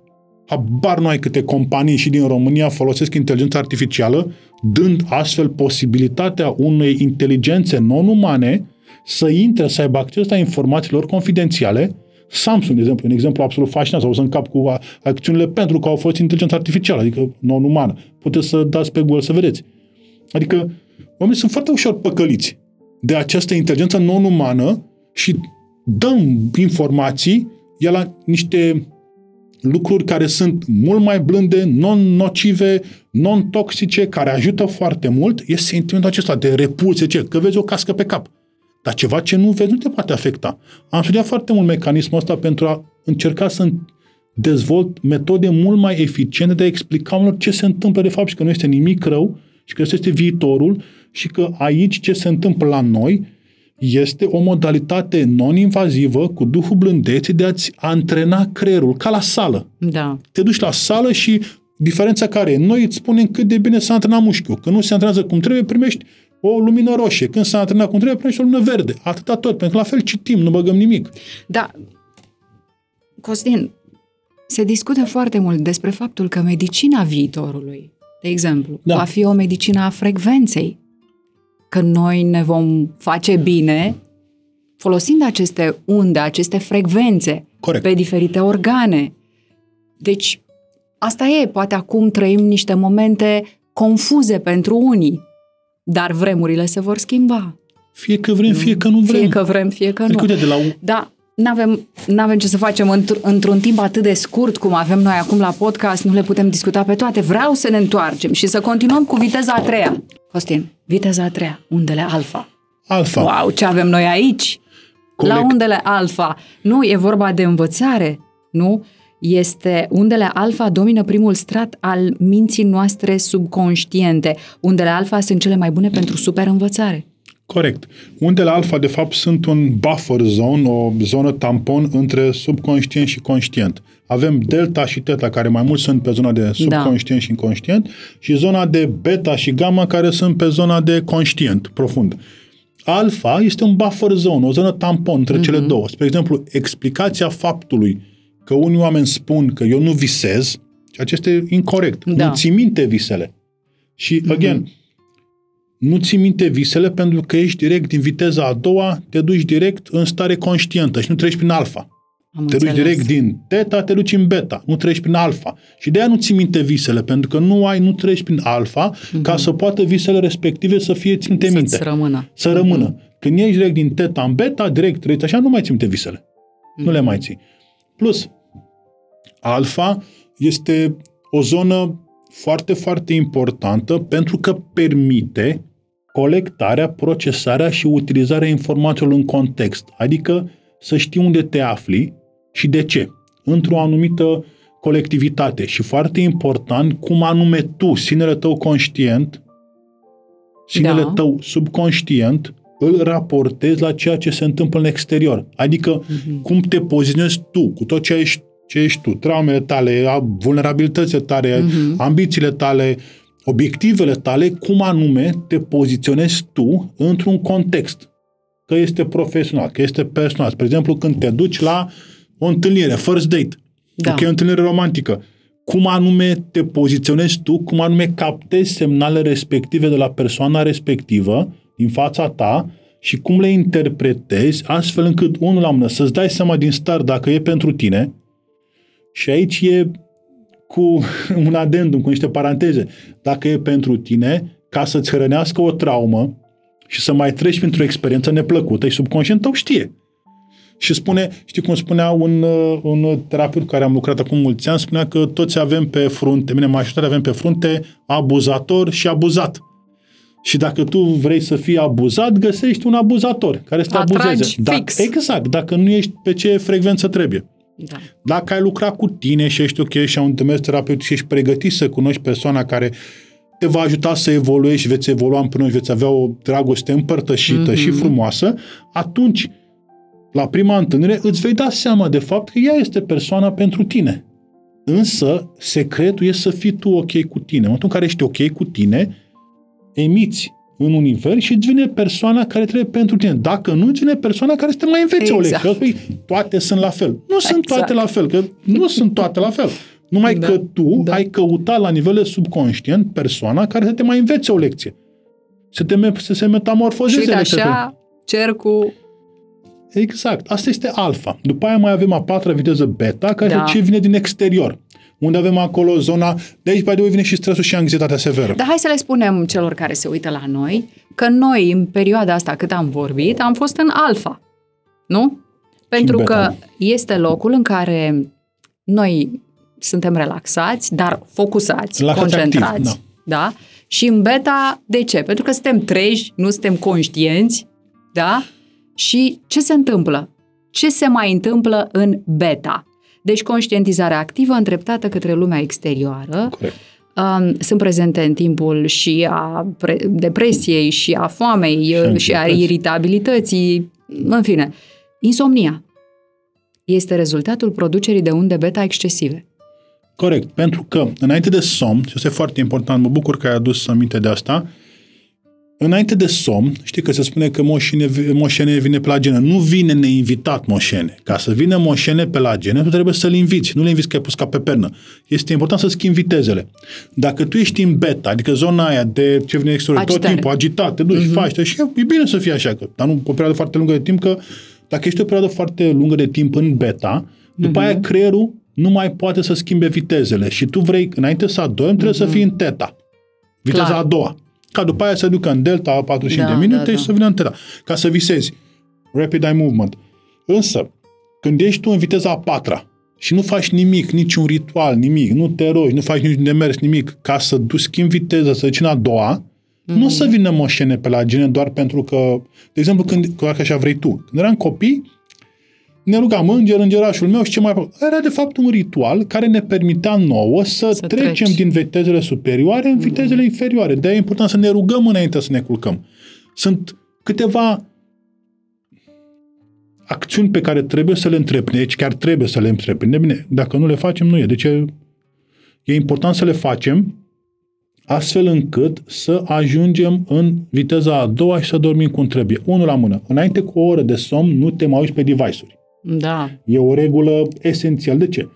Habar nu ai câte companii și din România folosesc inteligența artificială, dând astfel posibilitatea unei inteligențe non-umane să intre, să aibă acces la informațiilor confidențiale. Samsung, de exemplu, un exemplu absolut fascinant, sau să încap cu acțiunile pentru că au fost inteligența artificială, adică non-umană. Puteți să dați pe Google să vedeți. Adică oamenii sunt foarte ușor păcăliți de această inteligență non-umană și dăm informații iar la niște lucruri care sunt mult mai blânde, non-nocive, non-toxice, care ajută foarte mult, este sentimentul acesta de repulsie, ce? Că vezi o cască pe cap. Dar ceva ce nu vezi nu te poate afecta. Am studiat foarte mult mecanismul ăsta pentru a încerca să dezvolt metode mult mai eficiente de a explica oamenilor ce se întâmplă de fapt și că nu este nimic rău și că este viitorul și că aici ce se întâmplă la noi este o modalitate non-invazivă cu duhul blândeții de a-ți antrena creierul, ca la sală. Da. Te duci la sală și diferența care e? Noi îți spunem cât de bine s-a antrenat mușchiul. Când nu se antrenează cum trebuie, primești o lumină roșie. Când s-a antrenat cum trebuie, primești o lumină verde. Atâta tot, pentru că la fel citim, nu băgăm nimic. Da. Costin, se discută foarte mult despre faptul că medicina viitorului, de exemplu, da. va fi o medicină a frecvenței. Că noi ne vom face bine folosind aceste unde, aceste frecvențe. Corect. Pe diferite organe. Deci, asta e. Poate acum trăim niște momente confuze pentru unii, dar vremurile se vor schimba. Fie că vrem, fie că nu vrem. Fie că vrem, fie că nu. Uite de la... Da, n-avem, n-avem ce să facem într- într-un timp atât de scurt cum avem noi acum la podcast, nu le putem discuta pe toate. Vreau să ne întoarcem și să continuăm cu viteza a treia. Costin, viteza a treia, undele alfa. Alfa. Wow, ce avem noi aici? Corect. La undele alfa. Nu, e vorba de învățare, nu? Este undele alfa domină primul strat al minții noastre subconștiente. Undele alfa sunt cele mai bune pentru super învățare. Corect. Undele alfa, de fapt, sunt un buffer zone, o zonă tampon între subconștient și conștient. Avem delta și theta, care mai mult sunt pe zona de subconștient da. și inconștient, și zona de beta și gamma, care sunt pe zona de conștient, profund. Alfa este un buffer zone, o zonă tampon între mm-hmm. cele două. Spre exemplu, explicația faptului că unii oameni spun că eu nu visez, ceea ce este incorect. Da. Nu ții minte visele. Și, again, mm-hmm. nu ții minte visele pentru că ești direct din viteza a doua, te duci direct în stare conștientă și nu treci prin alfa. Am te înțeles. Duci direct din theta, te duci în beta, nu treci prin alfa. Și de aia nu ții minte visele, pentru că nu ai, nu treci prin alfa, mm-hmm. ca să poată visele respective să fie ținte minte. Să-ți rămână. Să rămână. Mm-hmm. Când ești direct din theta în beta, direct treci așa, nu mai ții minte visele. Mm-hmm. Nu le mai ții. Plus, alfa este o zonă foarte, foarte importantă pentru că permite colectarea, procesarea și utilizarea informațiilor în context. Adică să știi unde te afli și de ce. Într-o anumită colectivitate. Și foarte important, cum anume tu, sinele tău conștient, sinele da. tău subconștient, îl raportezi la ceea ce se întâmplă în exterior. Adică mm-hmm. cum te poziționezi tu, cu tot ce ești, ce ești tu, traumele tale, vulnerabilitățile tale, mm-hmm. ambițiile tale, obiectivele tale, cum anume te poziționezi tu într-un context. Că este profesional, că este personal. Spre exemplu, când te duci la o întâlnire, first date, da. ok, o întâlnire romantică, cum anume te poziționezi tu, cum anume captezi semnalele respective de la persoana respectivă din fața ta și cum le interpretezi astfel încât, unul la mână, să-ți dai seama din start dacă e pentru tine. Și aici e cu un adendum, cu niște paranteze. Dacă e pentru tine, ca să-ți hrănească o traumă și să mai treci printr-o experiență neplăcută, și subconștient tău știe. Și spune, știi cum spunea un, un terapeut care am lucrat acum mulți ani, spunea că toți avem pe frunte, bine, majoritatea avem pe frunte abuzator și abuzat. Și dacă tu vrei să fii abuzat, găsești un abuzator care să te abuzeze. Fix. Da, exact, dacă nu ești pe ce frecvență trebuie. Da. Dacă ai lucrat cu tine și ești ok și ai un demers terapeut și ești pregătit să cunoști persoana care te va ajuta să evoluezi și veți evolua împreună și veți avea o dragoste împărtășită mm-hmm. și frumoasă, atunci, la prima întâlnire, îți vei da seama de fapt că ea este persoana pentru tine. Însă, secretul e să fii tu ok cu tine. În momentul în care ești ok cu tine, emiți în univers și îți vine persoana care trebuie pentru tine. Dacă nu, îți vine persoana care este mai în vețeole. Exact. Că toate sunt la fel. Nu exact. sunt toate la fel, că nu sunt toate la fel. Numai da, că tu da. ai căutat la nivel subconștient persoana care să te mai învețe o lecție. Să, te, să se metamorfozeze. Și așa, cercul... Exact. Asta este alfa. După aia mai avem a patra viteză beta, care da. este ce vine din exterior. Unde avem acolo zona... De aici, pe de vine și stresul și anxietatea severă. Dar hai să le spunem celor care se uită la noi că noi, în perioada asta cât am vorbit, am fost în alfa. Nu? Pentru că este locul în care noi... suntem relaxați, dar focusați, relaxați concentrați. Activ, da. Da? Și în beta, de ce? Pentru că suntem treji, nu suntem conștienți, da? Și ce se întâmplă? Ce se mai întâmplă în beta? Deci conștientizarea activă îndreptată către lumea exterioară. Corect. Um, sunt prezente în timpul și a pre- depresiei, și a foamei, și, și a iritabilității, în fine. Insomnia este rezultatul producerii de unde beta excesive. Corect, pentru că înainte de somn, și asta e foarte important, mă bucur că ai adus aminte de asta, înainte de somn, știi că se spune că moșine, moșene vine pe la genă. Nu vine neinvitat moșene. Ca să vină moșene pe la genă, tu trebuie să-l inviți. Nu le inviți că ai pus ca pe pernă. Este important să schimbi vitezele. Dacă tu ești în beta, adică zona aia de ce vine exterior, tot timpul agitat, te duci, uh-huh. faci, te, și e bine să fie așa, că, dar nu o perioadă foarte lungă de timp, că dacă ești o perioadă foarte lungă de timp în beta, după uh-huh. aia creierul nu mai poate să schimbe vitezele și tu vrei, înainte să adormi, trebuie mm-hmm. să fii în theta, viteza Clar. a doua, ca după aia să ducă în delta a patruzeci și cinci da, de minute da, da. și să vină în theta, ca să visezi, rapid eye movement. Însă, când ești tu în viteza a patra și nu faci nimic, niciun ritual, nimic, nu te rogi, nu faci niciun demers, nimic, ca să du- schimbi viteza, să duci în a doua, mm-hmm. nu o să vină moșene pe la gene doar pentru că, de exemplu, când, doar că așa vrei tu. Când eram copii, ne rugam înger, îngerașul meu și ce mai... Era de fapt un ritual care ne permitea nouă să, să trecem treci. din vitezele superioare în vitezele inferioare. De-aia e important să ne rugăm înainte să ne culcăm. Sunt câteva acțiuni pe care trebuie să le întreprindem, deci chiar trebuie să le întreprindem. Bine, dacă nu le facem, nu e. Deci e, e important să le facem astfel încât să ajungem în viteza a doua și să dormim cum trebuie. Unul la mână. Înainte cu o oră de somn, nu te mai uiți pe device-uri. Da. E o regulă esențială. De ce?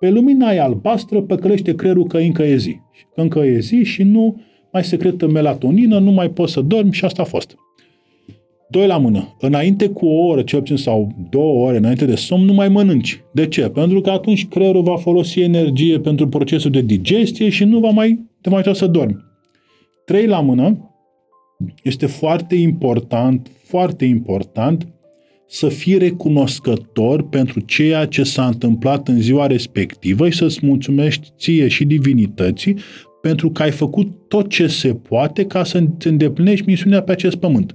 Pe lumina aia albastră păcălește creierul că încă e zi. Că încă e zi și nu mai secretă melatonină, nu mai poți să dormi și asta a fost. Doi la mână. Înainte cu o oră, cel puțin, sau două ore înainte de somn, nu mai mănânci. De ce? Pentru că atunci creierul va folosi energie pentru procesul de digestie și nu va mai te mai trebuie să dormi. Trei la mână. Este foarte important, foarte important să fii recunoscător pentru ceea ce s-a întâmplat în ziua respectivă și să-ți mulțumești ție și divinității pentru că ai făcut tot ce se poate ca să-ți îndeplinești misiunea pe acest pământ.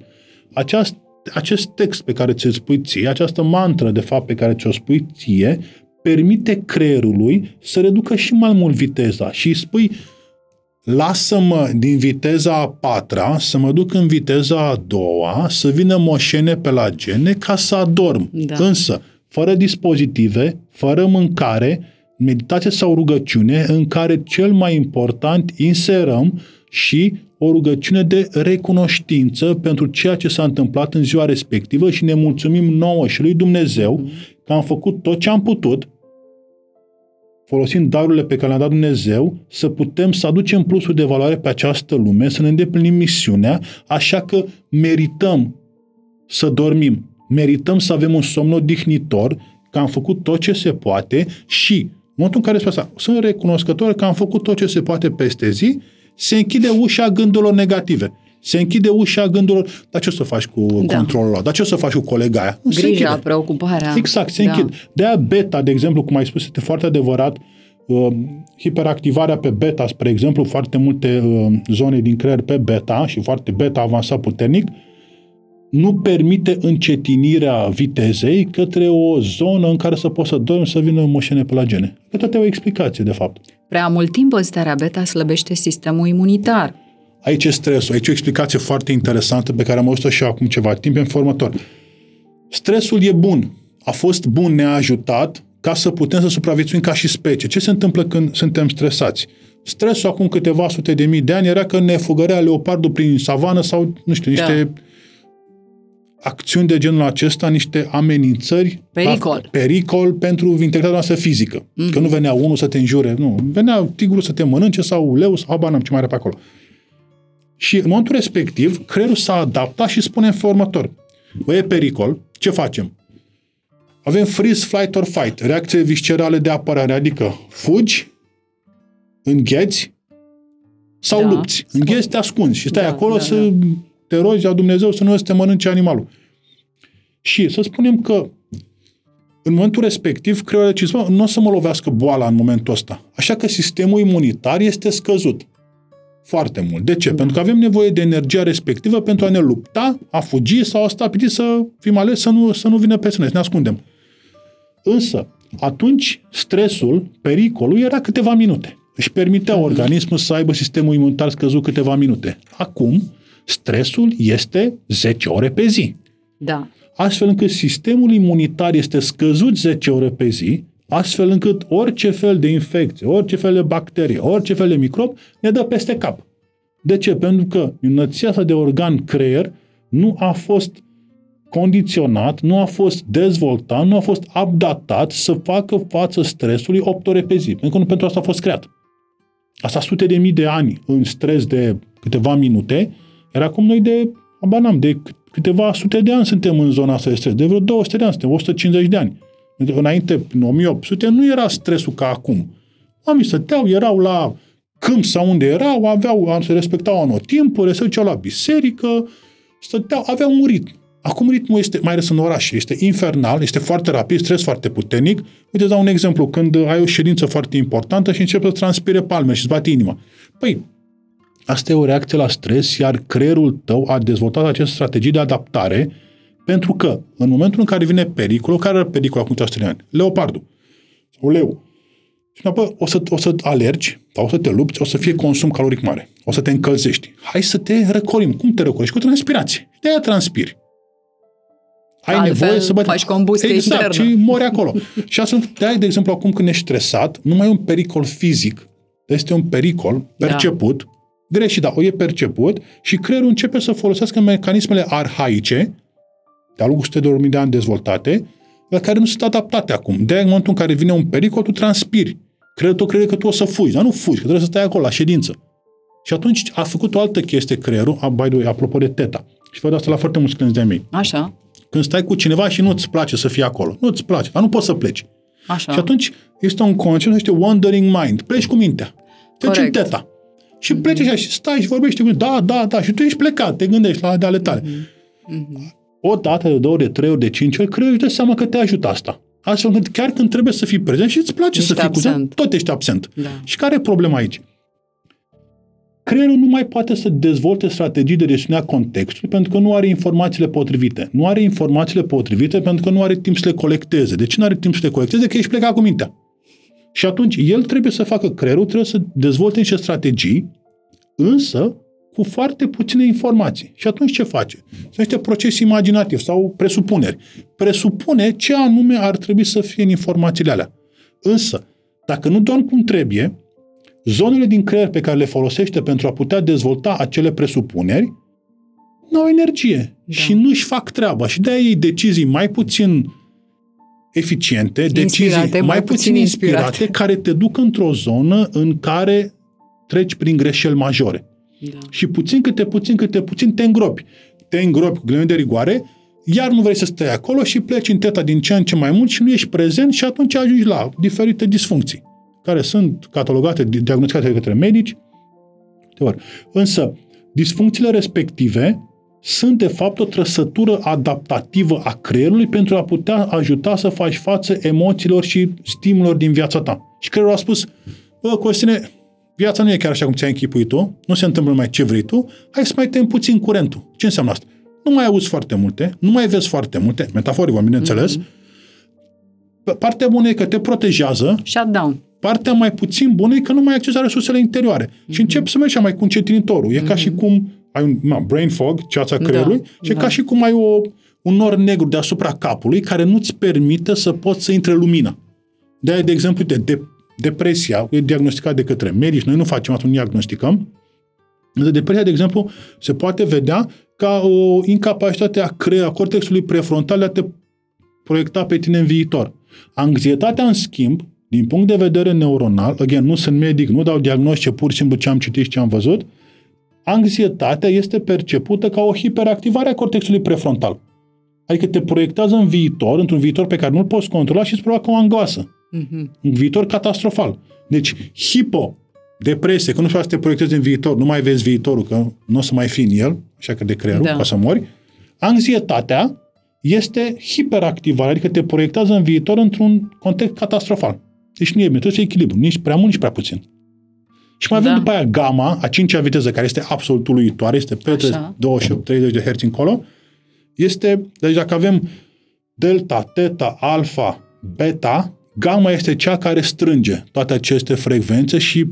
Aceast, acest text pe care ți-l spui ție, această mantră de fapt pe care ți-o spui ție, permite creierului să reducă și mai mult viteza și spui: lasă-mă din viteza a patra să mă duc în viteza a doua, să vină moșene pe la gene ca să adorm. Da. Însă, fără dispozitive, fără mâncare, meditație sau rugăciune în care cel mai important inserăm și o rugăciune de recunoștință pentru ceea ce s-a întâmplat în ziua respectivă și ne mulțumim nouă și lui Dumnezeu mm. că am făcut tot ce am putut, folosind darurile pe care le-a dat Dumnezeu, să putem să aducem plusul de valoare pe această lume, să ne îndeplinim misiunea, așa că merităm să dormim, merităm să avem un somn odihnitor, că am făcut tot ce se poate și, în momentul în care spune asta, sunt recunoscător că am făcut tot ce se poate peste zi, se închide ușa gândurilor negative. Se închide ușa gândurilor. Dar ce o să faci cu da. controlul ăla? Dar ce o să faci cu colega aia? Nu, grija, preocuparea. Exact, se da. închide. De-aia beta, de exemplu, cum ai spus, este foarte adevărat, uh, hiperactivarea pe beta, spre exemplu, foarte multe uh, zone din creier pe beta și foarte beta avansat puternic, nu permite încetinirea vitezei către o zonă în care să poți să dormi, să vină moșene pe la gene. Toate o explicație, de fapt. Prea mult timp în starea beta slăbește sistemul imunitar. Aici e stresul. Aici e o explicație foarte interesantă pe care am auzit-o și acum ceva timp în formător. Stresul e bun. A fost bun, ne-a ajutat ca să putem să supraviețuim ca și specie. Ce se întâmplă când suntem stresați? Stresul acum câteva sute de mii de ani era că ne fugărea leopardul prin savană sau, nu știu, niște da. acțiuni de genul acesta, niște amenințări, pericol, la, pericol pentru integritatea noastră fizică. Mm-hmm. Că nu venea unul să te înjure, nu. Venea tigru să te mănânce sau leu sau habar n-am ce mai era pe acolo. Și în momentul respectiv, creierul s-a adaptat și spune în formător: bă, e pericol, ce facem? Avem freeze, flight or fight, reacție viscerale de apărare, adică fugi, îngheți sau da. lupți. Îngheți, te ascunzi și stai da, acolo da, să da. te rogi la Dumnezeu să nu să te mănânce animalul. Și să spunem că în momentul respectiv, creierul zice: nu o să mă lovească boala în momentul ăsta. Așa că sistemul imunitar este scăzut. Foarte mult. De ce? Pentru că avem nevoie de energia respectivă pentru a ne lupta, a fugi sau a sta pitit să fim ales să nu, să nu vină pe sine, să ne ascundem. Însă, atunci, stresul, pericolul, era câteva minute. Își permitea organismul să aibă sistemul imunitar scăzut câteva minute. Acum, stresul este zece ore pe zi. Da. Astfel încât sistemul imunitar este scăzut zece ore pe zi, astfel încât orice fel de infecție, orice fel de bacterie, orice fel de microb ne dă peste cap. De ce? Pentru că înălțimea asta de organ-creier nu a fost condiționat, nu a fost dezvoltat, nu a fost updatat să facă față stresului opt ore pe zi. Pentru că nu pentru asta a fost creat. Asta sute de mii de ani în stres de câteva minute, iar acum noi de, abanam, de câteva sute de ani suntem în zona asta de stres. De vreo două sute de ani suntem, o sută cincizeci de ani. Înainte, în o mie opt sute, nu era stresul ca acum. Oamenii stăteau, erau la câmp sau unde erau, aveau, se respectau anotimpul, se duceau la biserică, stăteau, aveau un ritm. Acum ritmul este, mai ales în oraș, este infernal, este foarte rapid, stres foarte puternic. Uite, dau un exemplu, când ai o ședință foarte importantă și începi să transpire palme și îți bate inima. Păi, asta e o reacție la stres, iar creierul tău a dezvoltat această strategie de adaptare. Pentru că, în momentul în care vine pericolul, care era pericolul acum trei sute de ani? Leopardul. Sau leu. Și apoi o să, o să alergi, sau o să te lupți, o să fie consum caloric mare. O să te încălzești. Hai să te răcorim. Cum te răcorești? Cu transpirație. De-aia transpiri. Ai altfel nevoie să băti. Faci combustie exact, internă. Exact, și mori acolo. Și asta, de exemplu, acum când ești stresat, nu mai e un pericol fizic. Este un pericol perceput. Da. Greșit, dar o e perceput. Și creierul începe să folosească mecanismele arhaice de-a lungul o sută de mii de ani dezvoltate, la care nu sunt adaptate acum. De-aia, în momentul în care vine un pericol, tu transpiri. Creierul tău crede că tu o să fugi, dar nu fugi, că trebuie să stai acolo, la ședință. Și atunci a făcut o altă chestie creierul, a, by the way, apropo de theta. Și văd asta la foarte mulți clienți de-ai mei. Așa. Când stai cu cineva și nu-ți place să fii acolo, nu-ți place, dar nu poți să pleci. Așa. Și atunci este un concept, este wandering mind. Pleci cu mintea. Treci în theta. Și mm-hmm. pleci așa și stai și vorbești cu da, da, da, și tu ești plecat, te gândești la de ale tale. Mm-hmm. O dată, de două ori, de trei ori, de cinci ori, creierul își dă seama că te ajută asta. Astfel încât chiar când trebuie să fii prezent și îți place ești să fii absent. Cu tot ești absent. Da. Și care e problema aici? Creierul nu mai poate să dezvolte strategii de gestionare a contextului pentru că nu are informațiile potrivite. Nu are informațiile potrivite pentru că nu are timp să le colecteze. De ce nu are timp să le colecteze? Că ești plecat cu mintea. Și atunci el trebuie să facă creierul, trebuie să dezvolte niște strategii, însă cu foarte puține informații. Și atunci ce face? Sunt niște procese imaginative sau presupuneri. Presupune ce anume ar trebui să fie în informațiile alea. Însă, dacă nu dorm cum trebuie, zonele din creier pe care le folosește pentru a putea dezvolta acele presupuneri nu au energie da. și nu își fac treaba. Și de-aia iei decizii mai puțin eficiente, inspirate, decizii mai puțin inspirate, inspirate, care te duc într-o zonă în care treci prin greșeli majore. Da. Și puțin câte puțin câte puțin te îngropi. Te îngropi cu ghilimele de rigoare, iar nu vrei să stai acolo și pleci în theta din ce în ce mai mult și nu ești prezent și atunci ajungi la diferite disfuncții care sunt catalogate, diagnosticate de către medici. Însă, disfuncțiile respective sunt de fapt o trăsătură adaptativă a creierului pentru a putea ajuta să faci față emoțiilor și stimulilor din viața ta. Și creierul a spus: bă, Costine, viața nu e chiar așa cum ți-ai închipuit tu, nu se întâmplă numai ce vrei tu, hai să mai tem puțin curentul. Ce înseamnă asta? Nu mai auzi foarte multe, nu mai vezi foarte multe, metaforic, bineînțeles. Mm-hmm. Partea bună e că te protejează. Shutdown. Partea mai puțin bună e că nu mai ai acces la resursele interioare. Mm-hmm. Și începi să mergi și mai cu încetinitorul. E mm-hmm. ca și cum ai un na, brain fog, ceața creierului, da, și da. ca și cum ai o, un nor negru deasupra capului care nu-ți permite să poți să intre lumina. De-aia, de exemplu, de, de depresia e diagnosticată de către medici. Noi nu facem atunci, nu diagnosticăm. De depresia, de exemplu, se poate vedea ca o incapacitate a, cre- a cortexului prefrontal de a te proiecta pe tine în viitor. Anxietatea, în schimb, din punct de vedere neuronal, again, nu sunt medic, nu dau diagnostice, pur și simplu ce am citit și ce am văzut, anxietatea este percepută ca o hiperactivare a cortexului prefrontal. Adică te proiectează în viitor, într-un viitor pe care nu-l poți controla și îți provoacă o angoasă. Mm-hmm. Un viitor catastrofal. Deci, hipo, depresie, că nu poți să te proiectezi în viitor, nu mai vezi viitorul, că nu o să mai fi în el, așa că de creierul, da. ca să mori. Anxietatea este hiperactivare, adică te proiectează în viitor într-un context catastrofal. Deci nu e bine, trebuie să echilibru, nici prea mult, nici prea puțin. Și mai avem da. după aia gamma, a cincea viteză, care este absolut uluitoare, este pe douăzeci și opt treizeci de herți încolo, este, deci dacă avem delta, theta, alfa, beta, gamma este cea care strânge toate aceste frecvențe și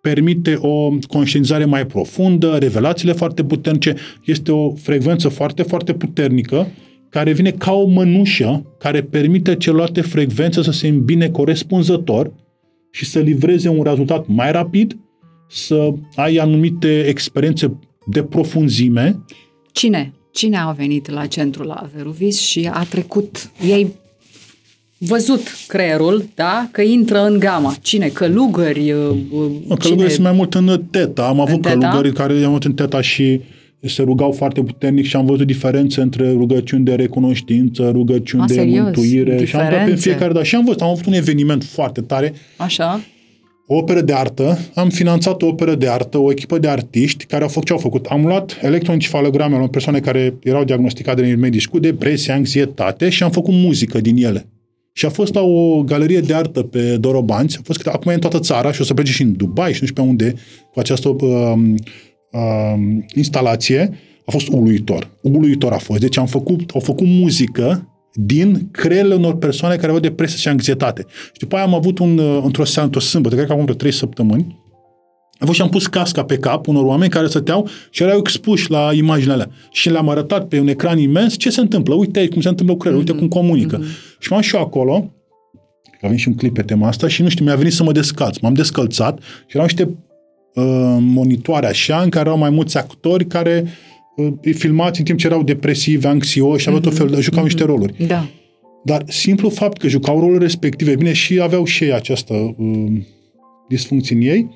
permite o conștientizare mai profundă, revelațiile foarte puternice, este o frecvență foarte, foarte puternică, care vine ca o mănușă care permite celorlalte frecvențe să se îmbine corespunzător și să livreze un rezultat mai rapid, să ai anumite experiențe de profunzime. Cine? Cine a venit la centru la Veruvis și a trecut? Ei văzut creierul, da? Că intră în gamma. Cine? Călugări? Cine? Călugări sunt mai mult în teta. Am avut călugări care i-am avut în teta și se rugau foarte puternic și am văzut diferențe între rugăciuni de recunoștință, rugăciuni a, de serios? mântuire. Diferențe. Și am dat în fiecare, dar și am văzut, am avut un eveniment foarte tare. Așa. O operă de artă, am finanțat o operă de artă, o echipă de artiști care au făcut ce au făcut. Am luat electroencefalograme la persoane care erau diagnosticate de medici cu depresie, anxietate și am făcut muzică din ele. Și a fost la o galerie de artă pe Dorobanți, a fost câte, acum e în toată țara și o să plece și în Dubai și nu știu pe unde cu această uh, Uh, instalație, a fost uluitor. Uluitor a fost. Deci am făcut, au făcut muzică din creierele unor persoane care aveau depresie și anxietate. Și după aia am avut un, într-o, într-o sâmbătă, cred că acum vreo trei săptămâni, am fost și am pus casca pe cap unor oameni care stăteau și erau expuși la imaginele alea. Și le-am arătat pe un ecran imens ce se întâmplă. Uite aici cum se întâmplă cu creierul, uite cum comunică. Mm-hmm. Și m-am și eu acolo, avem și un clip pe tema asta și nu știu, mi-a venit să mă descalț. M-am descălțat și erau niște monitoare așa, în care erau mai mulți actori care îi filmați în timp ce erau depresivi, anxioși, aveau tot felul, jucau mm-hmm. niște roluri. Da. Dar simplu fapt că jucau rolurile respective, bine, și aveau și ei această um, disfuncție în ei.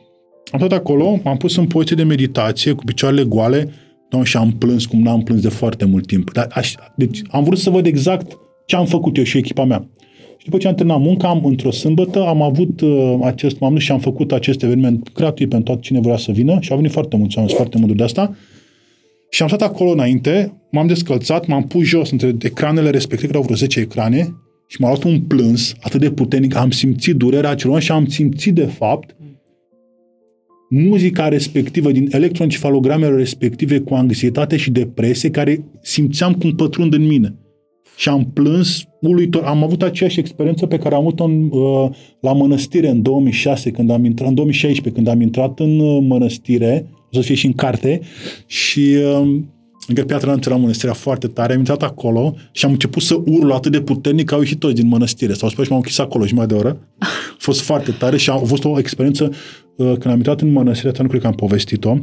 Am tot acolo, m-am pus în poziție de meditație, cu picioarele goale, doamne, și am plâns cum n-am plâns de foarte mult timp. Dar aș, deci, am vrut să văd exact ce am făcut eu și echipa mea. Și după ce am terminat munca, am, într-o sâmbătă, am avut uh, acest, m-am dus și am făcut acest eveniment gratuit pentru toată cine vrea să vină și au venit foarte mulți oameni, foarte mult de asta. Și am stat acolo înainte, m-am descălțat, m-am pus jos între ecranele respective, erau vreo zece ecrane și m-a luat un plâns atât de puternic, am simțit durerea celor și am simțit de fapt muzica respectivă din electroencefalogramele respective cu anxietate și depresie care simțeam cum pătrund în mine. Și am plâns uluitor. Am avut aceeași experiență pe care am avut-o în, uh, la mănăstire în două mii șase, când am intrat, în două mii șaisprezece, când am intrat în uh, mănăstire, o să fie și în carte, și uh, încă piatra noastră la mănăstirea foarte tare, am intrat acolo și am început să urlu atât de puternic că au ieșit toți din mănăstire. S-au spus și m-au închis acolo jumătate de oră. A fost foarte tare și a fost o experiență uh, când am intrat în mănăstire, nu cred că am povestit-o.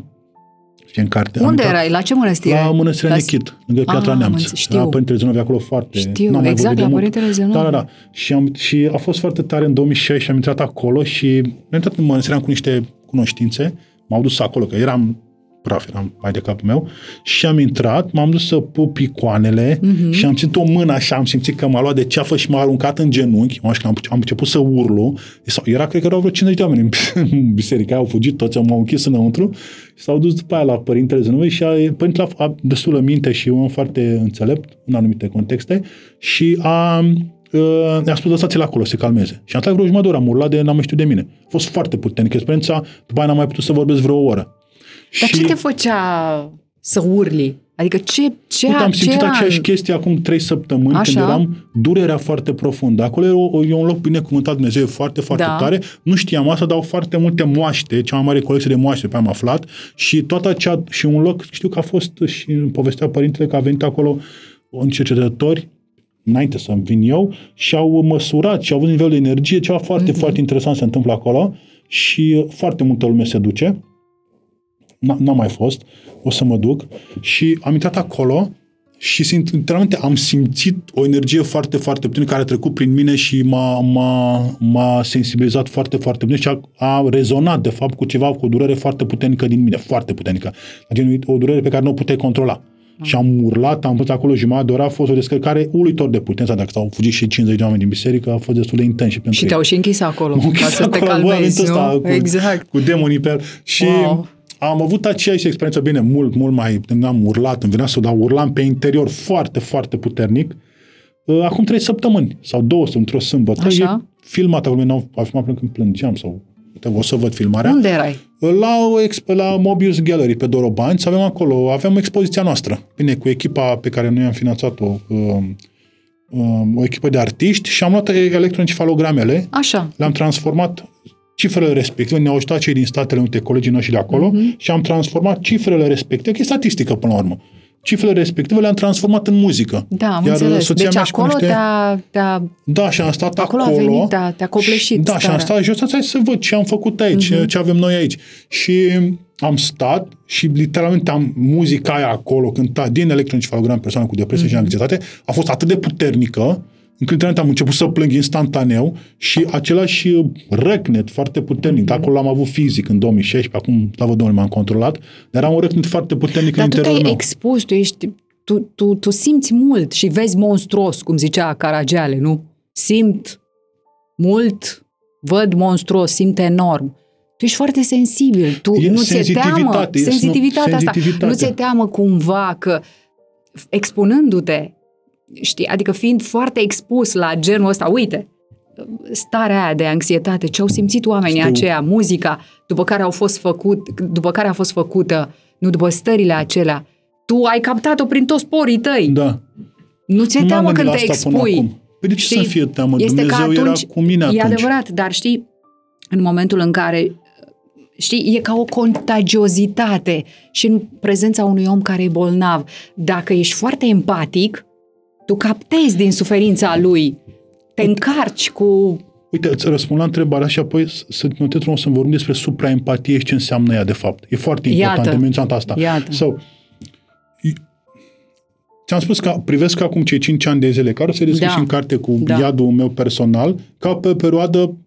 În carte. Unde erai? La ce mănăstire? La Mănăstirea Nechid, lângă Piatra Neamț. Știu. La Părintele Zenove, acolo foarte... Știu, exact, la Părintele Zenove. Da, da, da. Și, am, și a fost foarte tare în două mii șaisprezece, am intrat acolo și am intrat în mănăstire, am cu niște cunoștințe, m-au dus acolo, că eram praf, eram mai de capul meu, și am intrat, m-am dus să pup icoanele mm-hmm. și am simțit o mână așa, am simțit că m-a luat de ceafă și m-a aruncat în genunchi, am, am, am început să urlu, era, cred că erau vreo cincizeci de oameni în biserică, au fugit toți, m-au închis înăuntru și s-au dus după aia la Părintele Zenove și a, Părintele a destulă minte și un om foarte înțelept în anumite contexte și a... ne-a spus, lăsați-l acolo, se calmeze. Și am stat vreo jumătate de oră, am urlat de n-am știut de mine. A fost foarte puternic experiența, după aia n-am mai putut să vorbesc vreo oră. Dar și... ce te făcea să urli? Adică ce, ce, Uite, am ce simțit an? aceeași chestie acum trei săptămâni, Așa? când eram durerea foarte profundă. Acolo e un loc binecuvântat Dumnezeu, foarte, foarte da. tare. Nu știam asta, dar au foarte multe moaște, cea mai mare colecție de moaște pe am aflat. Și toată acea, și un loc, știu că a fost, și povestea părintele că a venit acolo un cercetători, înainte să-mi vin eu, și au măsurat și au avut nivelul de energie, ceva foarte, mm-hmm. foarte interesant se întâmplă acolo și foarte multă lume se duce. N-am mai fost, o să mă duc și am intrat acolo și simt, literalmente am simțit o energie foarte, foarte puternică care a trecut prin mine și m-a, m-a, m-a sensibilizat foarte, foarte bine și a, a rezonat, de fapt, cu ceva, cu o durere foarte puternică din mine, foarte puternică, o durere pe care nu o puteai controla. Mm. Și am urlat, am fost acolo jumătate de oră, a fost o descărcare uluitor de putență, dacă s-au fugit și cincizeci de oameni din biserică, a fost destul de intens și pentru Și te-au ei. și închis acolo, m-au ca să acolo, te calmezi, nu? Cu, exact. Cu demonii pe el. Și wow. am avut aceeași experiență, bine, mult, mult mai, am urlat, îmi venea să o dau, urlam pe interior foarte, foarte puternic. Acum trei săptămâni sau două, într-o sâmbătă, e filmat acolo, nu am filmat până când plângeam sau o să văd filmarea. Unde erai? La, la Mobius Gallery, pe Dorobanți, să avem acolo, aveam expoziția noastră. Bine, cu echipa pe care noi am finanțat-o, o echipă de artiști și am luat electroencefalogramele, Așa. le-am transformat cifrele respective, ne-au ajutat cei din Statele Unite, colegii noștri de acolo, uh-huh. și am transformat cifrele respective, că e statistică până la urmă, cifrele respective le-am transformat în muzică. Da, am Iar înțeles. Deci acolo cunoște... te-a, te-a... Da, și am stat acolo. Acolo a venit, te-a, te-a copleșit. Și, da, și am stat, eu stai să văd ce am făcut aici, uh-huh. ce avem noi aici. Și am stat și literalmente am muzica aia acolo, cânta din electroencefalogram, persoană cu depresie uh-huh. și anxietate, a fost atât de puternică, încât am început să plâng instantaneu și același răcnet foarte puternic, de acolo l-am avut fizic în două mii șaisprezece, acum, slavă Domnului, m-am controlat, dar am un răcnet foarte puternic dar în interiorul meu. Dar tu te-ai expus, tu, ești, tu, tu, tu simți mult și vezi monstruos, cum zicea Caragiale, nu? Simt mult, văd monstruos, simt enorm. Tu ești foarte sensibil, tu e nu ți-e teamă, sensitivitatea asta, nu ți-e teamă cumva că expunându-te, știi, adică fiind foarte expus la genul ăsta, uite, starea aia de anxietate, ce au simțit oamenii Știu. aceia, muzica, după care, au fost făcut, după care a fost făcută, nu după stările acelea, tu ai captat-o prin toți porii tăi. Da. Nu ți-e teamă când te expui. Păi de ce știi? Să fie teamă? Este Dumnezeu atunci, era cu mine atunci. E adevărat, dar știi, în momentul în care, știi, e ca o contagiozitate și în prezența unui om care e bolnav, dacă ești foarte empatic, tu captezi din suferința lui, te uite, încarci cu... Uite, îți răspund la întrebarea și apoi să notez o să vorbim despre supraempatie și ce înseamnă ea de fapt. E foarte important iată, de menționat asta. Iată. So, ți-am spus că privesc acum cei cinci ani de zile care se descrie da. și în carte cu da. iadul meu personal ca pe perioadă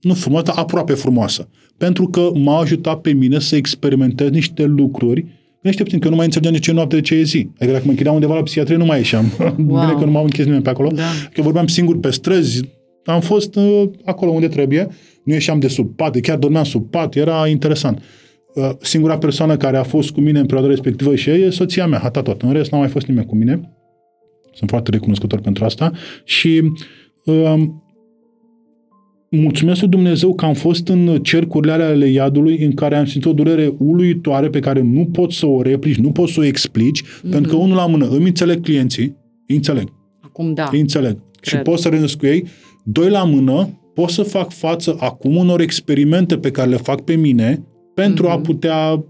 nu frumoasă, aproape frumoasă. Pentru că m-a ajutat pe mine să experimentez niște lucruri. Nu știu, că nu mai înțelegeam nici ce noapte de ce e zi. Adică dacă mă închideam undeva la psihiatrie, nu mai ieșeam. Wow. Bine că nu m-am închis nimeni pe acolo. Da. Că vorbeam singur pe străzi. Am fost uh, acolo unde trebuie. Nu ieșeam de sub pat. Chiar dormeam sub pat. Era interesant. Uh, singura persoană care a fost cu mine în perioada respectivă și e soția mea. Hata tot. În rest, n-a mai fost nimeni cu mine. Sunt foarte recunoscător pentru asta. Și... Uh, mulțumesc lui Dumnezeu că am fost în cercurile alea ale iadului în care am simțit o durere uluitoare pe care nu pot să o replici, nu pot să o explici, mm-hmm. pentru că unul la mână îmi înțeleg clienții, înțeleg. Acum da. Înțeleg. Cred. Și pot să renunț cu ei. Doi la mână, pot să fac față acum unor experimente pe care le fac pe mine pentru mm-hmm. a putea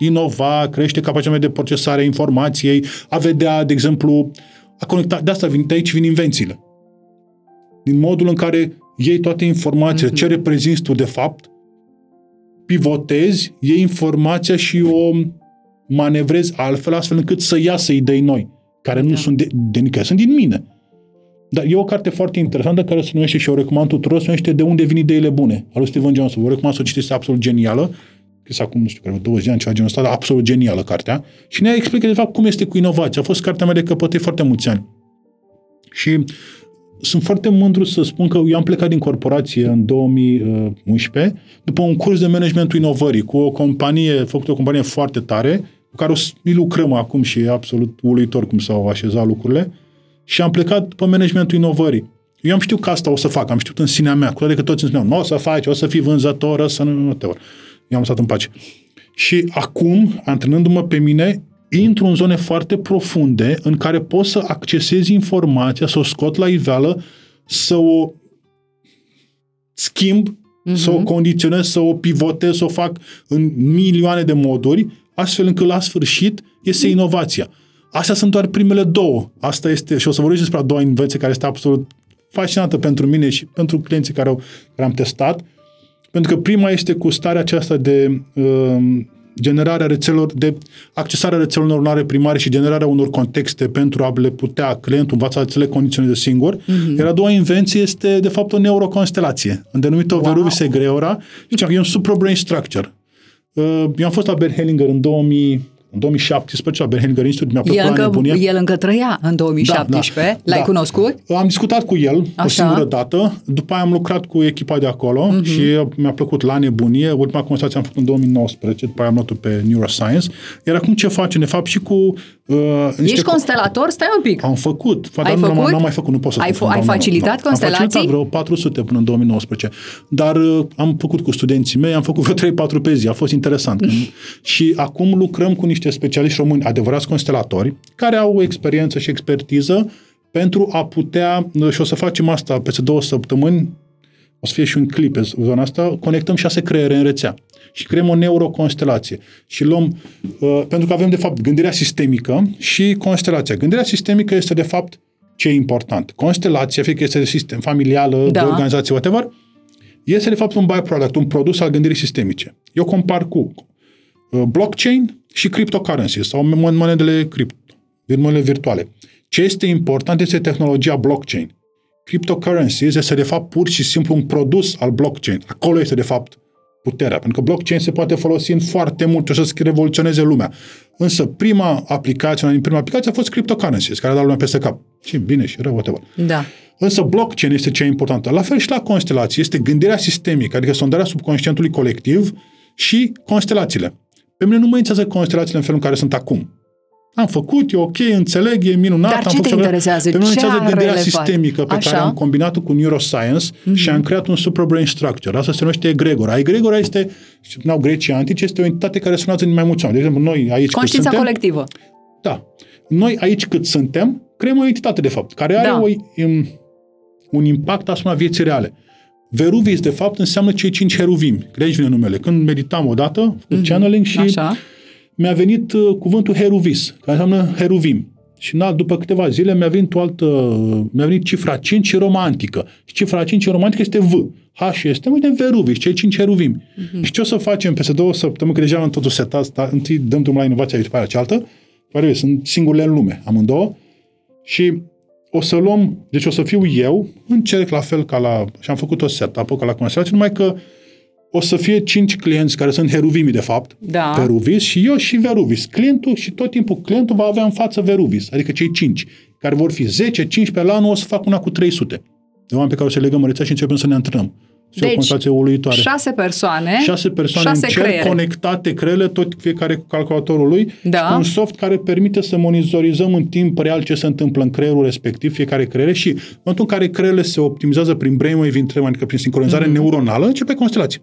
inova, crește capacitatea de procesare a informației, a vedea, de exemplu, a conecta. De asta vin, de aici vin invențiile. Din modul în care iei toate informațiile, mm-hmm. ce reprezinți tu de fapt, pivotezi, iei informația și o manevrezi altfel, astfel încât să iasă idei noi, care nu da. sunt de, de nicăieri, sunt din mine. Dar e o carte foarte interesantă care se numește, și o recomand tuturor, se numește De unde vin ideile bune, al lui Steven Johnson. Vă recomand să o citiți, absolut genială, că este acum, nu știu, cred, douăzeci de ani, ceva genul ăsta, dar absolut genială cartea. Și ne explică de fapt cum este cu inovația. A fost cartea mea de căpătăi foarte mulți ani. Și sunt foarte mândru să spun că eu am plecat din corporație în două mii unsprezece după un curs de managementul inovării cu o companie, făcută o companie foarte tare, cu care îi lucrăm acum și e absolut uluitor cum s-au așezat lucrurile și am plecat pe managementul inovării. Eu am știut că asta o să fac, am știut în sinea mea, cu toate că toți îmi spuneau, nu o să faci, o să fii vânzător, o să nu, nu te ori. I-am lăsat în pace. Și acum, antrenându-mă pe mine, intru în zone foarte profunde în care pot să accesezi informația, să o scot la iveală, să o schimb, uh-huh. să o condiționez, să o pivotez, să o fac în milioane de moduri, astfel încât la sfârșit este inovația. Astea sunt doar primele două. Asta este, și o să vorbim despre a doua invenție care este absolut fascinantă pentru mine și pentru clienții care, au, care am testat, pentru că prima este cu starea aceasta de uh, generarea rețelor, de accesarea rețelor neuronale primare și generarea unor contexte pentru a le putea clientul învăța să le condiționeze singur. Mm-hmm. Iar a doua invenție este, de fapt, o neuroconstelație, îndenumită wow. Veruvis egreora, și e un suprabrain structure. Uh, eu am fost la Berhelinger în două mii În două mii șaptesprezece, la Berhelinger Institute, mi-a plăcut la nebunie. El încă trăia în două mii șaptesprezece. Da, da, L-ai da. cunoscut? Am discutat cu el Așa. o singură dată. După aia am lucrat cu echipa de acolo uh-huh. și mi-a plăcut la nebunie. Ultima conversație am făcut în două mii nouăsprezece, după aia am luat-o pe Neuroscience. Iar acum ce facem? De fapt și cu... Uh, Ești co- constelator? Stai un pic. Am făcut. Ai dar făcut? Nu am mai făcut, nu pot să ai, spun, f- ai facilitat da. constelații? Am facilitat vreo patru sute până în două mii nouăsprezece. Dar uh, am făcut cu studenții mei, am făcut vreo trei patru pe zi. A fost interesant. Și acum lucrăm cu niște specialiști români, adevărați constelatori, care au experiență și expertiză pentru a putea, și o să facem asta peste două săptămâni, o să fie și un clip pe zona asta, conectăm șase creiere în rețea și creăm o neuroconstelație. Și luăm, uh, pentru că avem, de fapt, gândirea sistemică și constelația. Gândirea sistemică este, de fapt, ce e important. Constelația, fie că este de sistem familială, da. de organizație, whatever, este, de fapt, un byproduct, un produs al gândirii sistemice. Eu compar cu uh, blockchain și cryptocurrency sau monedele cripto, monedele virtuale. Ce este important este tehnologia blockchain. Cryptocurrency este de fapt pur și simplu un produs al blockchain. Acolo este de fapt puterea, pentru că blockchain se poate folosi în foarte mult, o să revoluționeze lumea. Însă prima aplicație, una din prima aplicație a fost cryptocurrency, care a dat lumea peste cap. Și bine și rău, whatever. Da. Însă blockchain este cea importantă. La fel și la constelații, este gândirea sistemică, adică sondarea subconștientului colectiv și constelațiile. Pe mine nu mă interesează constelațiile în felul în care sunt acum. Am făcut, e ok, înțeleg, e minunat. Dar ce te interesează? Pe mine ce interesează gândirea relevant? sistemică pe Așa? care am combinat-o cu neuroscience mm-hmm. și am creat un suprabrain structure. Asta se numește egregora. Egregora este, spuneau grecii antici, este o entitate care sunează din mai mulți oameni. De exemplu, noi aici Conștiința cât suntem... colectivă. Da. Noi aici cât suntem, creăm o entitate, de fapt, care are da. o, um, un impact asupra vieții reale. Veruvis, de fapt, înseamnă cei cinci heruvim. De aici vine numele. Când meditam odată cu mm-hmm. channeling și Așa. mi-a venit uh, cuvântul heruvis, care înseamnă heruvim. Și na, după câteva zile mi-a venit o altă, mi-a venit cifra cinci și romantică. Și cifra cinci romantică este V. H este, uite, Veruvis, cei cinci heruvim. Mm-hmm. Și ce o să facem peste două săptămâni, că deja am totul setat, da, întâi dăm drumul la inovația și după aia cealaltă. Sunt singurele în lume, amândouă. Și o să luăm, deci o să fiu eu, încerc la fel ca la, și am făcut o setup-ul ca la constelație, numai că o să fie cinci clienți care sunt heruvimi, de fapt, da. Veruvis și eu și Veruvis. Clientul și tot timpul clientul va avea în față Veruvis, adică cei cinci, care vor fi zece cincisprezece la anul, o să fac una cu trei sute de oameni pe care o să legăm în rețea și începem să ne antrenăm. Deci, șase persoane, șase persoane șase în cer, creiere. conectate creele, tot fiecare cu calculatorul lui, da. și un soft care permite să monitorizăm în timp real ce se întâmplă în creierul respectiv, fiecare creiere, și în momentul în care creele se optimizează prin brainwave întrebă, adică prin sincronizare mm-hmm. neuronală, începe constelație.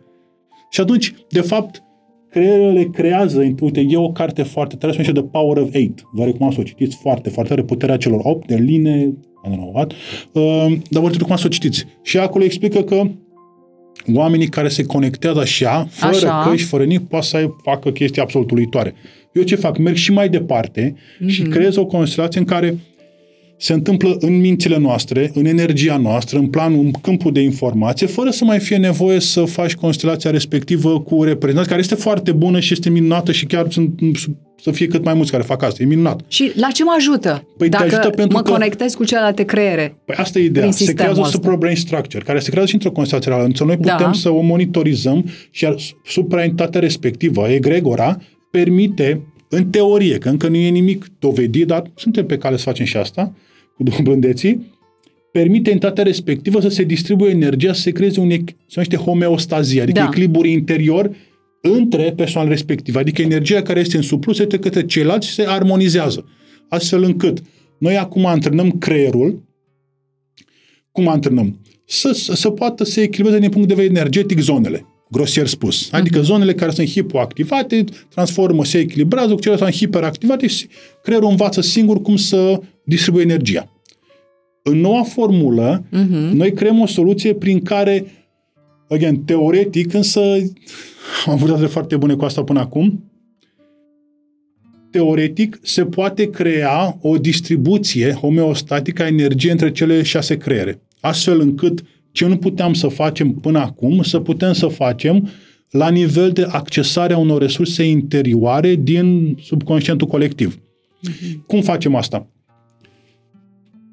Și atunci, de fapt, creierele creează, uite, e o carte foarte tare, se numește The Power of Eight, vă recomand să o citiți foarte, foarte tare, puterea celor opt, de line, uh, dar vă recomand să o citiți. Și acolo explică că oamenii care se conectează așa, fără așa. căști, fără nimic, poate să facă chestii absolut uluitoare. Eu ce fac? Merg și mai departe mm-hmm. și creez o constelație în care se întâmplă în mințile noastre, în energia noastră, în planul, în câmpul de informație, fără să mai fie nevoie să faci constelația respectivă cu reprezentanți, care este foarte bună și este minunată și chiar sunt, să fie cât mai mulți care fac asta. E minunat. Și la ce mă ajută? Păi dacă te ajută pentru mă că... conectez cu celelalte creiere. Păi asta e ideea. Se creează o suprabrain structure, care se creează și într-o constelație reală. Deci noi putem da. să o monitorizăm și supraentitatea respectivă, egregora, permite, în teorie, că încă nu e nimic dovedit, dar suntem pe cale să facem și asta, cu două blândeții, permite entitatea respectivă să se distribuie energia, să se creeze un ec- se numește homeostazie, adică da. echilibru interior între persoanele respective. Adică energia care este în surplus este către ceilalți și se armonizează. Astfel încât noi acum antrenăm creierul. Cum antrenăm? Să, să, să poată să echilibreze din punct de vedere energetic zonele. grosier spus. Adică uh-huh. zonele care sunt hipoactivate transformă, se echilibrează cu cele care sunt hiperactivate și creierul învață singur cum să distribuie energia. În noua formulă, uh-huh. noi creăm o soluție prin care, again, teoretic, însă am avut date foarte bune cu asta până acum, teoretic se poate crea o distribuție homeostatică a energiei între cele șase creiere. Astfel încât ce nu puteam să facem până acum, să putem să facem la nivel de accesarea unor resurse interioare din subconștientul colectiv. Uh-huh. Cum facem asta?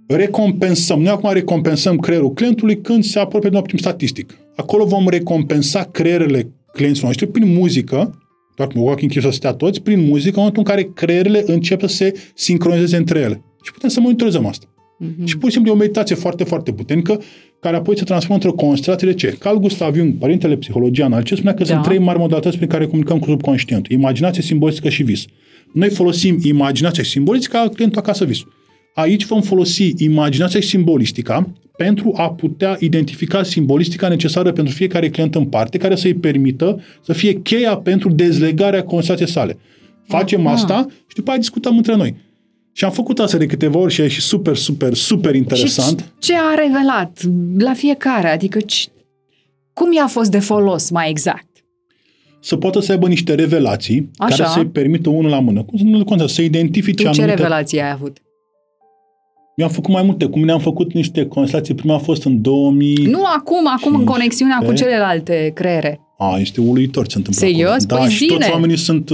Recompensăm. Noi acum recompensăm creierul clientului când se apropie de un optim statistic. Acolo vom recompensa creierele clienților noștri prin muzică, doar că mă fac închis să stea toți, prin muzică, în momentul în care creierele încep să se sincronizeze între ele. Și putem să monitorizăm asta. Uh-huh. Și pur și simplu e o meditație foarte, foarte puternică, care apoi se transformă într-o constelație de ce? Carl Gustav Jung, părintele psihologian al ce spunea că da. sunt trei mari modalități prin care comunicăm cu subconștientul. Imaginație, simbolistică și vis. Noi folosim imaginația și simbolistică, clientul acasă vis. Aici vom folosi imaginația și simbolistica pentru a putea identifica simbolistica necesară pentru fiecare client în parte, care să-i permită să fie cheia pentru dezlegarea constelației sale. Facem Aha. asta și după aceea discutăm între noi. Și am făcut asta de câteva ori și e și super, super, super interesant. Și ce a revelat la fiecare? Adică cum i-a fost de folos mai exact? Să poată să aibă niște revelații Așa. care să-i permită unul la mână. Să identifice anumite... Tu ce revelații ai avut? Eu am făcut mai multe. Cum ne-am făcut niște constelații. Prima a fost în două mii... Nu acum, acum în conexiunea cu celelalte creiere. A, este uluitor ce se întâmplă. Serios? Da, păi și zine. Toți oamenii sunt...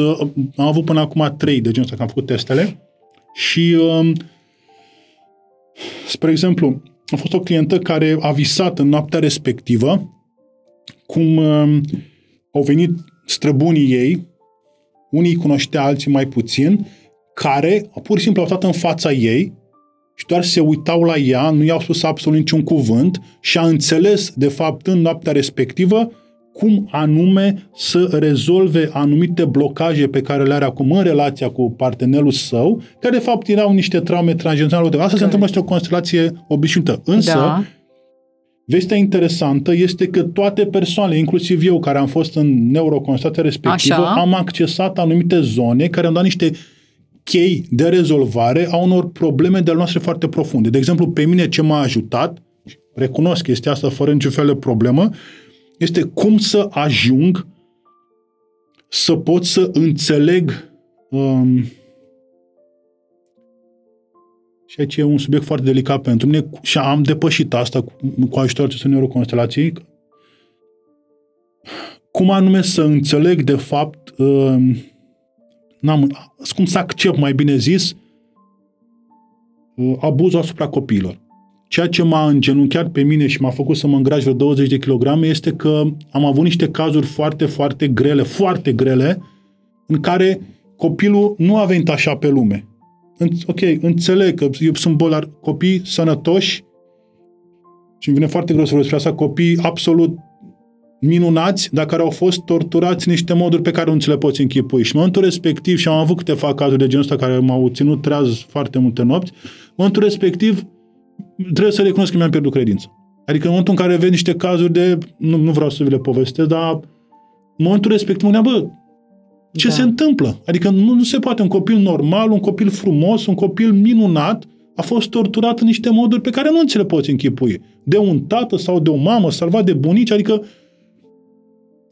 Am avut până acum trei de genul ăsta, că am făcut testele. Și, um, spre exemplu, a fost o clientă care a visat în noaptea respectivă cum um, au venit străbunii ei, unii îi cunoștea, alții mai puțin, care pur și simplu au stat în fața ei și doar se uitau la ea, nu i-au spus absolut niciun cuvânt și a înțeles, de fapt, în noaptea respectivă cum anume să rezolve anumite blocaje pe care le are acum în relația cu partenerul său, care de fapt erau niște traume transgeneraționale. Asta care. se întâmplă și o constelație obișnuită. Însă, da. vestea interesantă este că toate persoanele, inclusiv eu care am fost în neuroconstelația respectivă, Așa. am accesat anumite zone care am dat niște chei de rezolvare a unor probleme de-ale noastre foarte profunde. De exemplu, pe mine ce m-a ajutat, recunosc chestia asta fără niciun fel de problemă, este cum să ajung să pot să înțeleg um, și aici e un subiect foarte delicat pentru mine și am depășit asta cu, cu ajutorul acestui neuroconstelații, cum anume să înțeleg de fapt um, n-am, cum să accept, mai bine zis, abuzul asupra copiilor. Ceea ce m-a îngenunchiat pe mine și m-a făcut să mă îngraș vreo douăzeci de kilograme este că am avut niște cazuri foarte, foarte grele, foarte grele, în care copilul nu a venit așa pe lume. Ok, înțeleg că eu sunt bolar, copii sănătoși și îmi vine foarte greu să vorbesc despre asta, copii absolut minunați, dar care au fost torturați în niște moduri pe care nu ți le poți închipui. Și în momentul respectiv, și am avut câteva cazuri de genul ăsta care m-au ținut treaz foarte multe nopți, în momentul respectiv trebuie să recunosc că mi-am pierdut credința. Adică în momentul în care vezi niște cazuri de... Nu, nu vreau să vi le povestesc, dar în momentul respectiv mă gândeam, bă, ce da. se întâmplă? Adică nu, nu se poate. Un copil normal, un copil frumos, un copil minunat a fost torturat în niște moduri pe care nu ți le poți închipui. De un tată sau de o mamă, salvat de bunici, adică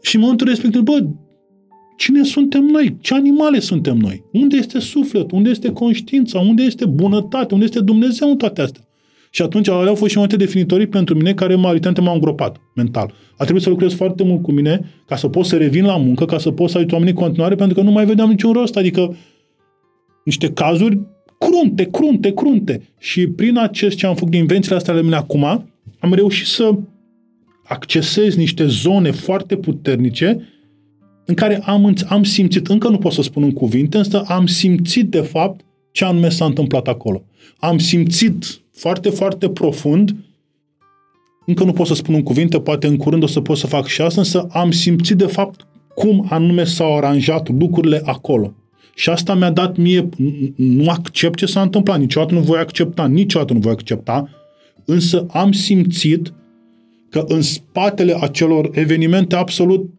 și în momentul respectiv, bă, cine suntem noi? Ce animale suntem noi? Unde este sufletul? Unde este conștiința? Unde este bunătatea? Unde este Dumnezeu în toate astea? Și atunci au fost și momente definitorii pentru mine care m-au m-au îngropat mental. A trebuit să lucrez foarte mult cu mine ca să pot să revin la muncă, ca să pot să ajut oamenii în continuare, pentru că nu mai vedeam niciun rost. Adică niște cazuri crunte, crunte, crunte. Și prin acest ce am făcut, invențiile astea ale mele acum, am reușit să accesez niște zone foarte puternice în care am, am simțit, încă nu pot să spun în cuvinte, însă am simțit de fapt ce anume s-a întâmplat acolo. Am simțit foarte, foarte profund, încă nu pot să spun în cuvinte, poate în curând o să pot să fac și asta, însă am simțit de fapt cum anume s-au aranjat lucrurile acolo. Și asta mi-a dat mie, nu accept ce s-a întâmplat, niciodată nu voi accepta, niciodată nu voi accepta, însă am simțit că în spatele acelor evenimente absolut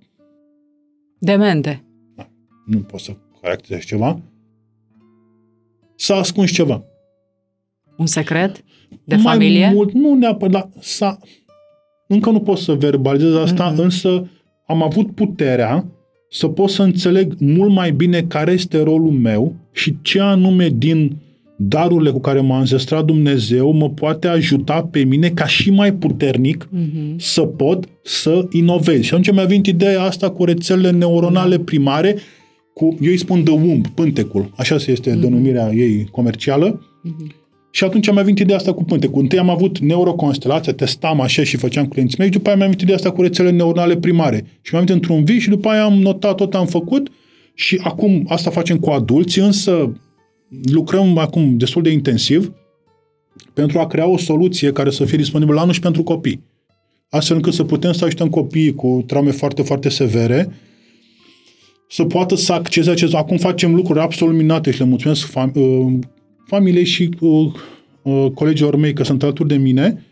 Demente. Da. Nu poți să caracterizezi ceva. S-a ascuns ceva. Un secret? De mai familie? Mult, nu neapărat. S-a... Încă nu pot să verbalizez asta, mm-hmm. însă am avut puterea să pot să înțeleg mult mai bine care este rolul meu și ce anume din darurile cu care m-a înzestrat Dumnezeu mă poate ajuta pe mine ca și mai puternic mm-hmm. să pot să inovez. Și atunci mi-a venit ideea asta cu rețelele neuronale primare, cu, eu îi spun de umb, pântecul, așa se este mm-hmm. denumirea ei comercială. Mm-hmm. Și atunci mi-a venit ideea asta cu pântecul. Întâi am avut neuroconstelație, testam așa și făceam clienții mei, și după aia mi-a venit ideea asta cu rețelele neuronale primare. Și mi-a venit într-un vis și după aia am notat tot am făcut și acum asta facem cu adulți, însă lucrăm acum destul de intensiv pentru a crea o soluție care să fie disponibilă anul și pentru copii. Astfel încât să putem să ajutăm copiii cu traume foarte, foarte severe să poată să acceseze acest... Acum facem lucruri absolut minate și le mulțumesc fam- familiei și uh, uh, colegilor mei că sunt alături de mine,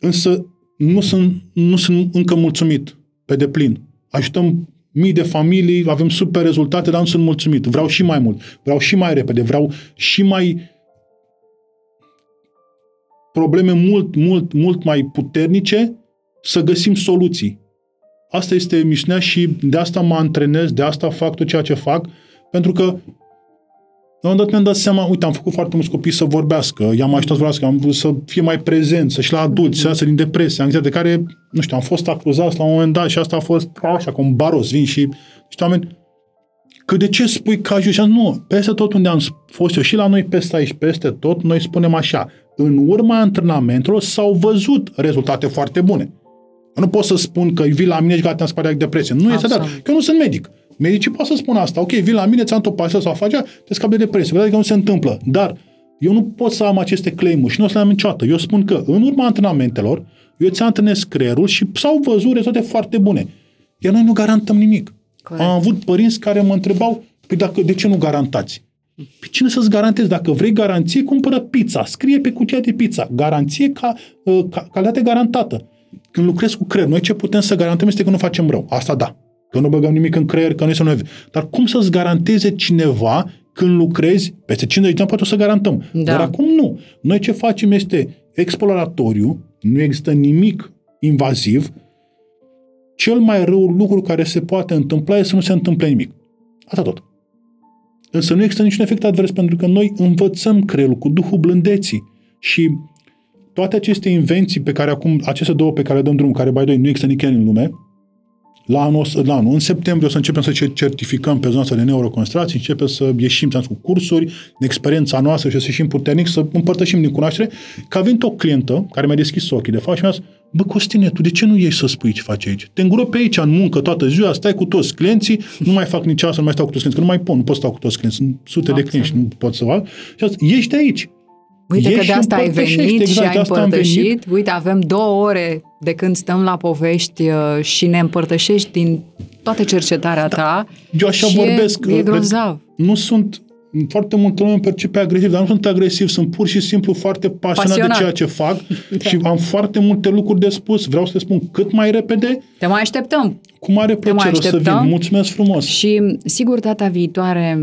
însă nu sunt, nu sunt încă mulțumit pe deplin. Ajutăm mii de familii, avem super rezultate, dar nu sunt mulțumit. Vreau și mai mult, vreau și mai repede, vreau și mai probleme mult, mult, mult mai puternice, să găsim soluții. Asta este misiunea și de asta mă antrenez, de asta fac tot ceea ce fac, pentru că la un dat mi-am dat seama, uite, am făcut foarte mulți copii să vorbească, i-am ajutat să vorbească, am vrut să fie mai prezent, să-și la adulți, să iasă din depresie, anxietate, de care, nu știu, am fost acuzați la un moment dat și asta a fost așa, cum baros, vin și niște oameni, că de ce spui că ajungi? Nu, peste tot unde am fost eu și la noi, peste aici, peste tot, noi spunem așa, în urma antrenamentelor s-au văzut rezultate foarte bune. Eu nu pot să spun că vii la mine și gata, te-am spărat de depresie. Nu este dat, că eu nu sunt medic. Medicii pot să spun asta, ok, vin la mine, ți-am tot pasă sau afacea, te scap de depresie. Că adică nu se întâmplă, dar eu nu pot să am aceste claim-uri și nu o să le am niciodată. Eu spun că în urma antrenamentelor, eu ți-am antrenez creierul și s-au văzut rezultate foarte bune. Iar noi nu garantăm nimic. Corect. Am avut părinți care mă întrebau, păi dacă, de ce nu garantați? Păi cine să-ți garantezi? Dacă vrei garanție, cumpără pizza, scrie pe cutia de pizza, garanție ca, ca calitate garantată. Când lucrez cu creier, noi ce putem să garantăm este că nu facem rău. Asta da. Că nu băgăm nimic în creier, că nu este nevoie. Dar cum să-ți garanteze cineva când lucrezi peste cincizeci de ani, poate o să garantăm. Da. Dar acum nu. Noi ce facem este exploratoriu, nu există nimic invaziv. Cel mai rău lucru care se poate întâmpla este să nu se întâmple nimic. Asta tot. Însă nu există niciun efect advers, pentru că noi învățăm creierul cu duhul blândeții și toate aceste invenții pe care acum, aceste două pe care le dăm drum, care, by the way, nu există nicăieri în lume, la anul, la anul, în septembrie o să începem să certificăm pe zona asta de neuroconstelație, începem să ieșim cu cursuri, de experiența noastră și să ieșim puternic, să împărtășim din cunoaștere, că a venit o clientă care mi-a deschis ochii de fapt și mi-a zis, bă, Costine, tu de ce nu ieși să spui ce faci aici? Te îngropi aici în muncă toată ziua, stai cu toți clienții, nu mai fac nici asta, nu mai stau cu toți clienții, că nu mai pot, nu pot stau cu toți clienții, sunt sute de clienți, nu pot să fac. Și a zis, ieși de aici. Uite că de asta ai venit exact, și ai împărtășit. Uite, avem două ore de când stăm la povești și ne împărtășești din toată cercetarea da, ta. Eu așa vorbesc. E, e grozav. Nu sunt, foarte multă lume percepe agresiv, dar nu sunt agresiv, sunt pur și simplu foarte pasionat, pasionat. de ceea ce fac da. și am foarte multe lucruri de spus. Vreau să le spun cât mai repede. Te mai așteptăm. Cu mare plăcere o să vin. Mulțumesc frumos. Și sigur data viitoare...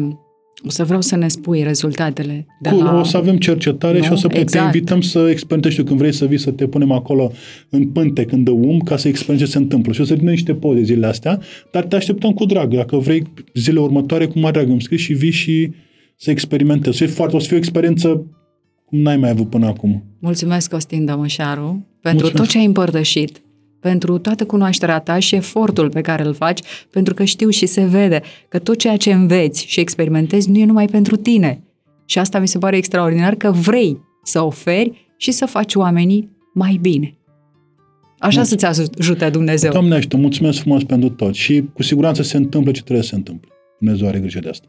O să vreau să ne spui rezultatele. De cool, la... O să avem cercetare, nu? Și o să exact. Te invităm să experimentezi când vrei să vii, să te punem acolo în pântec, în dăum, ca să experimentezi ce se întâmplă. Și o să dăm niște poze zilele astea, dar te așteptăm cu drag. Dacă vrei zilele următoare, cu mare drag îmi scrii și vii și să experimentezi. O să fie o experiență cum n-ai mai avut până acum. Mulțumesc, Costin Dămășaru, pentru Mulțumesc. tot ce ai împărtășit, pentru toată cunoașterea ta și efortul pe care îl faci, pentru că știu și se vede că tot ceea ce înveți și experimentezi nu e numai pentru tine. Și asta mi se pare extraordinar, că vrei să oferi și să faci oamenii mai bine. Așa mulțumesc. Să-ți ajute Dumnezeu. Doamne ajută, mulțumesc frumos pentru tot și cu siguranță se întâmplă ce trebuie să se întâmple. Dumnezeu are grijă de asta.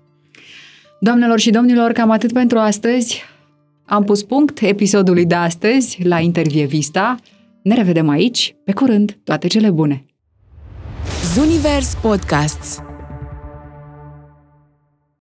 Doamnelor și domnilor, cam atât pentru astăzi. Am pus punct episodului de astăzi la Intervievista. Ne revedem aici, pe curând, toate cele bune! Zunivers Podcasts.